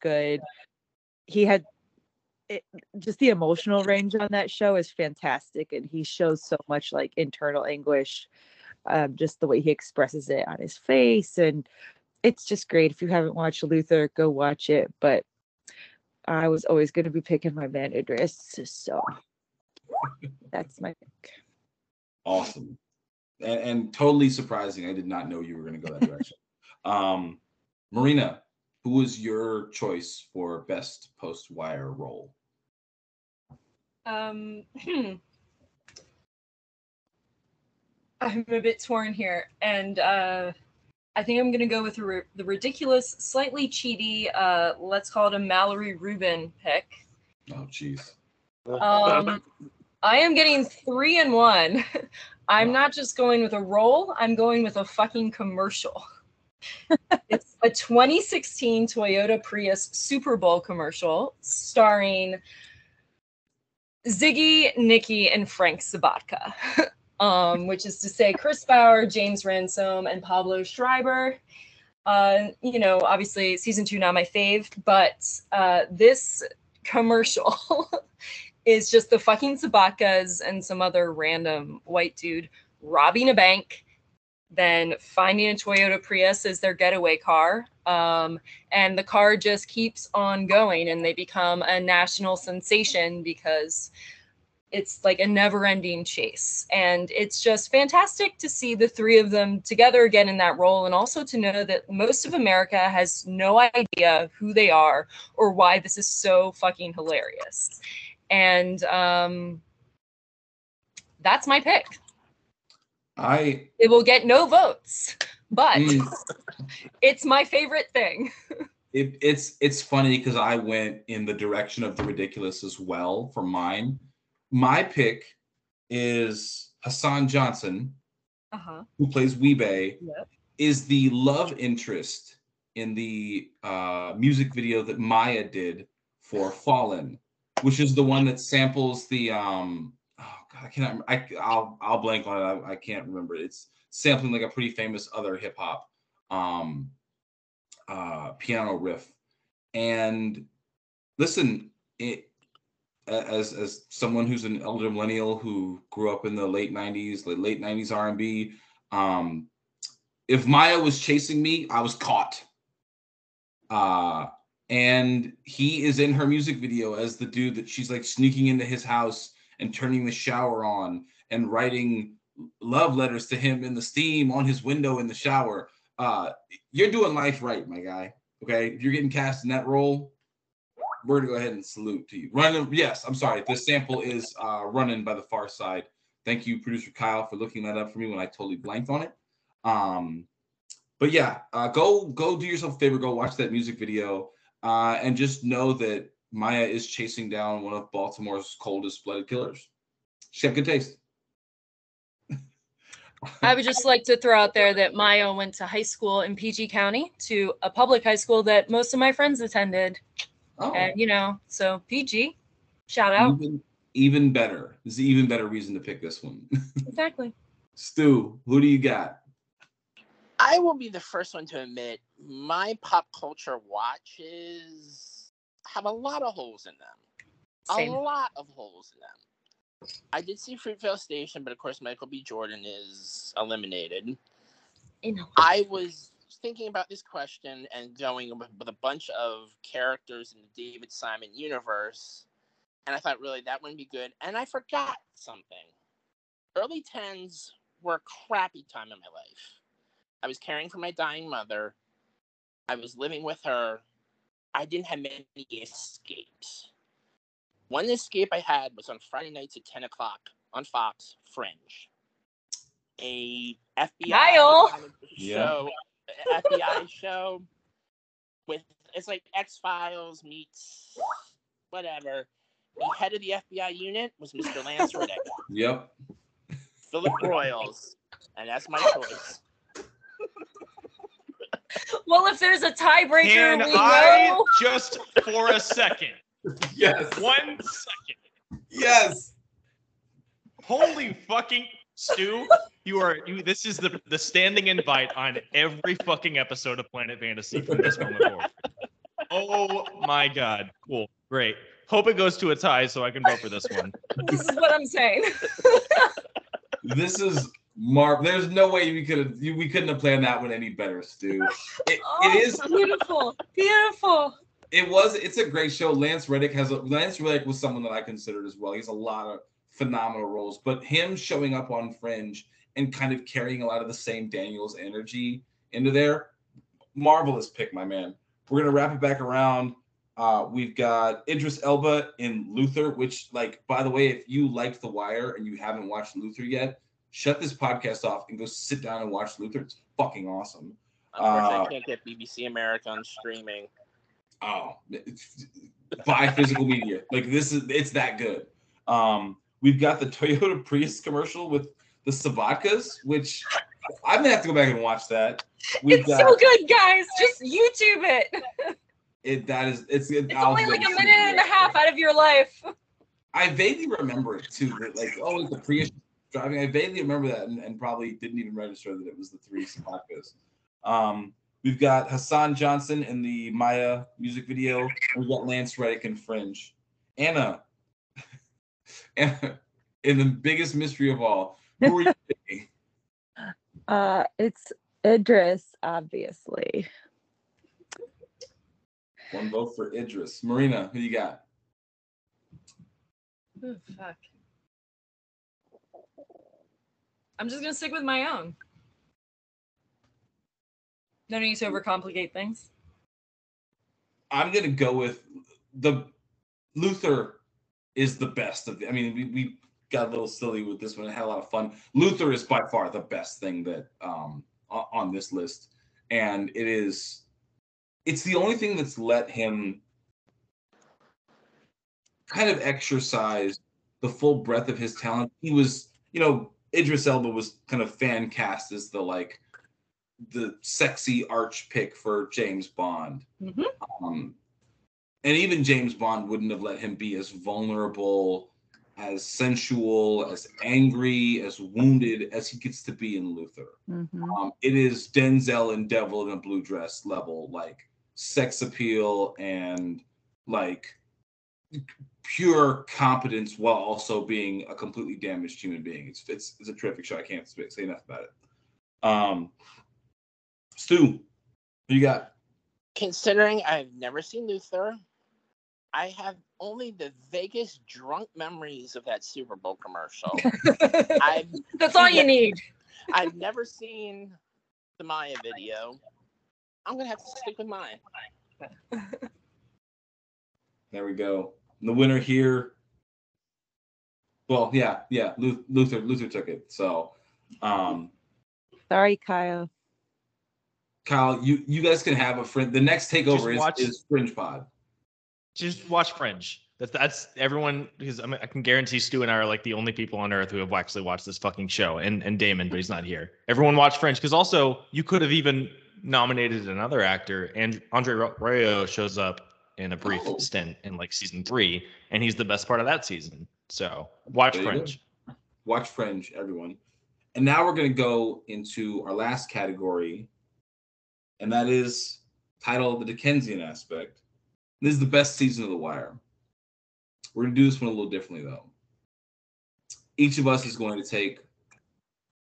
just the emotional range on that show is fantastic, and he shows so much like internal anguish. Just the way he expresses it on his face, and it's just great. If you haven't watched Luther, go watch it. But I was always going to be picking my man Idris, so that's my pick. Awesome, and totally surprising. I did not know you were going to go that direction. Marina, who was your choice for best post-Wire role? I'm a bit torn here, and I think I'm going to go with the ridiculous, slightly cheaty, let's call it a Mallory Rubin pick. Oh, jeez. I am getting 3 in 1. I'm not just going with a role, I'm going with a fucking commercial. It's a 2016 Toyota Prius Super Bowl commercial starring Ziggy, Nikki, and Frank Sobotka. Which is to say Chris Bauer, James Ransome, and Pablo Schreiber. Obviously season 2, not my fave, but this commercial is just the fucking Sobotkas and some other random white dude robbing a bank, then finding a Toyota Prius as their getaway car. And the car just keeps on going, and they become a national sensation because it's like a never-ending chase, and it's just fantastic to see the three of them together again in that role, and also to know that most of America has no idea who they are or why this is so fucking hilarious. And that's my pick. It will get no votes, but it's my favorite thing. It's funny because I went in the direction of the ridiculous as well for mine. My pick is Hassan Johnson, who plays Wee-Bey, is the love interest in the music video that Maya did for Fallen, which is the one that samples the I'll blank on it. I can't remember it. It's sampling like a pretty famous other hip hop piano riff. And listen, as someone who's an elder millennial who grew up in the late 90s R&B, If Maya was chasing me, I was caught. And he is in her music video as the dude that she's like sneaking into his house and turning the shower on and writing love letters to him in the steam on his window in the shower. You're doing life right, my guy. Okay, if you're getting cast in that role, we're gonna go ahead and salute to you. Running, yes, I'm sorry. This sample is Running by the Far Side. Thank you, producer Kyle, for looking that up for me when I totally blanked on it. But yeah, go do yourself a favor. Go watch that music video, and just know that Maya is chasing down one of Baltimore's coldest-blooded killers. She had good taste. I would just like to throw out there that Maya went to high school in PG County, to a public high school that most of my friends attended. Oh. And, you know, so PG, shout out. Even better. This is an even better reason to pick this one. Exactly. Stu, who do you got? I will be the first one to admit my pop culture watches have a lot of holes in them. Same. A lot of holes in them. I did see Fruitvale Station, but of course Michael B. Jordan is eliminated. I was thinking about this question and going with a bunch of characters in the David Simon universe, and I thought, really, that wouldn't be good. And I forgot something. Early 10s were a crappy time in my life. I was caring for my dying mother. I was living with her. I didn't have many escapes. One escape I had was on Friday nights at 10 o'clock on Fox, Fringe. A FBI show with, it's like X-Files meets whatever. The head of the FBI unit was Mr. Lance Reddick. Yep. Philip Broyles. And that's my choice. Well, if there's a tiebreaker, just for a second. Yes. 1 second. Yes. Holy fucking Stu, you. This is the standing invite on every fucking episode of Planet Fantasy from this moment forward. Oh my God. Cool. Great. Hope it goes to a tie so I can vote for this one. This is what I'm saying. This is Marv. There's no way we couldn't have planned that one any better, Stu. It is beautiful. Beautiful. It's a great show. Lance Reddick was someone that I considered as well. He has a lot of phenomenal roles, but him showing up on Fringe and kind of carrying a lot of the same Daniels energy into there, marvelous pick, my man. We're gonna wrap it back around. We've got Idris Elba in Luther, which, like, by the way, if you like The Wire and you haven't watched Luther yet, shut this podcast off and go sit down and watch Luther. It's fucking awesome. Unfortunately, I can't get BBC America on streaming. Oh, buy physical media. Like, it's that good. We've got the Toyota Prius commercial with the Sobotkas, which I'm gonna have to go back and watch that. So good, guys. Just YouTube it. It's only like a minute and a half out of your life. I vaguely remember it too. Like, oh, it's the Prius driving. I vaguely remember that and probably didn't even register that it was the three Sobotkas. We've got Hassan Johnson in the Maya music video. We've got Lance Reddick in Fringe. Anna, in the biggest mystery of all, who are you picking? It's Idris, obviously. One vote for Idris. Marina, who you got? Oh, fuck. I'm just going to stick with my own. No need to overcomplicate things. I'm gonna go with Luther is the best of. I mean, we got a little silly with this one and had a lot of fun. Luther is by far the best thing that on this list, and it's the only thing that's let him kind of exercise the full breadth of his talent. He was, Idris Elba was kind of fan cast as the sexy arch pick for James Bond. Mm-hmm. And even James Bond wouldn't have let him be as vulnerable, as sensual, as angry, as wounded as he gets to be in Luther. Mm-hmm. It is Denzel and Devil in a Blue Dress level, like sex appeal and like pure competence while also being a completely damaged human being. It's a terrific show. I can't say enough about it. Stu, what you got? Considering I've never seen Luther, I have only the vaguest drunk memories of that Super Bowl commercial. That's all you need. I've never seen the Maya video. I'm going to have to stick with mine. There we go. The winner here. Well, yeah. Luther took it. So, sorry, Kyle. Kyle, you guys can have a fringe. The next takeover is Fringe Pod. Just watch Fringe. That's everyone, because I can guarantee Stu and I are like the only people on earth who have actually watched this fucking show, and Damon, but he's not here. Everyone watch Fringe, because also you could have even nominated another actor, and Andre Royo shows up in a brief stint in like season 3, and he's the best part of that season. So watch Fringe. Watch Fringe, everyone. And now we're going to go into our last category, and that is titled The Dickensian Aspect. This is the best season of The Wire. We're going to do this one a little differently, though. Each of us is going to take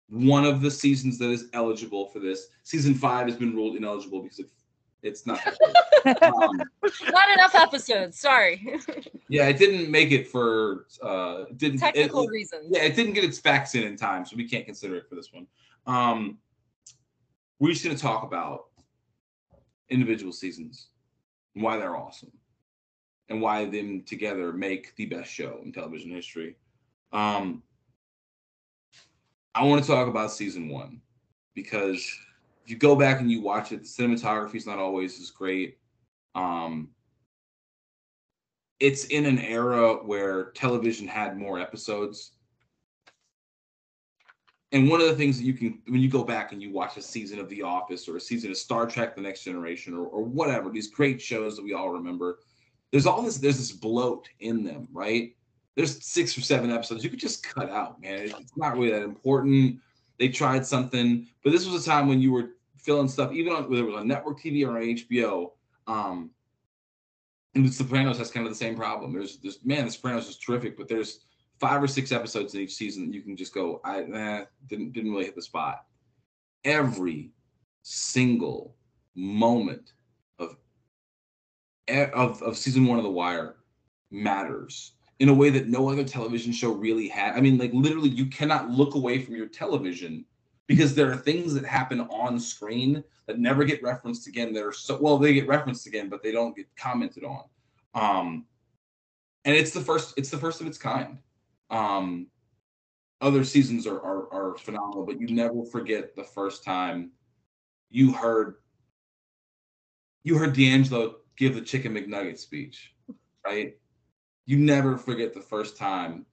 one of the seasons that is eligible for this. Season 5 has been ruled ineligible because it's not. Not enough episodes. Sorry. Yeah, it didn't make it for technical reasons. Yeah, it didn't get its facts in time, so we can't consider it for this one. We're just going to talk about individual seasons and why they're awesome, and why them together make the best show in television history. I want to talk about season 1, because if you go back and you watch it, the cinematography is not always as great. It's in an era where television had more episodes. And one of the things that you can, when you go back and you watch a season of The Office or a season of Star Trek, The Next Generation, or whatever, these great shows that we all remember, there's this bloat in them, right? There's 6 or 7 episodes you could just cut out, man. It's not really that important. They tried something, but this was a time when you were filling stuff, even on, whether it was on network TV or on HBO. And The Sopranos has kind of the same problem. The Sopranos is terrific, but there's 5 or 6 episodes in each season that you can just go, didn't really hit the spot. Every single moment of season 1 of The Wire matters in a way that no other television show really had. I mean, like, literally, you cannot look away from your television, because there are things that happen on screen that never get referenced again. They get referenced again, but they don't get commented on. And it's the first of its kind. Other seasons are phenomenal, but you never forget the first time you heard D'Angelo give the Chicken McNugget speech, right? You never forget the first time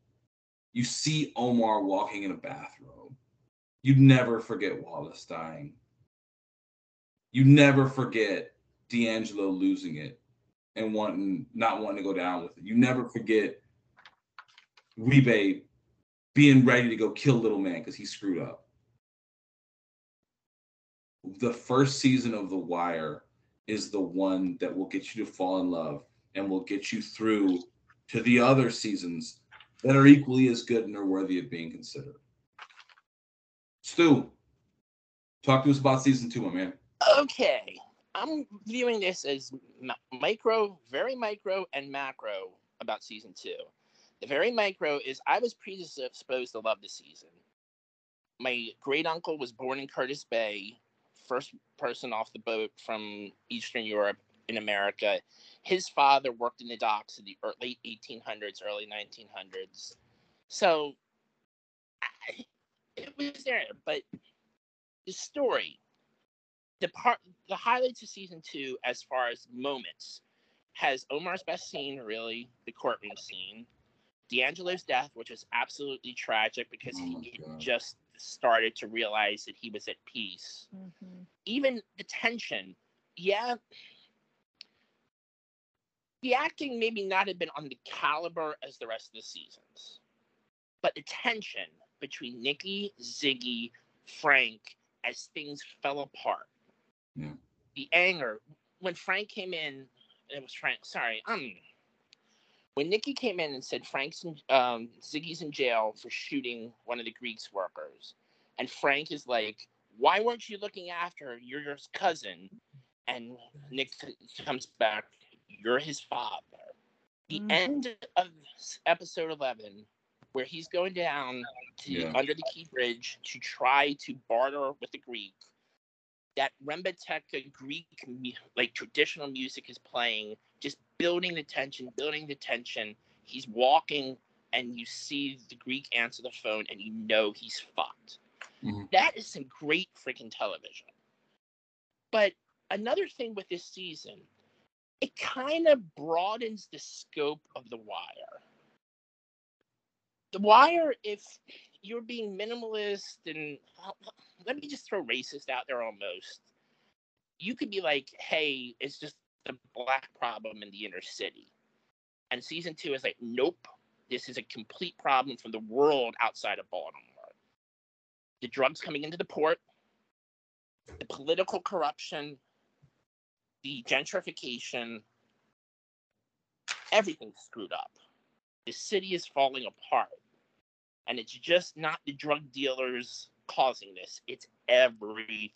you see Omar walking in a bathrobe. You never forget Wallace dying. You never forget D'Angelo losing it and not wanting to go down with it. You never forget Wee-Bey being ready to go kill little man because he screwed up. The first season of The Wire is the one that will get you to fall in love and will get you through to the other seasons that are equally as good and are worthy of being considered. Stu, talk to us about season 2, my man. Okay. I'm viewing this as micro, very micro, and macro about season 2. The very micro is I was predisposed to love the season. My great uncle was born in Curtis Bay, first person off the boat from Eastern Europe in America. His father worked in the docks in the late 1800s, early 1900s. So it was there, but the story, the highlights of season 2, as far as moments, has Omar's best scene, really, the courtroom scene, D'Angelo's death, which was absolutely tragic because he just started to realize that he was at peace. Mm-hmm. Even the tension, the acting maybe not have been on the caliber as the rest of the seasons, but the tension between Nikki, Ziggy, Frank, as things fell apart. Yeah. The anger when Frank came in, when Nikki came in and said Ziggy's in jail for shooting one of the Greeks workers, and Frank is like, why weren't you looking after her? You're your cousin. And Nick comes back, you're his father. The end of episode 11, where he's going down to under the Key Bridge to try to barter with the Greek, that Rembeteca Greek, like traditional music is playing, just building the tension, building the tension. He's walking, and you see the Greek answer the phone, and you know he's fucked. Mm-hmm. That is some great freaking television. But another thing with this season, it kind of broadens the scope of The Wire. The Wire, if you're being minimalist and let me just throw racist out there almost, you could be like, hey, it's just the black problem in the inner city. And season 2 is like, nope, this is a complete problem from the world outside of Baltimore. The drugs coming into the port, the political corruption, the gentrification, everything's screwed up. The city is falling apart. And it's just not the drug dealers causing this. It's everything.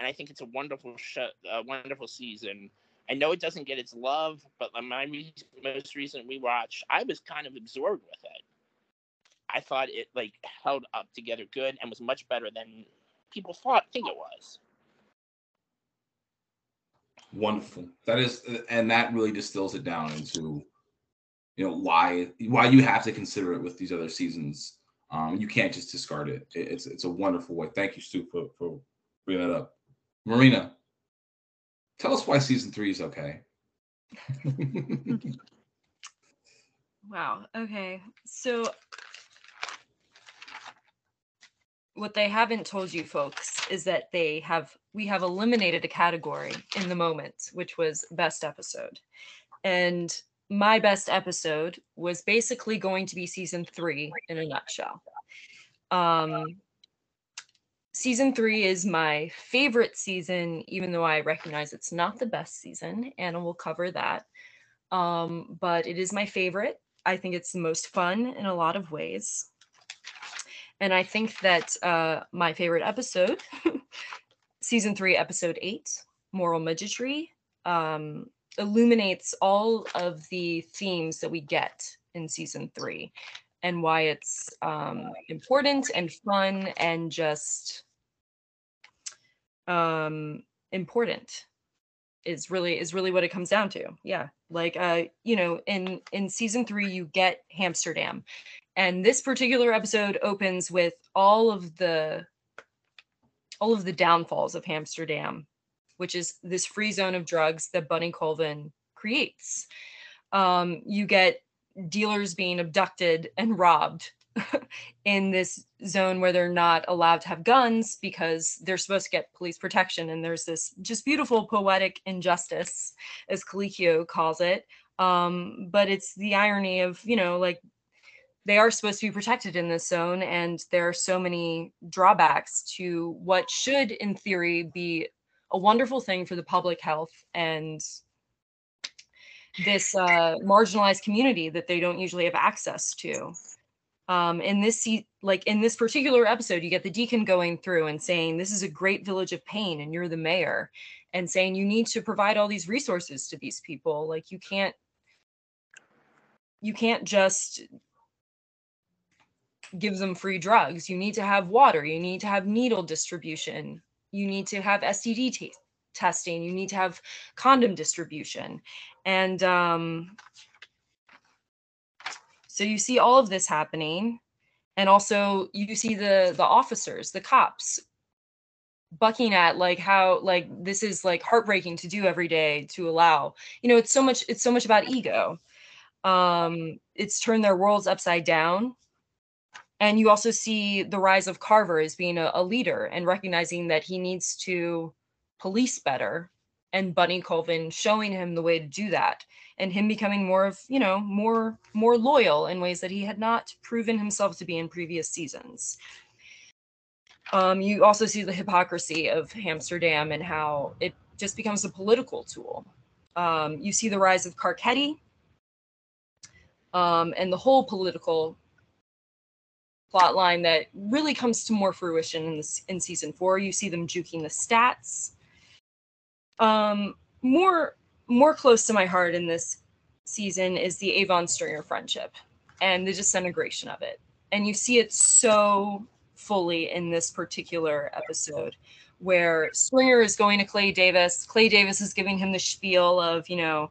And I think it's a wonderful show, a wonderful season. I know it doesn't get its love, but my most recent rewatch, I was kind of absorbed with it. I thought it like held up together good and was much better than people think it was. Wonderful. That is, and that really distills it down into, you know, why you have to consider it with these other seasons. You can't just discard it. It's a wonderful way. Thank you, Stu, for bringing that up. Marina, tell us why season 3 is okay. Wow. Okay. So what they haven't told you folks is that we have eliminated a category in the moment, which was best episode. And my best episode was basically going to be season 3 in a nutshell. Season 3 is my favorite season, even though I recognize it's not the best season. Anna will cover that. But it is my favorite. I think it's the most fun in a lot of ways. And I think that my favorite episode, season 3, episode 8, Moral Midgetry, illuminates all of the themes that we get in season 3 and why it's important and fun and just important is really what it comes down to. Yeah. Like, you know, in season 3, you get Hamsterdam. And this particular episode opens with all of the downfalls of Hamsterdam, which is this free zone of drugs that Bunny Colvin creates. You get dealers being abducted and robbed in this zone where they're not allowed to have guns because they're supposed to get police protection. And there's this just beautiful poetic injustice, as Colicchio calls it. But it's the irony of, you know, like, they are supposed to be protected in this zone, and there are so many drawbacks to what should, in theory, be a wonderful thing for the public health and this marginalized community that they don't usually have access to. In this particular episode, you get the deacon going through and saying, this is a great village of pain, and you're the mayor, and saying you need to provide all these resources to these people. Like, you can't just give them free drugs. You need to have water. You need to have needle distribution. You need to have STD testing. You need to have condom distribution. And so you see all of this happening. And also you see the officers, the cops, bucking at like how, like, this is like heartbreaking to do every day to allow, you know, it's so much about ego. It's turned their worlds upside down. And you also see the rise of Carver as being a leader and recognizing that he needs to police better, and Bunny Colvin showing him the way to do that, and him becoming more of, you know, more loyal in ways that he had not proven himself to be in previous seasons. You also see the hypocrisy of Hamsterdam and how it just becomes a political tool. You see the rise of Carcetti and the whole political plot line that really comes to more fruition in season four. You see them juking the stats. More close to my heart in this season is the Avon Stringer friendship and the disintegration of it. And you see it so fully in this particular episode where Stringer is going to Clay Davis. Clay Davis is giving him the spiel of, you know,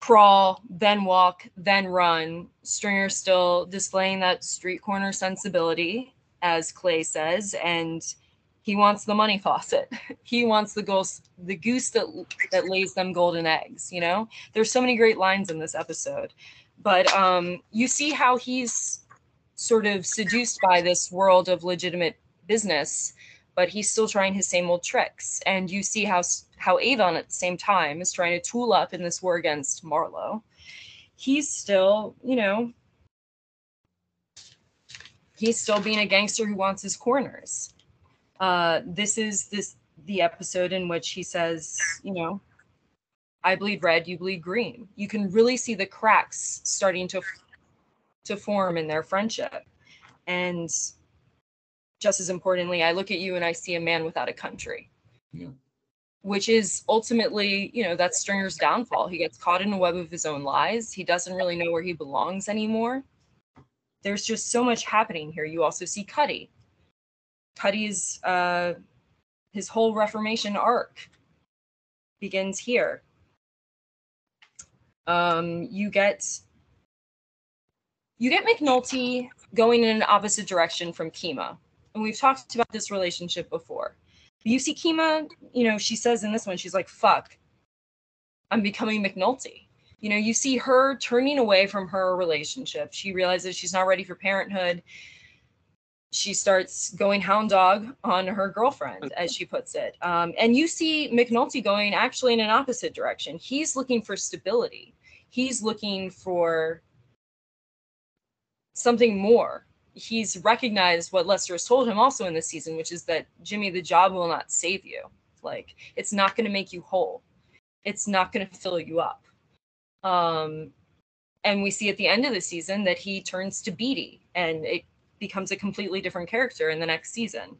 crawl, then walk, then run. Stringer still displaying that street corner sensibility, as Clay says, and he wants the money faucet. He wants the goose that lays them golden eggs, you know? There's so many great lines in this episode. But you see how he's sort of seduced by this world of legitimate business, but he's still trying his same old tricks. And you see how Avon at the same time is trying to tool up in this war against Marlo. He's still, you know, he's still being a gangster who wants his corners. This is the episode in which he says, you know, I bleed red, you bleed green. You can really see the cracks starting to form in their friendship. And just as importantly, I look at you and I see a man without a country. Yeah. Which is ultimately, you know, that's Stringer's downfall. He gets caught in a web of his own lies. He doesn't really know where he belongs anymore. There's just so much happening here. You also see Cuddy. Cuddy's, his whole Reformation arc begins here. You get McNulty going in an opposite direction from Kima. And we've talked about this relationship before. You see Kima, you know, she says in this one, she's like, fuck, I'm becoming McNulty. You know, you see her turning away from her relationship. She realizes she's not ready for parenthood. She starts going hound dog on her girlfriend, as she puts it. And you see McNulty going actually in an opposite direction. He's looking for stability. He's looking for something more. He's recognized what Lester has told him also in this season, which is that, Jimmy, the job will not save you. Like, it's not going to make you whole. It's not going to fill you up. And we see at the end of the season that he turns to Beatty, and it becomes a completely different character in the next season.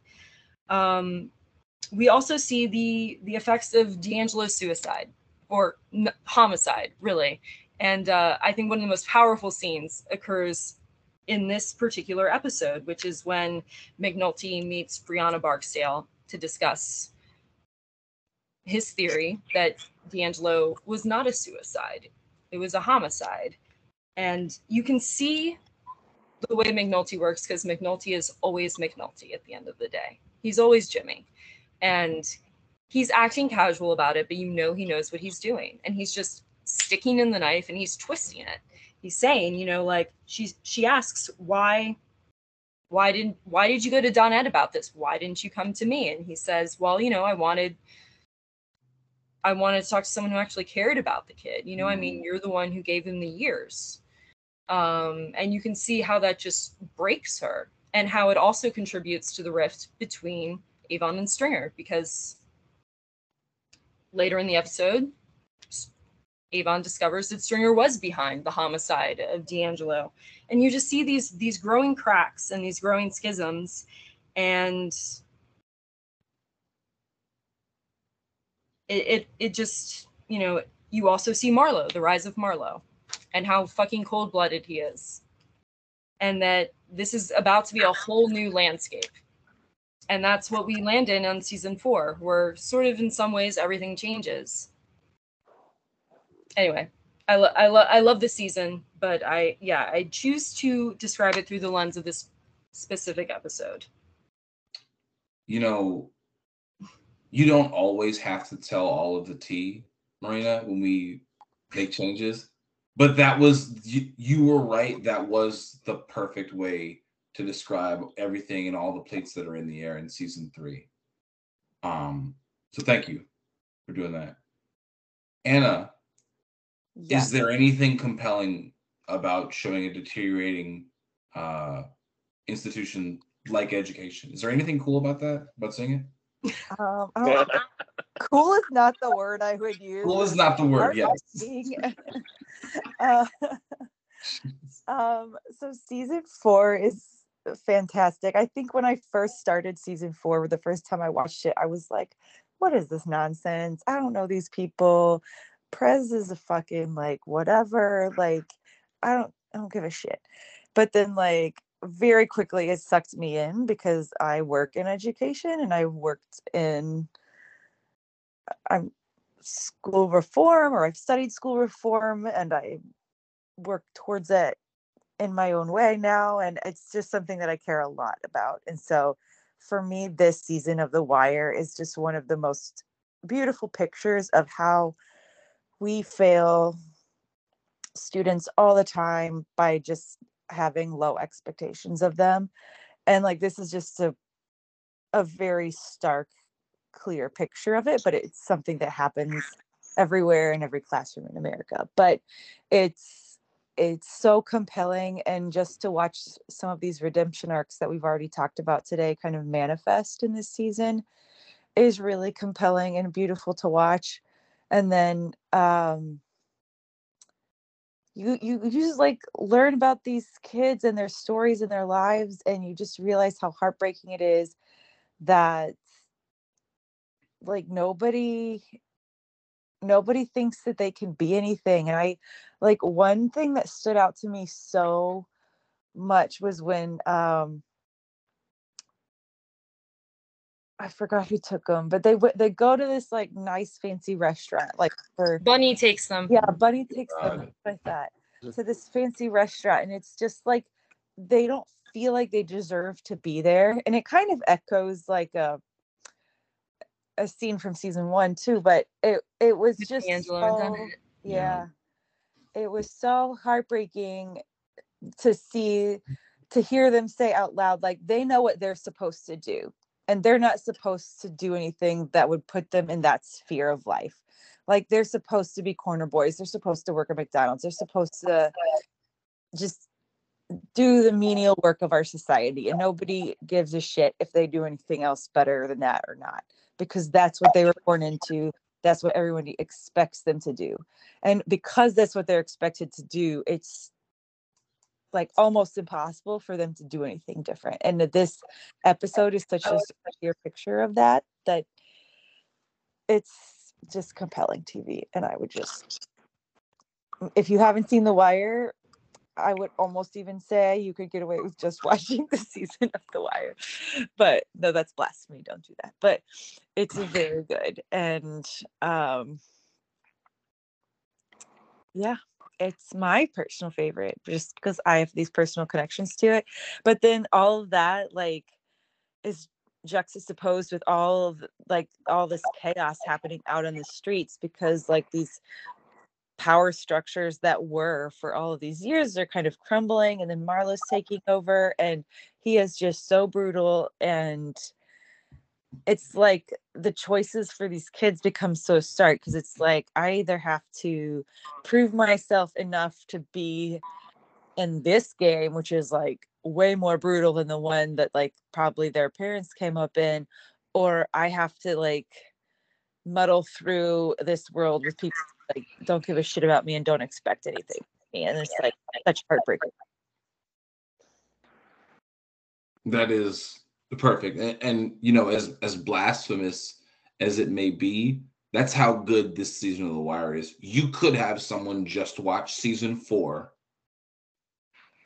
We also see the effects of D'Angelo's suicide, or homicide, really. And I think one of the most powerful scenes occurs in this particular episode, which is when McNulty meets Brianna Barksdale to discuss his theory that D'Angelo was not a suicide, it was a homicide. And you can see the way McNulty works, because McNulty is always McNulty at the end of the day. He's always Jimmy. And he's acting casual about it, but you know he knows what he's doing. And he's just sticking in the knife and he's twisting it. He's saying, you know, like, she asks, why did you go to Donette about this? Why didn't you come to me? And he says, well, you know, I wanted to talk to someone who actually cared about the kid. You know, I mean, you're the one who gave him the years. And you can see how that just breaks her, and how it also contributes to the rift between Avon and Stringer, because later in the episode, Avon discovers that Stringer was behind the homicide of D'Angelo. And you just see these growing cracks and these growing schisms. And it just, you know, you also see Marlo, the rise of Marlo, and how fucking cold-blooded he is. And that this is about to be a whole new landscape. And that's what we land in on season four, where sort of in some ways everything changes. Anyway, I love this season, but I choose to describe it through the lens of this specific episode. You know, you don't always have to tell all of the tea, Marina, when we make changes. But that was, you were right, that was the perfect way to describe everything and all the plates that are in the air in season three. So thank you for doing that. Anna. Yes. Is there anything compelling about showing a deteriorating institution like education? Is there anything cool about that? About seeing it? Cool is not the word I would use. Cool is not the word. Yes. So season 4 is fantastic. I think when I first started season 4, the first time I watched it, I was like, what is this nonsense? I don't know these people. Prez is a fucking like whatever. Like I don't give a shit. But then like very quickly it sucked me in because I work in education and I've worked in school reform, or I've studied school reform, and I work towards it in my own way now, and it's just something that I care a lot about. And so for me, this season of The Wire is just one of the most beautiful pictures of how we fail students all the time by just having low expectations of them. And like this is just a very stark, clear picture of it, but it's something that happens everywhere in every classroom in America. But it's so compelling, and just to watch some of these redemption arcs that we've already talked about today kind of manifest in this season is really compelling and beautiful to watch. And then you just like learn about these kids and their stories and their lives, and you just realize how heartbreaking it is that like nobody thinks that they can be anything. And I like one thing that stood out to me so much was when I forgot who took them, but they go to this like nice fancy restaurant, like for Bunny takes them. Yeah, Bunny takes them like that to this fancy restaurant, and it's just like they don't feel like they deserve to be there. And it kind of echoes like a scene from season 1 too, but it was just D'Angelo, so, yeah, it was so heartbreaking to hear them say out loud like they know what they're supposed to do, and they're not supposed to do anything that would put them in that sphere of life. Like they're supposed to be corner boys, they're supposed to work at McDonald's, they're supposed to just do the menial work of our society, and nobody gives a shit if they do anything else better than that or not, because that's what they were born into. That's what everyone expects them to do. And because that's what they're expected to do, it's like almost impossible for them to do anything different. And this episode is such a clear picture of that it's just compelling TV. And I would just, if you haven't seen The Wire, I would almost even say you could get away with just watching the season of The Wire. But no, that's blasphemy. Don't do that. But it's very good. And it's my personal favorite just because I have these personal connections to it. But then all of that like is juxtaposed with all of like all this chaos happening out on the streets, because like these power structures that were for all of these years, they're kind of crumbling, and then Marlo's taking over, and he is just so brutal, and it's like the choices for these kids become so stark, because it's like I either have to prove myself enough to be in this game, which is like way more brutal than the one that like probably their parents came up in, or I have to like muddle through this world with people like don't give a shit about me and don't expect anything from me. And it's like such heartbreaking. That is perfect. And you know, as blasphemous as it may be, that's how good this season of The Wire is. You could have someone just watch season 4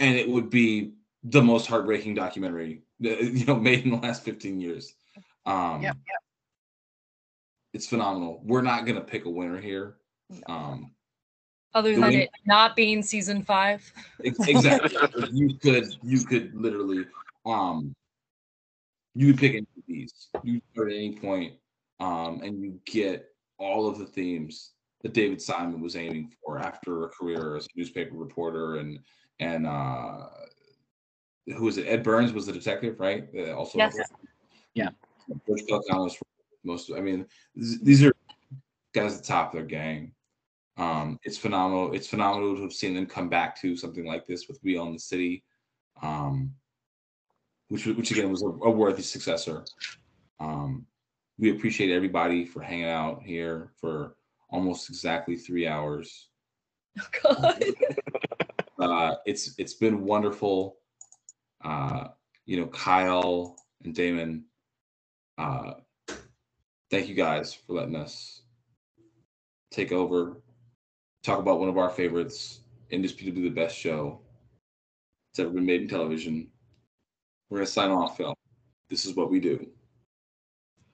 and it would be the most heartbreaking documentary, you know, made in the last 15 years. It's phenomenal. We're not going to pick a winner here. Other than it not being season 5. Exactly. You could literally, you would pick any of these. You start at any point, and you get all of the themes that David Simon was aiming for after a career as a newspaper reporter, and who was it? Ed Burns was the detective, right? Also, yes. Yeah. George Kalkanis. These are guys at the top of their game. It's phenomenal. It's phenomenal to have seen them come back to something like this with We Own the City, which again was a worthy successor. We appreciate everybody for hanging out here for almost exactly 3 hours. Oh God! It's been wonderful. you know, Kyle and Damon, thank you guys for letting us take over, talk about one of our favorites, indisputably the best show that's ever been made in television. We're going to sign off, y'all. This is what we do.